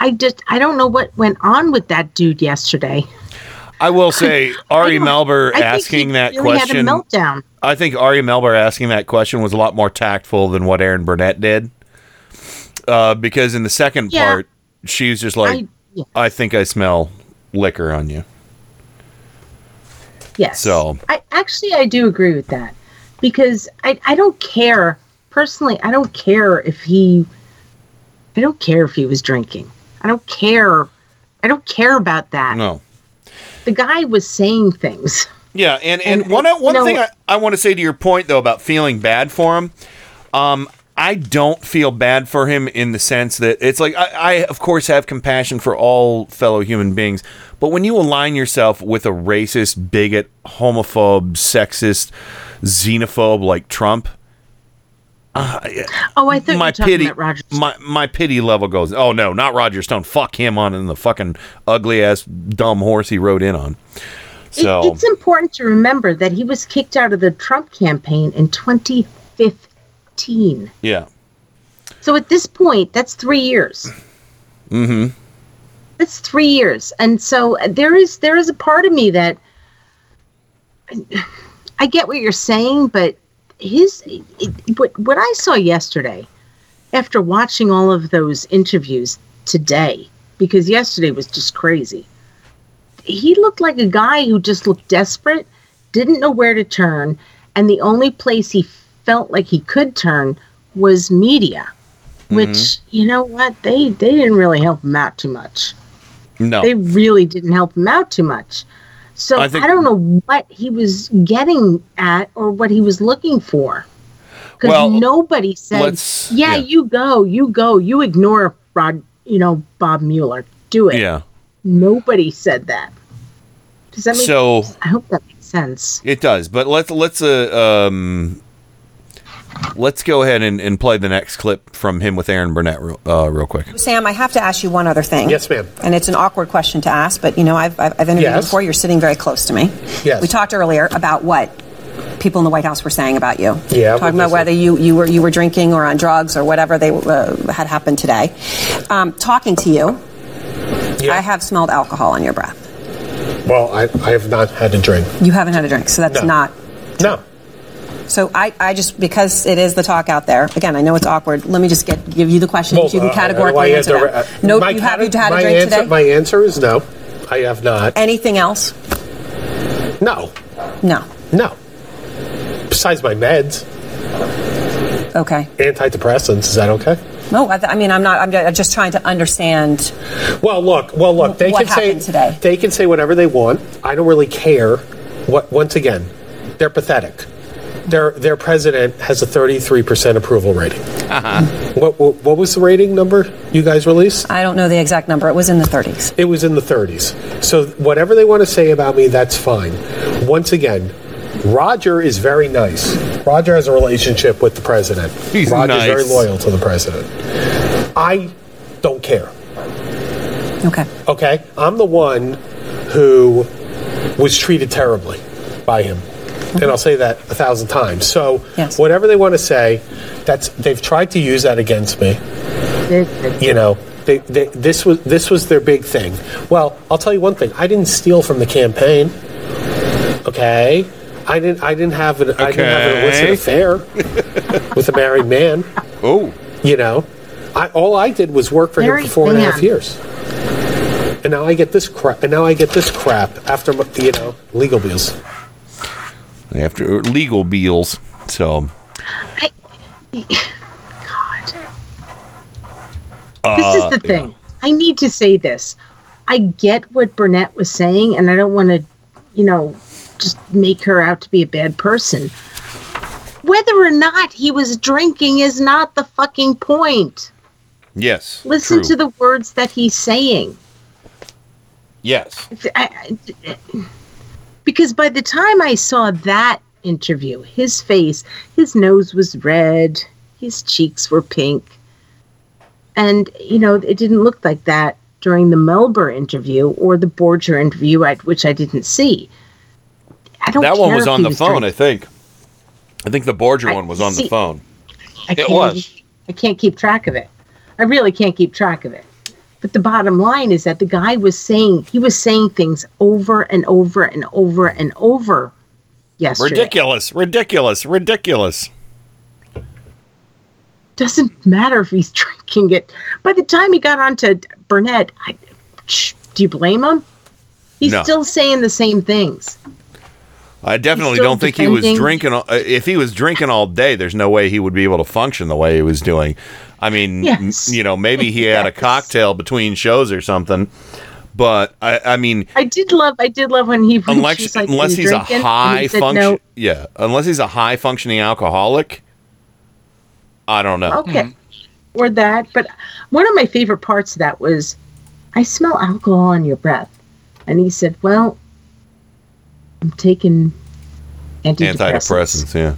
I don't know what went on with that dude yesterday. I will say, Ari Melber asking that question. Had a meltdown. I think Ari Melber asking that question was a lot more tactful than what Erin Burnett did. Because in the second part, she was just like, I think I smell liquor on you. Yes. So I do agree with that. Because I don't care. Personally, I don't care if he was drinking. I don't care. I don't care about that. No. The guy was saying things. Yeah, and one thing I want to say to your point, though, about feeling bad for him, I don't feel bad for him in the sense that it's like, I of course, have compassion for all fellow human beings, but when you align yourself with a racist, bigot, homophobe, sexist, xenophobe like Trump, I thought you were talking about Roger Stone. My pity level goes, oh, no, not Roger Stone. Fuck him on in the fucking ugly-ass dumb horse he rode in on. So it's important to remember that he was kicked out of the Trump campaign in 2015. Yeah. So at this point, that's 3 years. Mm-hmm. That's 3 years. And so there is a part of me that I get what you're saying, but what I saw yesterday after watching all of those interviews today, because yesterday was just crazy. He looked like a guy who just looked desperate, didn't know where to turn, and the only place he felt like he could turn was media, which, you know what, they didn't really help him out too much. No. They really didn't help him out too much. So I don't know what he was getting at or what he was looking for. Because nobody said, you go. You ignore Bob Mueller. Do it. Yeah. Nobody said that. Does that make sense? I hope that makes sense. It does. But let's go ahead and play the next clip from him with Erin Burnett real quick. Sam, I have to ask you one other thing. Yes, ma'am. And it's an awkward question to ask, but, I've interviewed you before. You're sitting very close to me. Yes. We talked earlier about what people in the White House were saying about you. Yeah. Talking about whether you were drinking or on drugs or whatever they had happened today. Talking to you, I have smelled alcohol on your breath. Well, I have not had a drink. You haven't had a drink, so that's not... No. So I just, because it is the talk out there, again, I know it's awkward, let me just give you the question that you can categorically answer. Have you had a drink today? My answer is no, I have not. Anything else? No. Besides my meds. Okay. Antidepressants, is that okay? No, I'm just trying to understand. Well, look, they they can say whatever they want. I don't really care. Once again, they're pathetic. Their president has a 33% approval rating. Uh-huh. What was the rating number you guys released? I don't know the exact number. It was in the 30s. So whatever they want to say about me, that's fine. Once again, Roger is very nice. Roger has a relationship with the president. Roger's very loyal to the president. I don't care. Okay? I'm the one who was treated terribly by him. Mm-hmm. And I'll say that 1,000 times. So whatever they want to say, they've tried to use that against me. This was their big thing. Well, I'll tell you one thing. I didn't steal from the campaign. Okay, I didn't have an illicit affair with a married man. Oh, all I did was work for him for 4.5 years. And now I get this crap. After legal bills. After legal bills, so. This is the thing. I need to say this. I get what Burnett was saying, and I don't want to, just make her out to be a bad person. Whether or not he was drinking is not the fucking point. Yes. Listen to the words that he's saying. Yes. Because by the time I saw that interview, his face, his nose was red, his cheeks were pink. And, you know, it didn't look like that during the Melber interview or the Borger interview, which I didn't see. I don't that one was on the phone, I think. I think the Borger one was on the phone. It was. I can't keep track of it. I really can't keep track of it. But the bottom line is that the guy was saying, he was saying things over and over and over and over yesterday. Ridiculous. Doesn't matter if he's drinking it. By the time he got onto Burnett, do you blame him? He's still saying the same things. I definitely don't think he was drinking. If he was drinking all day, there's no way he would be able to function the way he was doing. I mean, you know, maybe he had a cocktail between shows or something. But I mean, I did love when he unless he's a high function, unless he's a high functioning alcoholic. I don't know. Okay, or that. But one of my favorite parts of that was, I smell alcohol on your breath, and he said, "Well, I'm taking antidepressants." Yeah.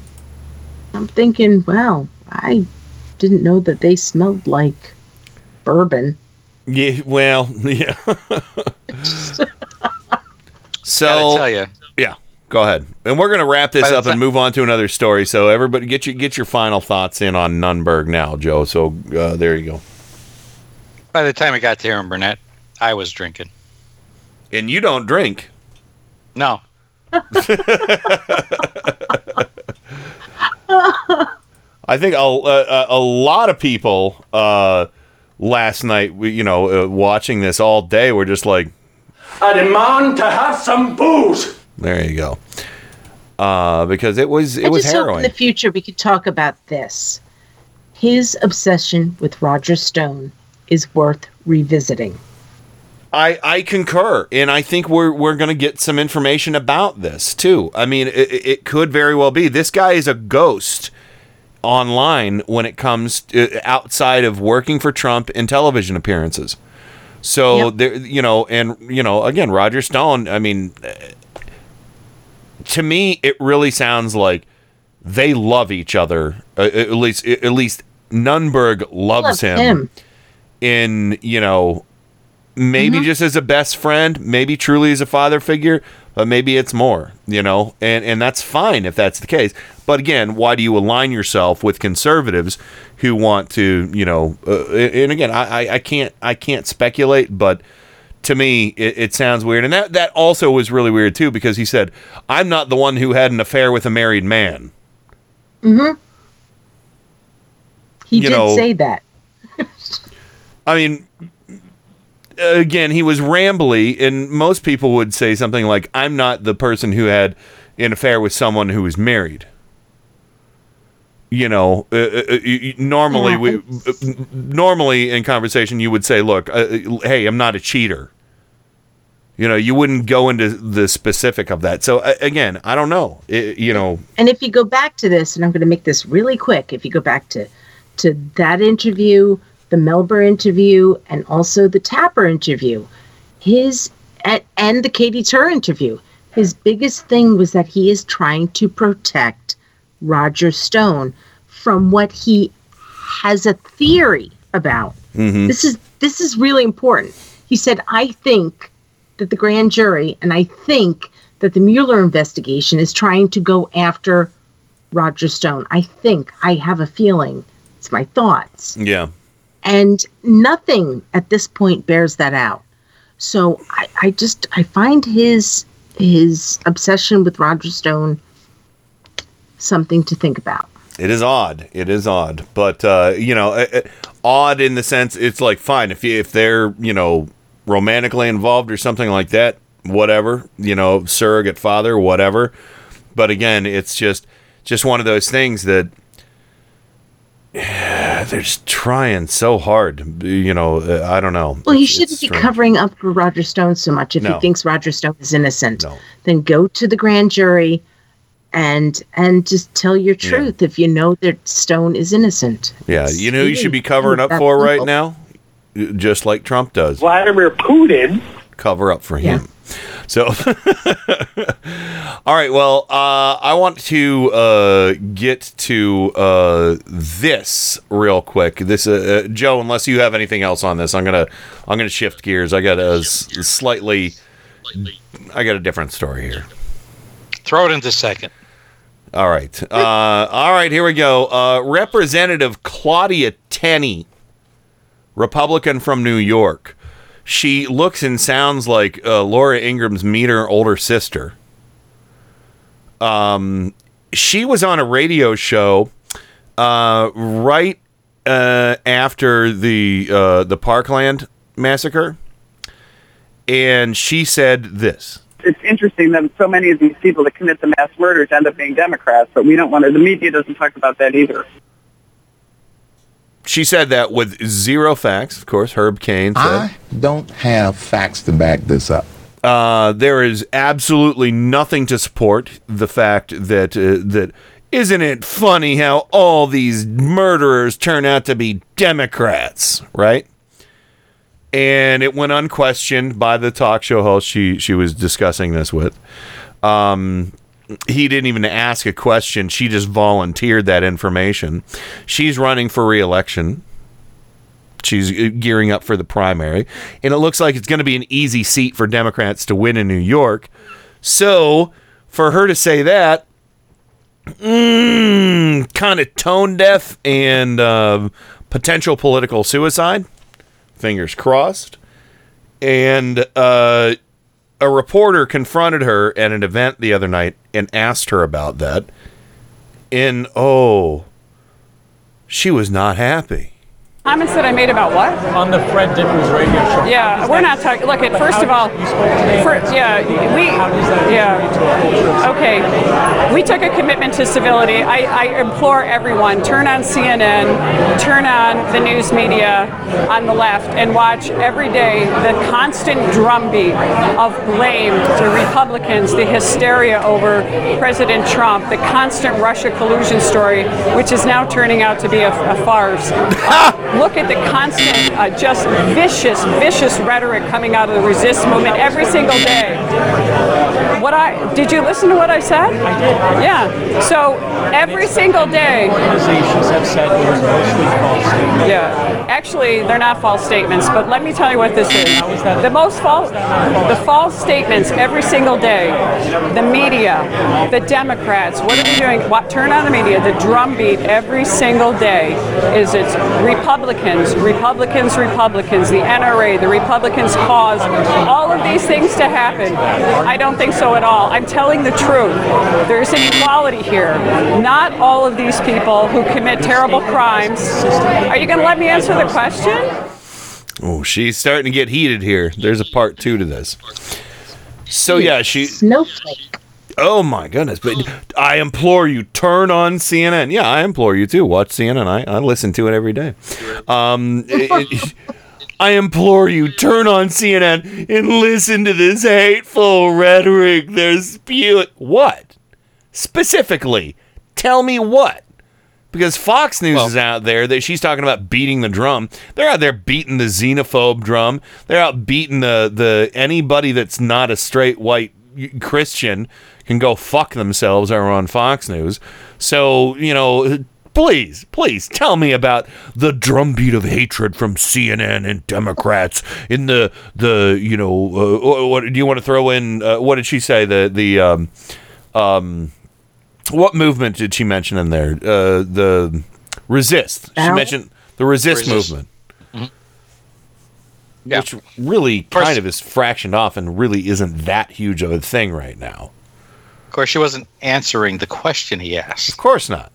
I'm thinking, wow, I didn't know that they smelled like bourbon. Yeah, well, yeah. So, I tell you. Yeah, go ahead. And we're going to wrap this up and move on to another story. So everybody get your final thoughts in on Nunberg now, Joe. So there you go. By the time I got to Erin Burnett, I was drinking. And you don't drink? No. I think a lot of people last night, watching this all day, were just like, I demand to have some booze. There you go. Because it was harrowing. I just hope in the future we could talk about this. His obsession with Roger Stone is worth revisiting. I concur, and I think we're going to get some information about this too. I mean, it could very well be this guy is a ghost online when it comes to, outside of working for Trump and television appearances. So there, again, Roger Stone. I mean, to me, it really sounds like they love each other. At least Nunberg loves him. In maybe just as a best friend, maybe truly as a father figure, but maybe it's more, and that's fine if that's the case. But again, why do you align yourself with conservatives who want to, and again, I can't speculate, but to me, it sounds weird. And that also was really weird too, because he said, I'm not the one who had an affair with a married man. Mm-hmm. He did say that. I mean, again, he was rambly, and most people would say something like, I'm not the person who had an affair with someone who was married. Normally, normally in conversation, you would say, look, hey, I'm not a cheater. You wouldn't go into the specific of that. So, again, I don't know. And if you go back to this, and I'm going to make this really quick, if you go back to that interview, the Melber interview, and also the Tapper interview, and the Katie Tur interview. His biggest thing was that he is trying to protect Roger Stone from what he has a theory about. Mm-hmm. This is really important. He said, I think that the grand jury and I think that the Mueller investigation is trying to go after Roger Stone. I think, I have a feeling. It's my thoughts. Yeah. And nothing at this point bears that out. So I find his obsession with Roger Stone something to think about. It is odd. But, odd in the sense it's like, fine, if they're, romantically involved or something like that, whatever, surrogate father, whatever. But again, it's just one of those things that, yeah, they're just trying so hard, I don't know. Well, you shouldn't be covering up for Roger Stone so much if he thinks Roger Stone is innocent. No. Then go to the grand jury and just tell your truth if you know that Stone is innocent. Yeah, who you should be covering up for right now? Just like Trump does. Vladimir Putin. Cover up for him. So All right, well, I want to get to this real quick. This, Joe, unless you have anything else on this, I'm gonna shift gears. I got a I got a different story here. Throw it into second. All right. Here we go. Representative Claudia Tenney, Republican from New York. She looks and sounds like Laura Ingram's meaner older sister. She was on a radio show right after the Parkland massacre, and she said this. It's interesting that so many of these people that commit the mass murders end up being Democrats, but we don't want to, the media doesn't talk about that either. She said that with zero facts, of course. Herb Cain said, I don't have facts to back this up. There is absolutely nothing to support the fact that that isn't it funny how all these murderers turn out to be Democrats, right? And it went unquestioned by the talk show host she was discussing this with. He didn't even ask a question. She just volunteered that information. She's running for re-election. She's gearing up for the primary. And it looks like it's going to be an easy seat for Democrats to win in New York. So for her to say that, kind of tone deaf and potential political suicide. Fingers crossed. And a reporter confronted her at an event the other night and asked her about that. And, she was not happy. Comments that I made about what? On the Fred Dickens radio show. Yeah, we're not talking. Look, at first of all, okay, we took a commitment to civility. I implore everyone, turn on CNN, turn on the news media on the left, and watch every day the constant drumbeat of blame to Republicans, the hysteria over President Trump, the constant Russia collusion story, which is now turning out to be a farce. Look at the constant, just vicious rhetoric coming out of the resist movement every single day. Did you listen to what I said? I did. Yeah. So every single day. Organizations have said those mostly false statements. Yeah. Actually, they're not false statements, but let me tell you what this is. The false statements every single day. The media, the Democrats. What are they doing? Turn on the media. The drumbeat every single day is it's Republicans, the NRA, the Republicans cause all of these things to happen. I don't think so at all. I'm telling the truth. There's inequality here. Not all of these people who commit terrible crimes. Are you going to let me answer the question? Oh, she's starting to get heated here. There's a part two to this. So yeah, she... Snowflake. Oh my goodness, but I implore you, turn on CNN. Yeah, I implore you too. Watch CNN. I listen to it every day. I implore you, turn on CNN and listen to this hateful rhetoric they're spewing. What? Specifically, tell me what? Because Fox News is out there that she's talking about beating the drum. They're out there beating the xenophobe drum. They're out beating the anybody that's not a straight white Christian can go fuck themselves are on Fox News. So, you know, please tell me about the drumbeat of hatred from CNN and Democrats in the you know, what do you want to throw in? What did she say? What movement did she mention in there? The resist. She mentioned the resist movement. Yeah. Which really kind of is fractioned off and really isn't that huge of a thing right now. Of course, she wasn't answering the question he asked. Of course not.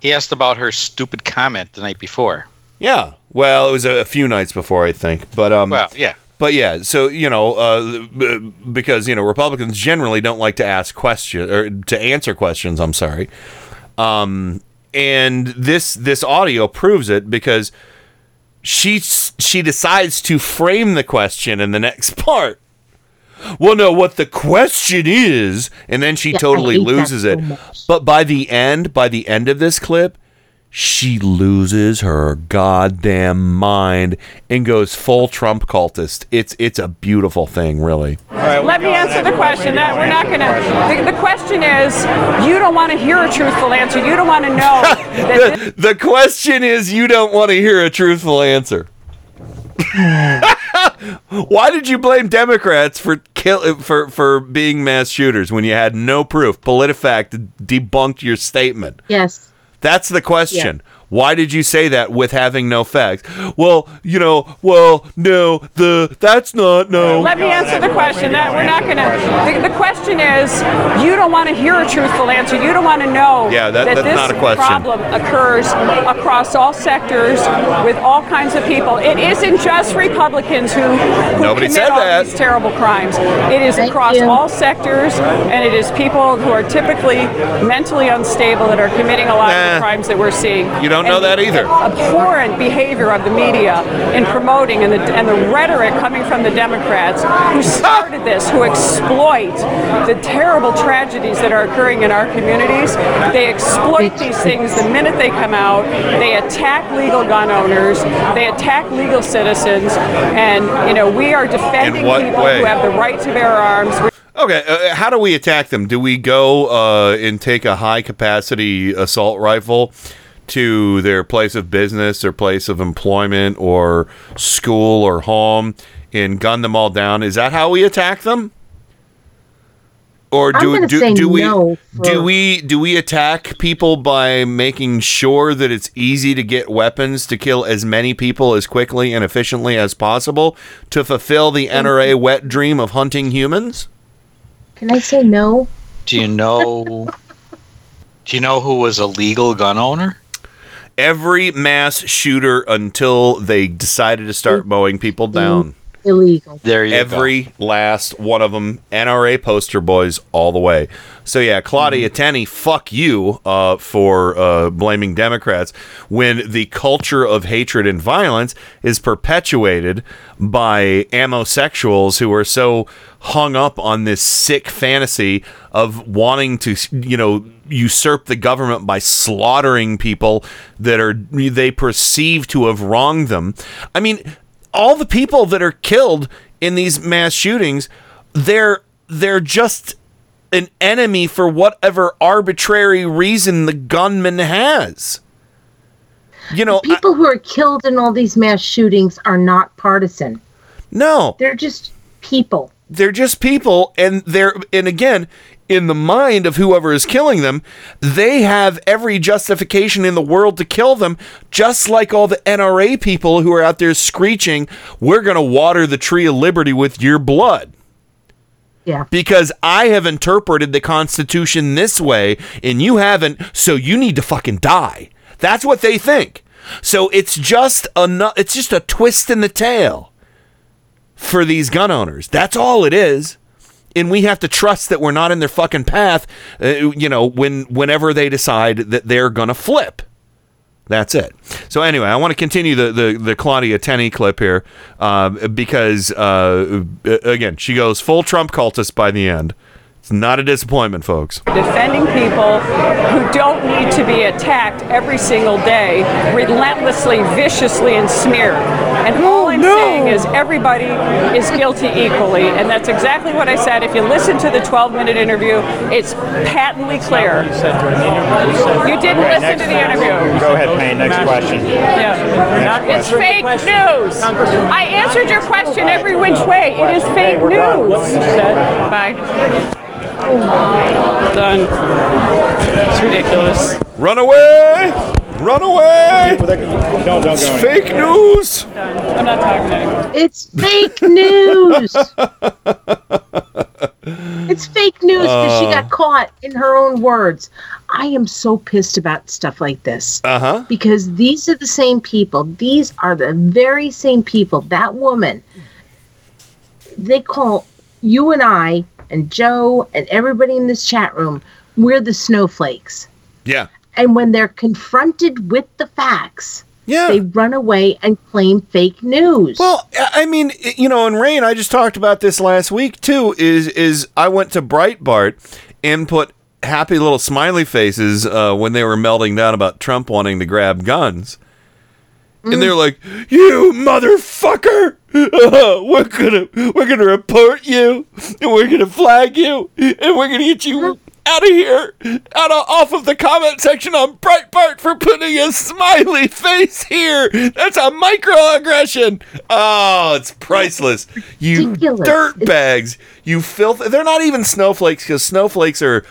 He asked about her stupid comment the night before. Yeah. Well, it was a few nights before, I think. But yeah. But yeah, so, you know, because, you know, Republicans generally don't like to ask questions or to answer questions. I'm sorry. And this audio proves it because she decides to frame the question in the next part. Well, no, what the question is, and then she totally loses it. But by the end of this clip, she loses her goddamn mind and goes full Trump cultist. It's a beautiful thing, really. Right, let me answer the question. That we're not going to. The question is, you don't want to hear a truthful answer. You don't want to know. The question is, you don't want to hear a truthful answer. Why did you blame Democrats for being mass shooters when you had no proof? PolitiFact debunked your statement. Yes. That's the question. Yeah. Why did you say that with having no facts? Well, you know, well, no, the that's not, no. Let me answer the question. That we're not going to. The question is, you don't want to hear a truthful answer. You don't want to know that this problem occurs across all sectors with all kinds of people. It isn't just Republicans who commit all these terrible crimes. It is across all sectors, and it is people who are typically mentally unstable that are committing a lot of the crimes that we're seeing. Don't know that either. Abhorrent behavior of the media in promoting and the rhetoric coming from the Democrats who started this, who exploit the terrible tragedies that are occurring in our communities. They exploit these things the minute they come out. They attack legal gun owners. They attack legal citizens. And, you know, we are defending people who have the right to bear arms. Okay, how do we attack them? Do we go and take a high-capacity assault rifle to their place of business or place of employment or school or home and gun them all down? Is that how we attack them? Or do we attack people by making sure that it's easy to get weapons to kill as many people as quickly and efficiently as possible to fulfill the NRA wet dream of hunting humans? Can I say no? Do you know who was a legal gun owner? Every mass shooter until they decided to start mowing people down. Illegal. There you go. Every last one of them. NRA poster boys all the way. So yeah, Claudia Tenney, fuck you for blaming Democrats when the culture of hatred and violence is perpetuated by amosexuals who are so hung up on this sick fantasy of wanting to, you know, usurp the government by slaughtering people that are they perceive to have wronged them. I mean, all the people that are killed in these mass shootings, they're just an enemy for whatever arbitrary reason the gunman has. You know, the people who are killed in all these mass shootings are not partisan. No, they're just people. They're just people, and again, in the mind of whoever is killing them, they have every justification in the world to kill them, just like all the NRA people who are out there screeching, we're going to water the tree of liberty with your blood. Yeah. Because I have interpreted the Constitution this way, and you haven't, so you need to fucking die. That's what they think. So it's just a twist in the tail for these gun owners. That's all it is. And we have to trust that we're not in their fucking path, you know, whenever they decide that they're going to flip. That's it. So anyway, I want to continue the Claudia Tenney clip here because, again, she goes full Trump cultist by the end. It's not a disappointment, folks. Defending people who don't need to be attacked every single day, relentlessly, viciously, and smeared. And all I'm saying is everybody is guilty equally. And that's exactly what I said. If you listen to the 12-minute interview, it's patently clear. You didn't listen to the interview. Go ahead, Payne. Next question. Yeah. It's fake news. I answered your question every which way. It is fake news. Bye. Done. It's ridiculous. Run away! Run away! It's fake news! I'm not talking to you. It's fake news! It's fake news because she got caught in her own words. I am so pissed about stuff like this. Uh-huh. Because these are the same people. These are the very same people. That woman, they call you and I and Joe and everybody in this chat room, we're the snowflakes. Yeah. And when they're confronted with the facts, they run away and claim fake news. Well, I mean, you know, and Rainn, I just talked about this last week too, is I went to Breitbart and put happy little smiley faces when they were melting down about Trump wanting to grab guns. And they're like, "You motherfucker! We're gonna report you, and we're gonna flag you, and we're gonna get you out of here, off of the comment section on Breitbart for putting a smiley face here. That's a microaggression. Oh, it's priceless. You dirtbags, you filth. They're not even snowflakes because snowflakes are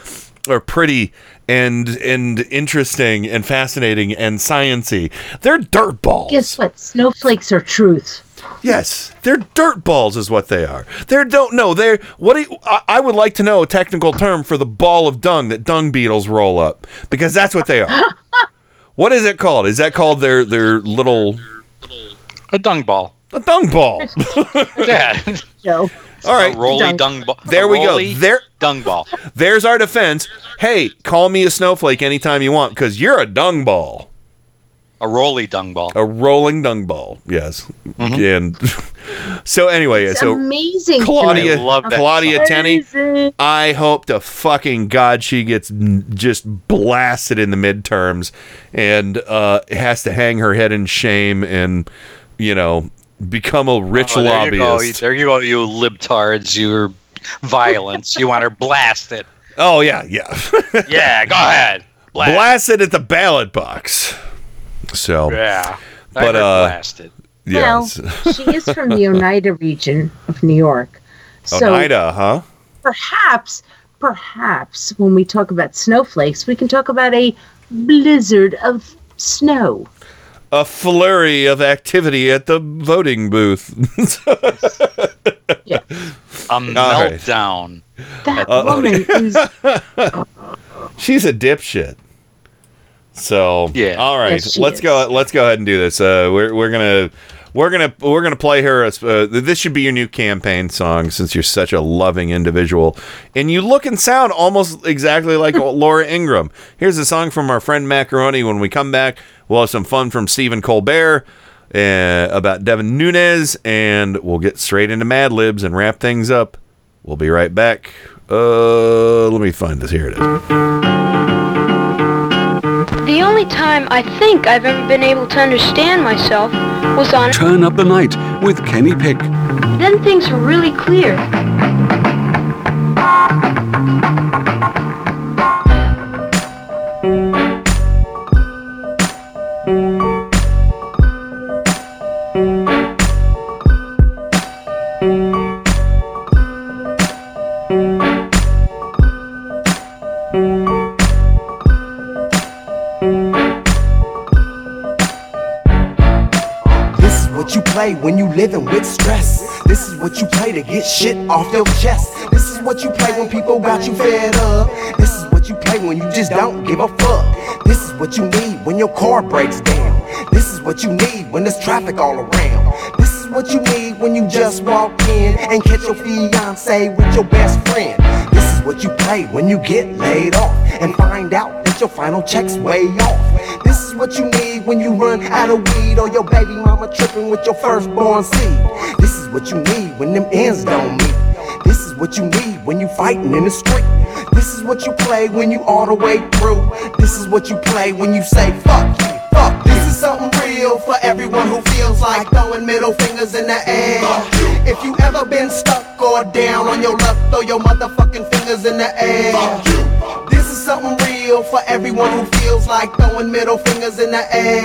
pretty." And interesting and fascinating and science-y. They're dirt balls. Guess what? Snowflakes are truth. Yes, they're dirt balls is what they are. They don't know. They're what do you, I would like to know a technical term for the ball of dung that dung beetles roll up because that's what they are. What is it called? Is that called their little a dung ball? A dung ball. Yeah. No. All right, rolly dung ball. There we go. There, dung ball. There's our defense. Hey, call me a snowflake anytime you want, because you're a dung ball. A rolly dung ball. A rolling dung ball. Yes. Mm-hmm. And so anyway, it's so amazing. Claudia, Claudia Tenney. I hope to fucking God she gets just blasted in the midterms and has to hang her head in shame and become a rich lobbyist. There you go, you libtards, your violence. You want her blasted. Oh, yeah. Yeah, go ahead. Blast it at the ballot box. So, yeah. But, blasted. Yes. Well, she is from the Oneida region of New York. So Oneida, huh? Perhaps when we talk about snowflakes, we can talk about a blizzard of snow. A flurry of activity at the voting booth. Yeah. A meltdown. Right. That woman is... She's a dipshit. So, yeah. All right, yes, let's go ahead and do this. We're gonna play her. This should be your new campaign song, since you're such a loving individual, and you look and sound almost exactly like Laura Ingraham. Here's a song from our friend Macaroni. When we come back, we'll have some fun from Stephen Colbert about Devin Nunes, and we'll get straight into Mad Libs and wrap things up. We'll be right back. Let me find this. Here it is. The only time I think I've ever been able to understand myself was on Turn Up the Night with Kenny Pick. Then things were really clear. When you living with stress, this is what you play to get shit off your chest. This is what you play when people got you fed up. This is what you play when you just don't give a fuck. This is what you need when your car breaks down. This is what you need when there's traffic all around. This is what you need when you just walk in and catch your fiance with your best friend. This is what you play when you get laid off and find out that your final check's way off. This is what you need when you run out of weed or your baby mama tripping with your firstborn seed. This is what you need when them ends don't meet. This is what you need when you fighting in the street. This is what you play when you all the way through. This is what you play when you say fuck you, fuck you. This is something real for everyone who feels like throwing middle fingers in the air. If you ever been stuck or down on your luck, throw your motherfucking fingers in the air. This is something real for everyone who feels like throwing middle fingers in the air.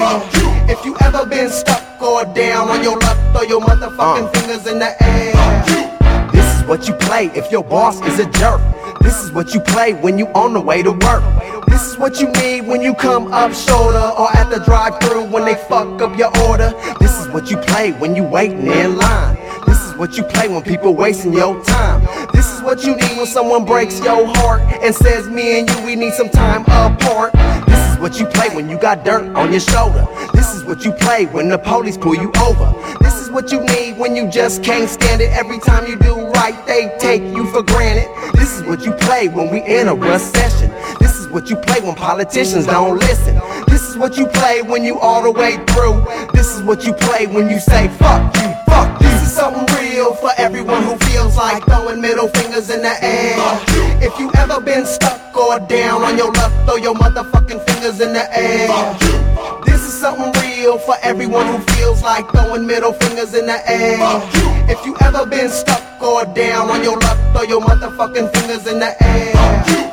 If you ever been stuck or down on your luck, throw your motherfucking fingers in the air. This is what you play if your boss is a jerk. This is what you play when you on the way to work. This is what you need when you come up shoulder or at the drive-thru when they fuck up your order. This is what you play when you waiting in line. This is what you play when people wasting your time. This is what you need when someone breaks your heart and says, me and you, we need some time apart. This is what you play when you got dirt on your shoulder. This is what you play when the police pull you over. This is what you need when you just can't stand it. Every time you do right, they take you for granted. This is what you play when we in a recession. This is what you play when politicians don't listen. This is what you play when you all the way through. This is what you play when you say fuck you, fuck you. This is something real feel for everyone who feels like throwing middle fingers in the air. If you ever been stuck or down on your luck, throw your motherfucking fingers in the air. This is something real for everyone who feels like throwing middle fingers in the air. If you ever been stuck or down on your luck, throw your motherfucking fingers in the air.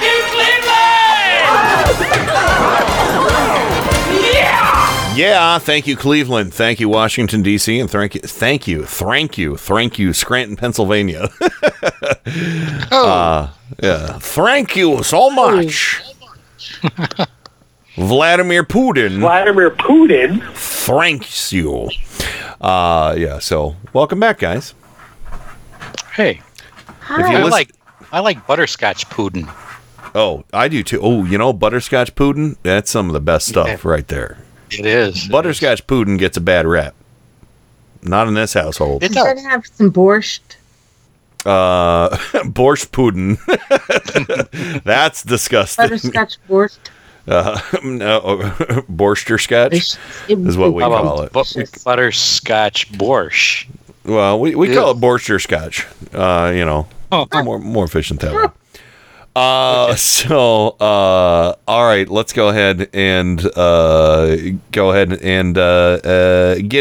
you, Cleveland! Yeah! Yeah, thank you, Cleveland. Thank you, Washington, D.C., and thank you, Scranton, Pennsylvania. Yeah, thank you so much. Vladimir Putin thanks you. So welcome back, guys. Hey. Hi. I like butterscotch pudding. Oh, I do too. Oh, you know, butterscotch pudding? That's some of the best stuff right there. It is. Butterscotch pudding gets a bad rap. Not in this household. It's going to have some borscht. Borscht pudding. That's disgusting. Butterscotch borscht. No, Borsterskotch is what we call it. Butterscotch borscht. Well, we call it Borsterskotch. You know, more efficient that way. All right, let's go ahead and get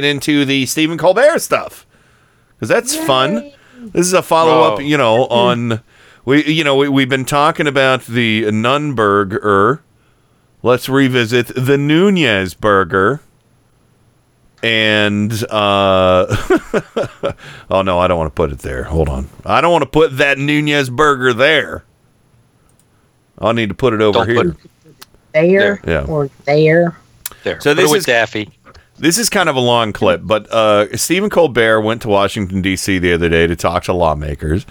into the Stephen Colbert stuff, because that's fun. This is a follow-up, you know, on we've been talking about the Nunberger. Let's revisit the Nunez burger. And oh no, I don't want to put it there. Hold on. I don't want to put that Nunez burger there. I'll need to put it over here. There. So this is Daffy. This is kind of a long clip, but Stephen Colbert went to Washington, D.C. the other day to talk to lawmakers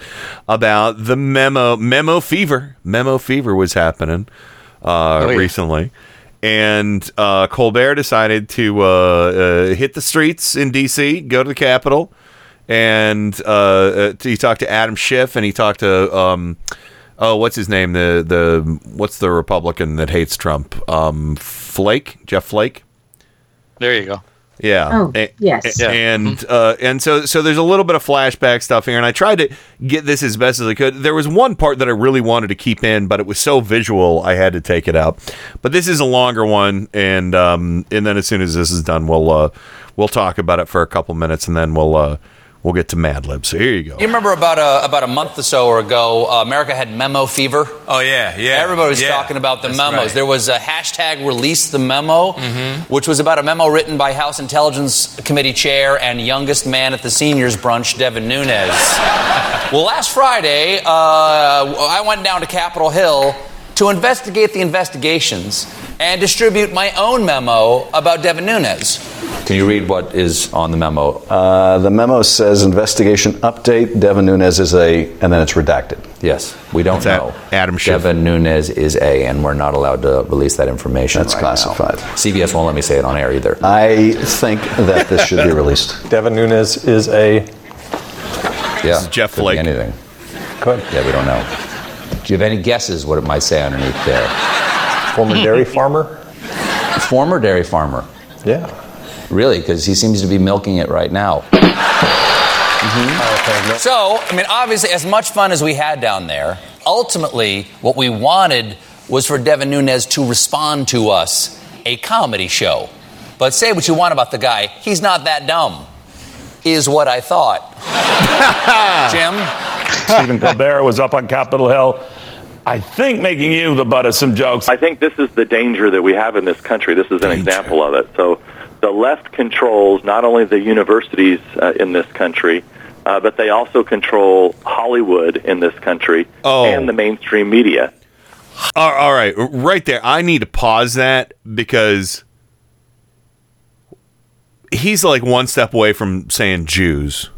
about the memo fever. Memo fever was happening recently. And Colbert decided to hit the streets in D.C., go to the Capitol, and he talked to Adam Schiff, and he talked to what's his name? The what's the Republican that hates Trump? Flake, Jeff Flake. There you go. Yeah. Oh, yes. And so there's a little bit of flashback stuff here, and I tried to get this as best as I could. There was one part that I really wanted to keep in, but it was so visual I had to take it out. But this is a longer one, and then as soon as this is done, we'll talk about it for a couple minutes, and then we'll get to Mad Libs. So here you go. You remember about a month or so ago, America had memo fever? Oh, yeah. Everybody was talking about the memos. Right. There was a hashtag release the memo, which was about a memo written by House Intelligence Committee Chair and youngest man at the seniors brunch, Devin Nunes. Well, last Friday, I went down to Capitol Hill to investigate the investigations and distribute my own memo about Devin Nunes. Can you read what is on the memo? The memo says investigation update. Devin Nunes is a, and then it's redacted. Yes, we don't know. Adam Schiff. Devin Nunes is a, and we're not allowed to release that information. That's right classified. Now. CBS won't let me say it on air either. I think that this should be released. Devin Nunes is a. Yeah. This is Jeff Flake. Anything. Good. Yeah, we don't know. Do you have any guesses what it might say underneath there? Former dairy farmer? Former dairy farmer. Yeah. Really, because he seems to be milking it right now. So, I mean, obviously, as much fun as we had down there, ultimately, what we wanted was for Devin Nunes to respond to us, a comedy show. But say what you want about the guy, he's not that dumb, is what I thought. Jim? Stephen Colbert was up on Capitol Hill. I think making you the butt of some jokes. I think this is the danger that we have in this country. This is an example of it. So the left controls not only the universities in this country, but they also control Hollywood in this country and the mainstream media. All right. Right there. I need to pause that because he's like one step away from saying Jews.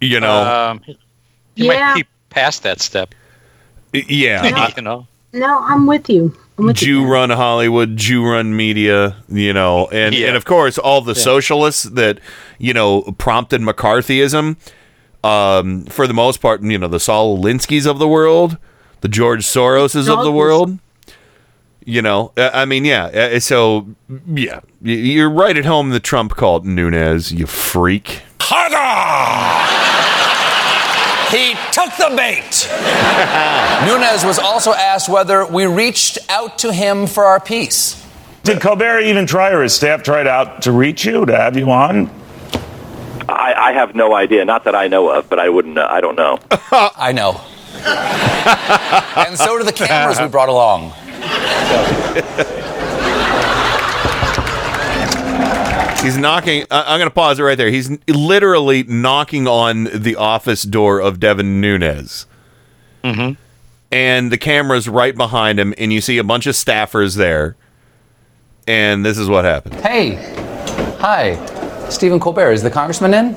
You know? Might keep past that step. Yeah. No, I'm with you. Jew run Hollywood, Jew run media, you know, and of course all the socialists that, you know, prompted McCarthyism, for the most part, you know, the Saul Alinsky's of the world, the George Soroses of the world, you know, I mean, so you're right at home. The Trump called Nunes, you freak. He took the bait. Nunes was also asked whether we reached out to him for our peace. Did Colbert even try, or his staff tried out to reach you, to have you on? I have no idea. Not that I know of, but I wouldn't. I don't know. I know. And so do the cameras we brought along. He's knocking. I'm going to pause it right there. He's literally knocking on the office door of Devin Nunes. And the camera's right behind him, and you see a bunch of staffers there. And this is what happened. Hey. Hi. Stephen Colbert. Is the congressman in?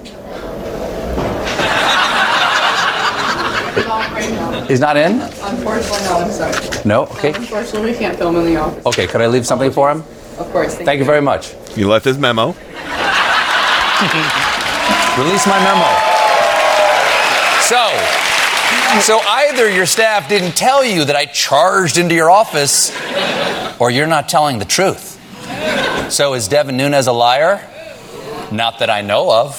He's not in? Unfortunately, no. I'm sorry. No? Okay. No, unfortunately, we can't film in the office. Okay. Could I leave something for him? Of course. Thank you very much. You left his memo. Release my memo. So either your staff didn't tell you that I charged into your office, or you're not telling the truth. So is Devin Nunes a liar? Not that I know of.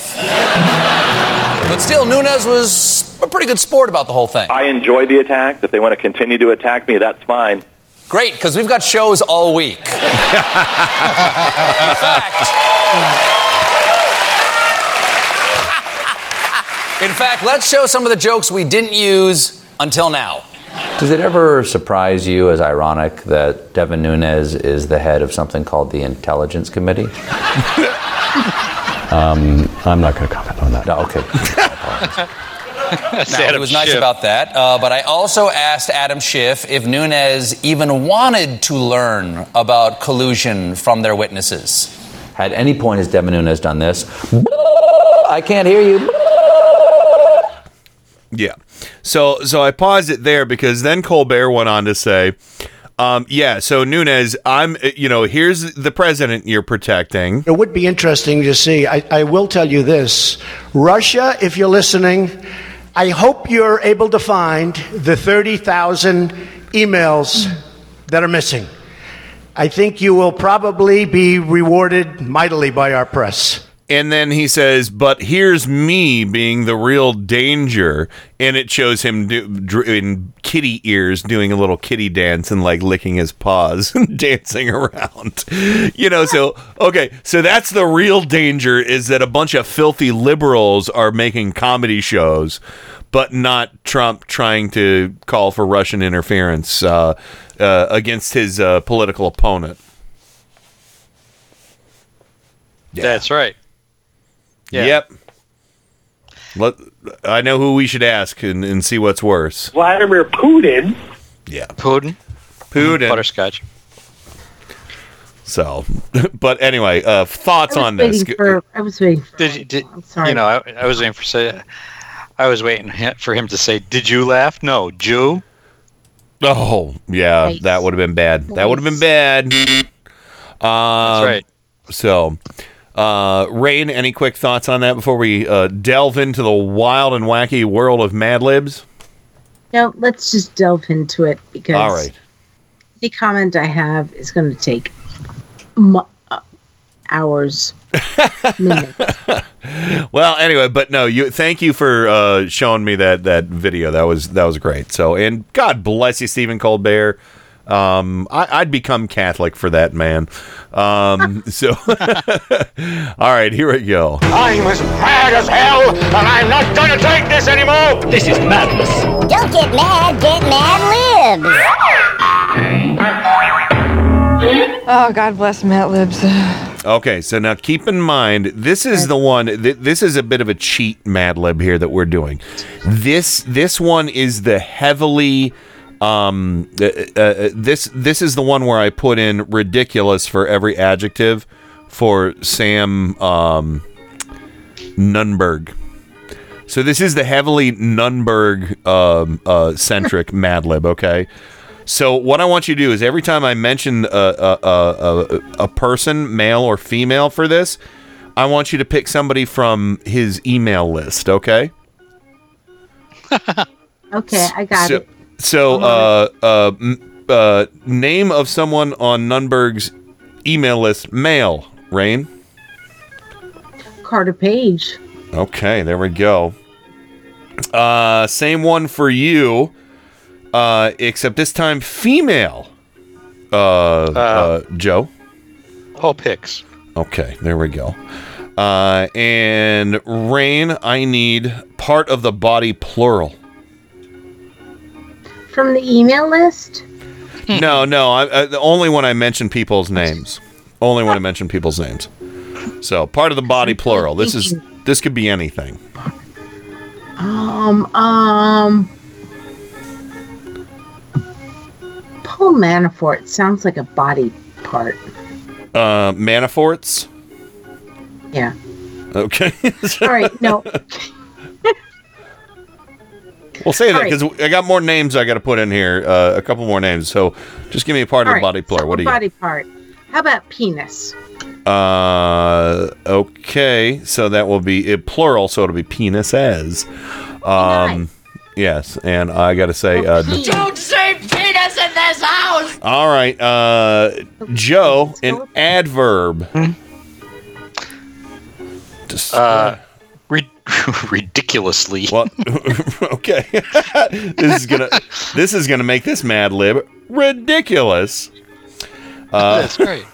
But still, Nunes was a pretty good sport about the whole thing. I enjoy the attack. If they want to continue to attack me, that's fine. Great, because we've got shows all week. In fact, let's show some of the jokes we didn't use until now. Does it ever surprise you as ironic that Devin Nunes is the head of something called the Intelligence Committee? I'm not going to comment on that. No, okay. Now, it was nice about that, but I also asked Adam Schiff if Nunes even wanted to learn about collusion from their witnesses. At any point has Devin Nunes done this? I can't hear you. Yeah. So I paused it there because then Colbert went on to say, Yeah, so Nunes, here's the president you're protecting. It would be interesting to see. I will tell you this. Russia, if you're listening, I hope you're able to find the 30,000 emails that are missing. I think you will probably be rewarded mightily by our press. And then he says, but here's me being the real danger. And it shows him in kitty ears doing a little kitty dance and like licking his paws and dancing around. So that's the real danger, is that a bunch of filthy liberals are making comedy shows, but not Trump trying to call for Russian interference against his political opponent. Yeah. That's right. Yeah. Yep. I know who we should ask and see what's worse. Vladimir Putin. Yeah. Putin. Butterscotch. So, but anyway, thoughts on this? I was waiting. I'm sorry. I was waiting for him to say, "Did you laugh?" No, Jew. Oh yeah, right. That would have been bad. That would have been bad. That's right. So. Rainn, any quick thoughts on that before we delve into the wild and wacky world of Mad Libs? No, let's just delve into it, because all right, the comment I have is going to take hours. Well, anyway, but no, thank you for showing me that video. That was great. So, and God bless you, Stephen Colbert. I'd become Catholic for that man. All right, here we go. I'm as mad as hell, and I'm not gonna take this anymore. This is madness. Don't get mad, Mad Libs. Oh, God bless Mad Libs. Okay, so now keep in mind, this is the one. This is a bit of a cheat Mad Lib here that we're doing. This one is the heavily. This is the one where I put in ridiculous for every adjective for Sam Nunberg. So this is the heavily Nunberg centric Mad Lib. Okay. So what I want you to do is every time I mention a person, male or female, for this, I want you to pick somebody from his email list. Okay. Okay, I got it. So, name of someone on Nunberg's email list, male, Rainn? Carter Page. Okay, there we go. Same one for you, except this time female, Joe? Hope Hicks. Okay, there we go. And Rainn, I need part of the body, plural. From the email list? No. Only when I mention people's names. Only when I mention people's names. So, part of the body, plural. This could be anything. Paul Manafort sounds like a body part. Manaforts? Yeah. Okay. All right. No. We'll say that because I got more names I got to put in here. A couple more names. So just give me a part of the body plural. What do you? Body part. How about penis? Okay. So that will be plural. So it'll be penises. Yes. And I got to say, don't say penis in this house. All right. Joe, an adverb. Ridiculously. Well, okay. This is gonna make this Mad Lib ridiculous. That's great.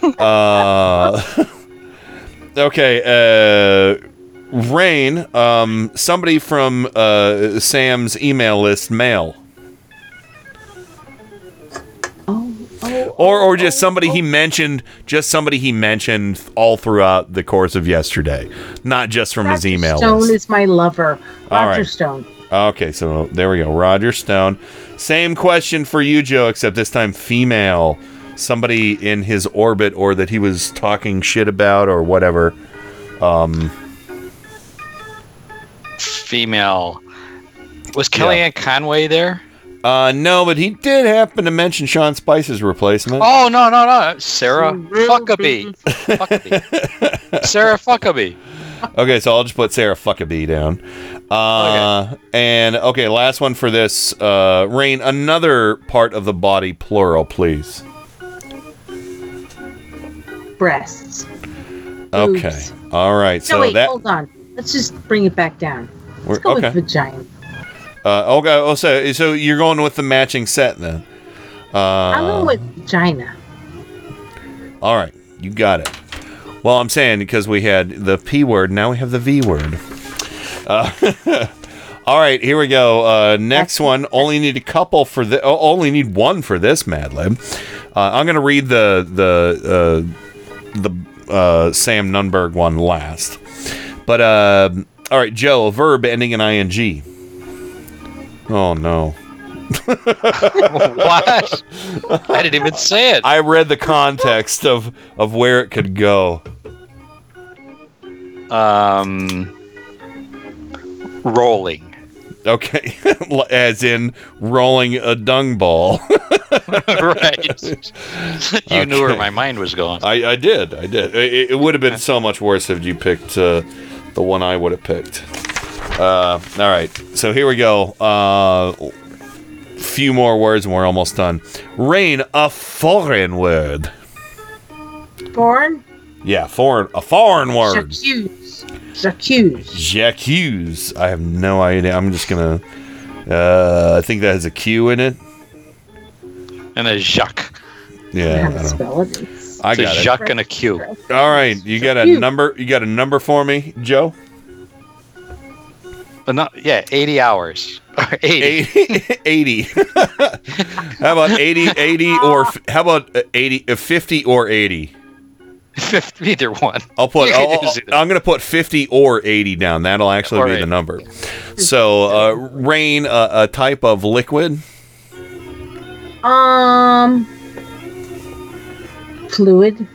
Okay. Rainn, somebody from Sam's email list, male. Or just somebody he mentioned, all throughout the course of yesterday, not just from his email list. Roger Stone is my lover. Roger Stone. Okay, so there we go. Roger Stone. Same question for you, Joe, except this time female. Somebody in his orbit, or that he was talking shit about, or whatever. Female. Was Kellyanne Conway there? No, but he did happen to mention Sean Spicer's replacement. Oh, no. Sarah Huckabee. Sarah Huckabee. Okay, so I'll just put Sarah Huckabee down. Okay. And, okay, last one for this. Rainn, another part of the body, plural, please. Breasts. Okay. Oops. All right. No, so wait, hold on. Let's just bring it back down. Let's go with vagina. Okay. Oh, so you're going with the matching set then? I'm going with vagina. All right. You got it. Well, I'm saying because we had the P word, now we have the V word. All right, here we go. Next one. Only need a couple for the. Oh, only need one for this Mad Lib. I'm going to read the Sam Nunberg one last. But all right, Joe. A verb ending in ing. Oh no. What? I didn't even say it. I read the context of where it could go. Rolling. Okay. As in rolling a dung ball. Right. You knew where my mind was going. I did. It would have been so much worse if you picked the one I would have picked. All right. So here we go. Few more words and we're almost done. Rainn, a foreign word. Foreign? Yeah, foreign. A foreign word. J'accuse. I have no idea. I'm just gonna. I think that has a Q in it. And a Jacques. Yeah. I got it. It's a Jacques and a Q. All right, you got a number. You got a number for me, Joe. But not, yeah, 80 hours. Or 80. 80. How about 80, 80 or how about 80, 50 or 80? 50, either one. I'm going to put 50 or 80 down. That'll actually be 80. The number. So, Rainn, a type of liquid? Fluid.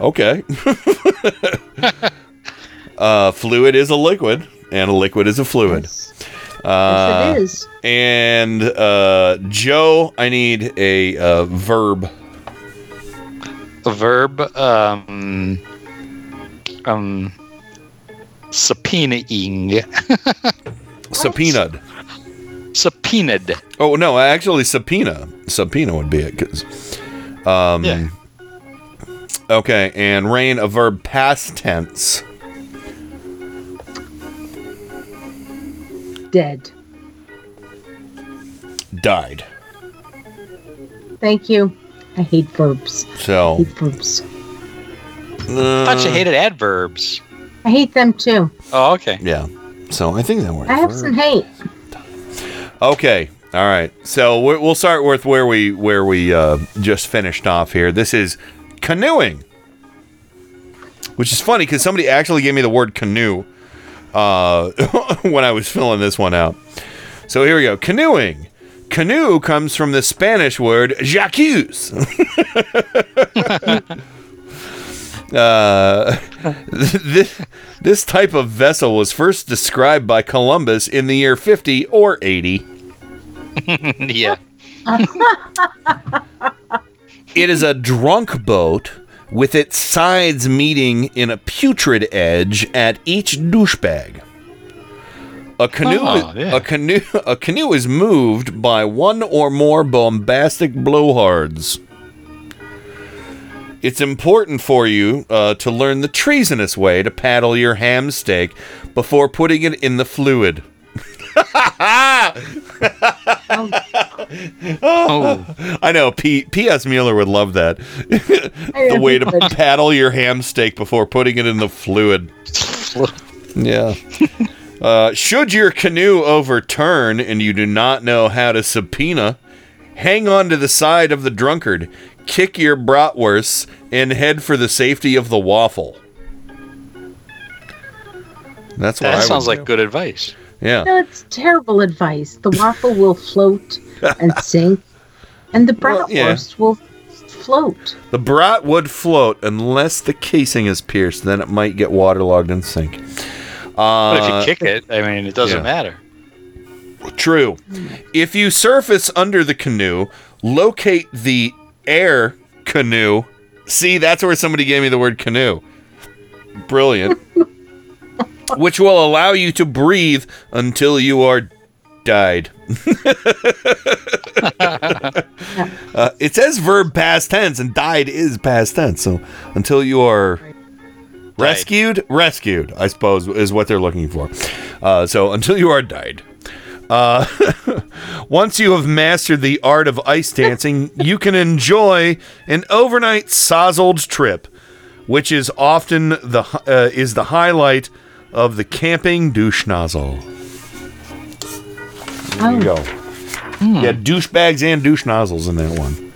Okay. Fluid is a liquid, and a liquid is a fluid. Yes, it is. And Joe, I need a verb. A verb, subpoenaing. Subpoenaed. Subpoenaed. Oh no, actually, subpoena. Subpoena would be it, because. Yeah. Okay, and Rainn, a verb, past tense. Dead. Died. Thank you. I hate verbs. So. I hate verbs. I thought you hated adverbs. I hate them too. Oh, okay. Yeah. So I think that works. I have some hate. Okay. All right. So we'll start with where we just finished off here. This is canoeing, which is funny because somebody actually gave me the word canoe. When I was filling this one out. So here we go. Canoeing. Canoe comes from the Spanish word "j'accuse." This type of vessel was first described by Columbus in the year 50 or 80. Yeah. It is a drunk boat with its sides meeting in a putrid edge at each douchebag. A canoe is moved by one or more bombastic blowhards. It's important for you to learn the treasonous way to paddle your ham steak before putting it in the fluid. Oh. I know P.S. Mueller would love that. The way to paddle your ham steak before putting it in the fluid. Yeah. Should your canoe overturn and you do not know how to subpoena, hang on to the side of the drunkard, kick your bratwursts, and head for the safety of the waffle. That's what that sounds like good advice. Yeah. No, it's terrible advice. The waffle will float and sink, and the bratwurst will float. The brat would float unless the casing is pierced. Then it might get waterlogged and sink. But if you kick it, I mean, it doesn't matter. True. If you surface under the canoe, locate the air canoe. See, that's where somebody gave me the word canoe. Brilliant. Which will allow you to breathe until you are died. It says verb past tense, and died is past tense. So until you are rescued, I suppose, is what they're looking for. So until you are died. Once you have mastered the art of ice dancing, you can enjoy an overnight sozzled trip, which is often the highlight of the camping douche nozzle. There you go. Yeah, douchebags and douche nozzles in that one.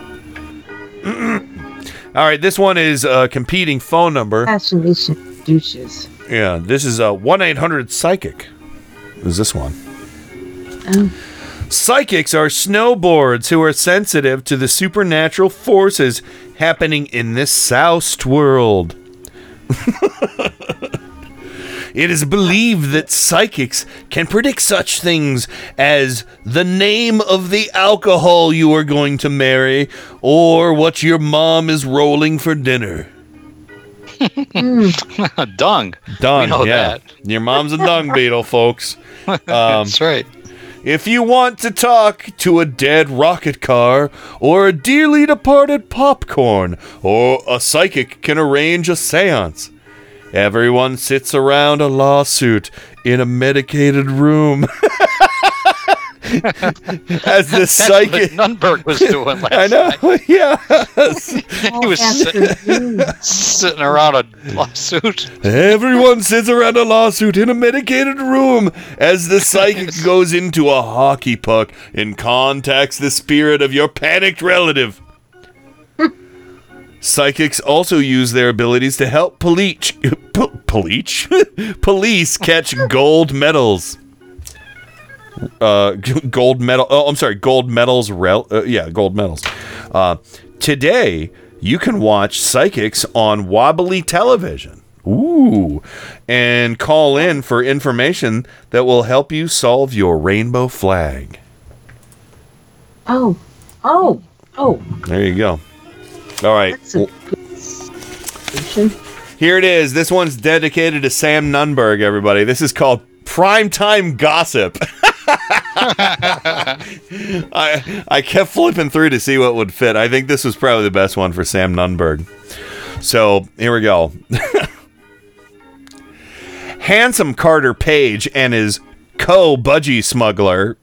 All right, this one is a competing phone number. Fascination douches. Yeah, this is a 1-800-PSYCHIC. Is this one? Oh. Psychics are snowboards who are sensitive to the supernatural forces happening in this soused world. It is believed that psychics can predict such things as the name of the alcohol you are going to marry or what your mom is rolling for dinner. Dung. Dung, yeah. That. Your mom's a dung beetle, folks. That's right. If you want to talk to a dead rocket car or a dearly departed popcorn, or a psychic can arrange a seance. Everyone sits around a lawsuit in a medicated room. As the psychic Nunberg was doing last night. Yeah. He was sitting around a lawsuit. Everyone sits around a lawsuit in a medicated room as the psychic goes into a hockey puck and contacts the spirit of your panicked relative. Psychics also use their abilities to help police catch gold medals. Gold medals. Today, you can watch psychics on wobbly television. Ooh. And call in for information that will help you solve your rainbow flag. Oh. There you go. All right. Here it is. This one's dedicated to Sam Nunberg, everybody. This is called Primetime Gossip. I kept flipping through to see what would fit. I think this was probably the best one for Sam Nunberg. So here we go. Handsome Carter Page and his co-budgie smuggler,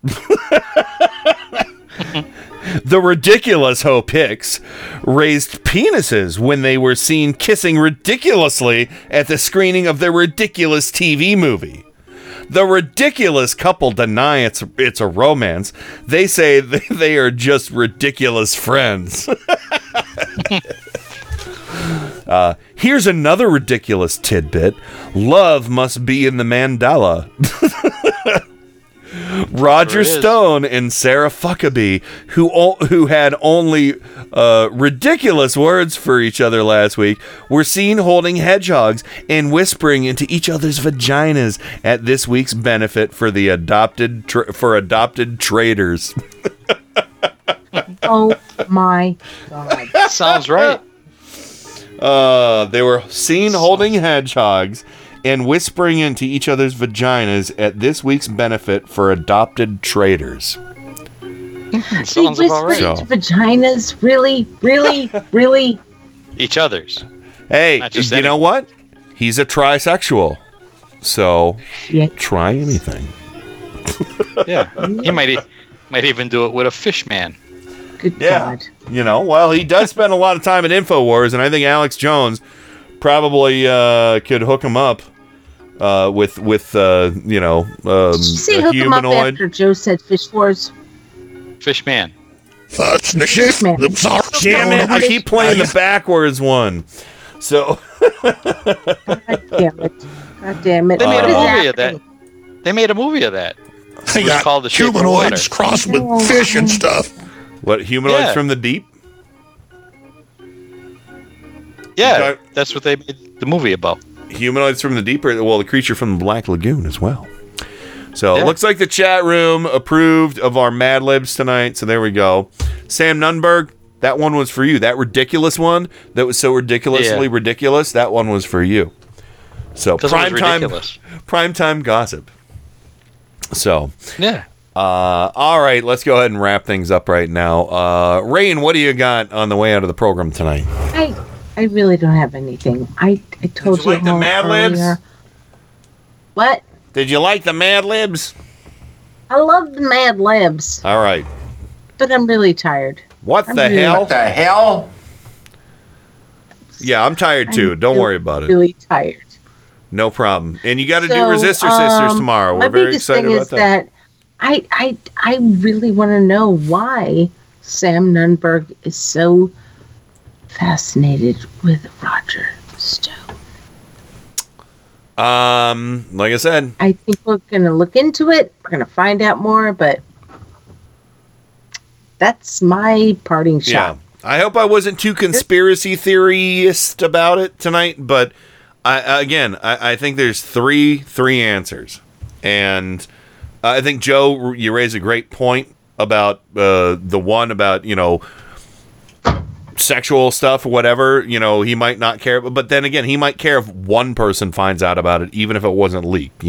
the ridiculous Hope Hicks, raised penises when they were seen kissing ridiculously at the screening of their ridiculous TV movie. The ridiculous couple deny it's a romance. They say they are just ridiculous friends. Here's another ridiculous tidbit. Love must be in the mandala. Roger Stone and Sarah Huckabee, who had only ridiculous words for each other last week, were seen holding hedgehogs and whispering into each other's vaginas at this week's benefit for the adopted traitors. Oh my God! Sounds right. They were seen holding hedgehogs and whispering into each other's vaginas at this week's benefit for adopted traitors. They whisper into vaginas? Really? Each other's. Hey, you know what? He's a trisexual. So, try anything. Yeah. He might even do it with a fish man. Good God. You know, well, he does spend a lot of time at InfoWars, and I think Alex Jones probably could hook him up with did you say hook humanoid. Him up after Joe said fish wars? Fish man. Fish man. Damn it! I keep playing the backwards one. So. God damn it! They made a movie of that. They got the humanoids crossed with fish and stuff. What humanoids from the deep? Yeah, that's what they made the movie about. Humanoids from the Deep, the creature from the Black Lagoon as well. So it looks like the chat room approved of our Mad Libs tonight. So there we go. Sam Nunberg, that one was for you. That ridiculous one that was so ridiculously ridiculous, that one was for you. So primetime gossip. So yeah. All right, let's go ahead and wrap things up right now. Rainn, what do you got on the way out of the program tonight? I really don't have anything. I told you. Did you like the Mad Libs? What? Did you like the Mad Libs? I love the Mad Libs. All right. But I'm really tired. What the hell? Yeah, I'm tired too. Don't worry about it. Really tired. No problem. And you got to do Resistor Sisters tomorrow. We're very excited about that. My biggest thing is that I really want to know why Sam Nunberg is so fascinated with Roger Stone. Like I said, I think we're going to look into it. We're going to find out more, but that's my parting shot. Yeah. I hope I wasn't too conspiracy theorist about it tonight, but I think there's three answers. And I think, Joe, you raise a great point about the one about, sexual stuff or whatever. He might not care. But then again, he might care if one person finds out about it, even if it wasn't leaked,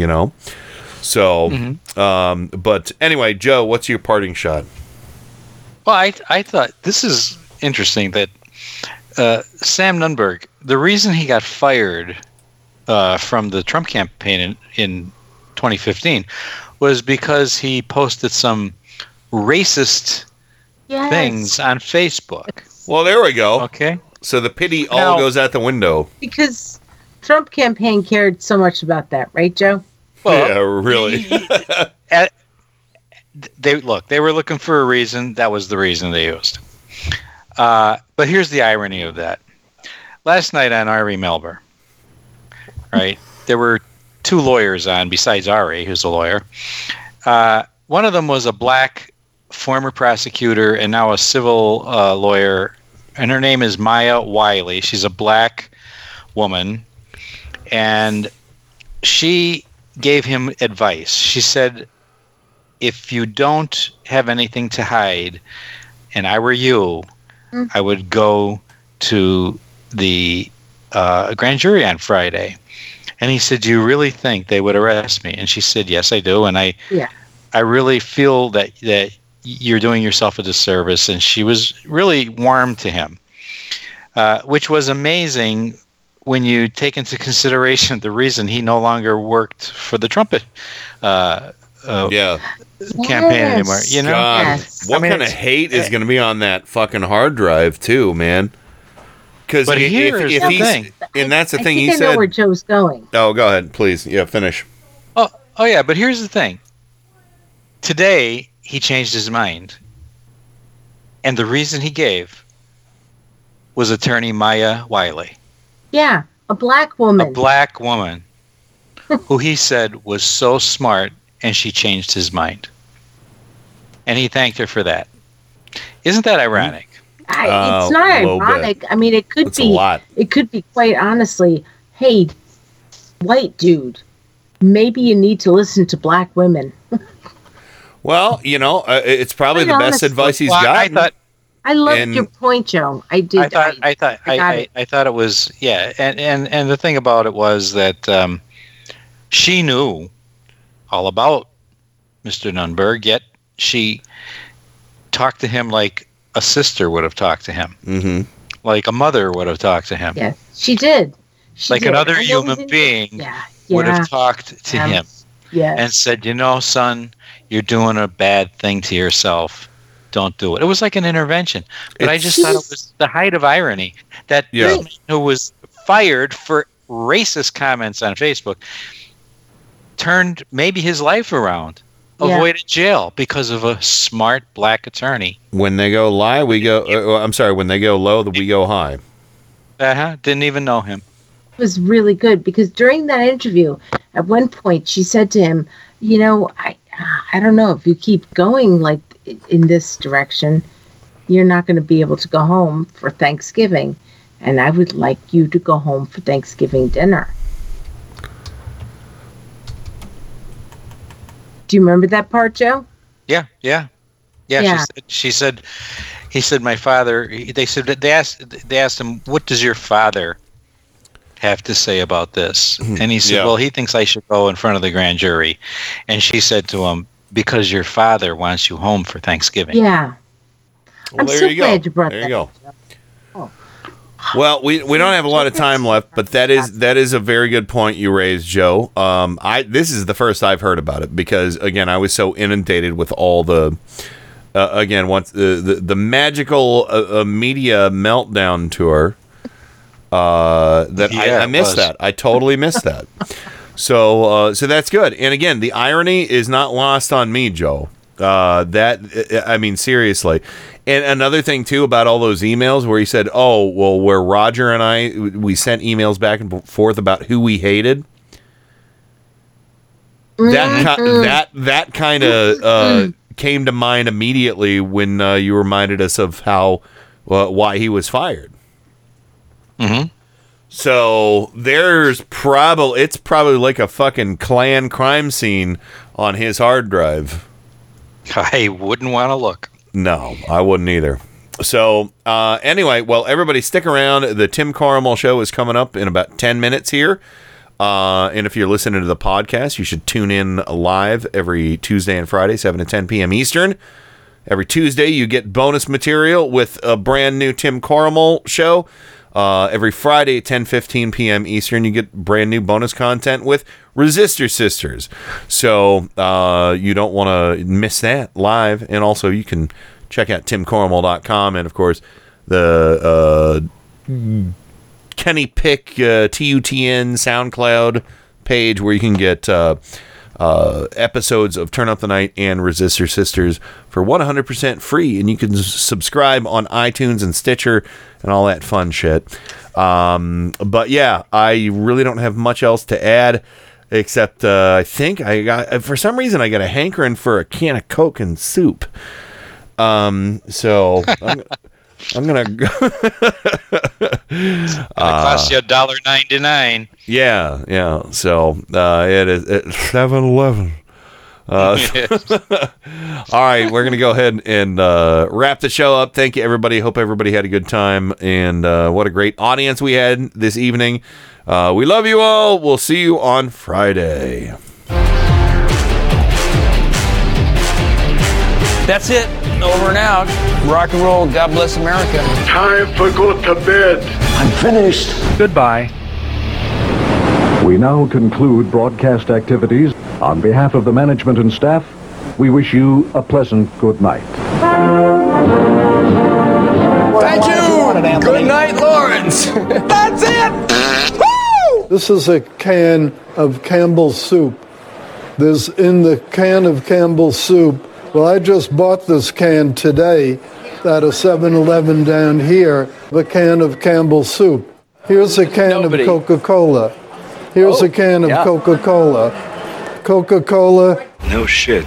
So, but anyway, Joe, what's your parting shot? Well, I thought this is interesting that Sam Nunberg, the reason he got fired from the Trump campaign in 2015 was because he posted some racist things on Facebook. Well, there we go. Okay. So the pity all goes out the window. Because Trump campaign cared so much about that, right, Joe? Well, yeah, really. They were looking for a reason. That was the reason they used. But here's the irony of that. Last night on Ari Melber, right, there were two lawyers on besides Ari, who's a lawyer. One of them was a black former prosecutor and now a civil lawyer, and her name is Maya Wiley. She's a black woman, and she gave him advice. She said, if you don't have anything to hide, and I were you, I would go to the grand jury on Friday. And he said, do you really think they would arrest me? And she said, yes, I do. And I really feel that you're doing yourself a disservice. And she was really warm to him, which was amazing when you take into consideration the reason he no longer worked for the Trump campaign anymore. What kind of hate is going to be on that fucking hard drive too, man? But here's the thing. And that's the thing he said. I know where Joe's going. Oh, go ahead, please. Yeah, finish. Oh, yeah, but here's the thing. Today, he changed his mind. And the reason he gave was attorney Maya Wiley. Yeah, a black woman. A black woman who he said was so smart, and she changed his mind. And he thanked her for that. Isn't that ironic? It's not ironic. I mean, it could be quite honestly, hey, white dude, maybe you need to listen to black women. Well, it's probably the best advice he's gotten. I loved your point, Joe. I did. I thought it was, And the thing about it was that she knew all about Mr. Nunberg, yet she talked to him like a sister would have talked to him, like a mother would have talked to him. Yeah, she did. Another human being would have talked to him and said, son, you're doing a bad thing to yourself. Don't do it. It was like an intervention. But I just thought it was the height of irony that this man who was fired for racist comments on Facebook turned maybe his life around. Avoided jail because of a smart black attorney. When they go lie, we go... I'm sorry, when they go low, we go high. Didn't even know him. It was really good because during that interview, at one point, she said to him, I don't know, if you keep going like in this direction, you're not going to be able to go home for Thanksgiving. And I would like you to go home for Thanksgiving dinner. Do you remember that part, Joe? Yeah. She said, he said, my father, they said, they asked him, what does your father have to say about this? And he said, well, he thinks I should go in front of the grand jury. And she said to him, because your father wants you home for Thanksgiving. Yeah. Well, I'm there so you glad go. You brought there that you go. Up. Oh. Well, we don't have a lot of time left, but that is a very good point you raised, Joe. This is the first I've heard about it because, again, I was so inundated with all the... Once the magical media meltdown tour I missed that. I totally missed that. So that's good. And again, the irony is not lost on me, Joe. Seriously. And another thing too about all those emails where he said, "Oh, well, where Roger and I we sent emails back and forth about who we hated." That kind of. Came to mind immediately when you reminded us of how why he was fired. Mm-hmm. So there's it's probably like a fucking Klan crime scene on his hard drive. I wouldn't want to look. No, I wouldn't either. So anyway, well, everybody stick around. The Tim Caramel Show is coming up in about 10 minutes here. And if you're listening to the podcast, you should tune in live every Tuesday and Friday, 7 to 10 p.m. Eastern. Every Tuesday, you get bonus material with a brand new Tim Caramel Show. Every Friday at 10:15 p.m. Eastern, you get brand new bonus content with Resistor Sisters. So you don't want to miss that live. And also, you can check out timcaramel.com and, of course, the... Kenny Pick, TUTN, SoundCloud page where you can get episodes of Turn Up the Night and Resistor Sisters for 100% free. And you can subscribe on iTunes and Stitcher and all that fun shit. But yeah, I really don't have much else to add except I think for some reason I got a hankering for a can of Coke and soup. So I'm gonna go. It's gonna cost you $1.99. Yeah. So it is at 7-Eleven. All right, we're gonna go ahead and wrap the show up. Thank you, everybody. Hope everybody had a good time, and what a great audience we had this evening. We love you all. We'll see you on Friday. That's it. Over and out. Rock and roll. God bless America. Time for go to bed. I'm finished. Goodbye. We now conclude broadcast activities. On behalf of the management and staff, we wish you a pleasant good night. Thank you. Good night, Lawrence. That's it. Woo! This is a can of Campbell's soup. There's in the can of Campbell's soup. Well, I just bought this can today at a 7-Eleven down here, the can of Campbell's soup. Here's a can of Coca-Cola. Here's a can of Coca-Cola. Coca-Cola. No shit.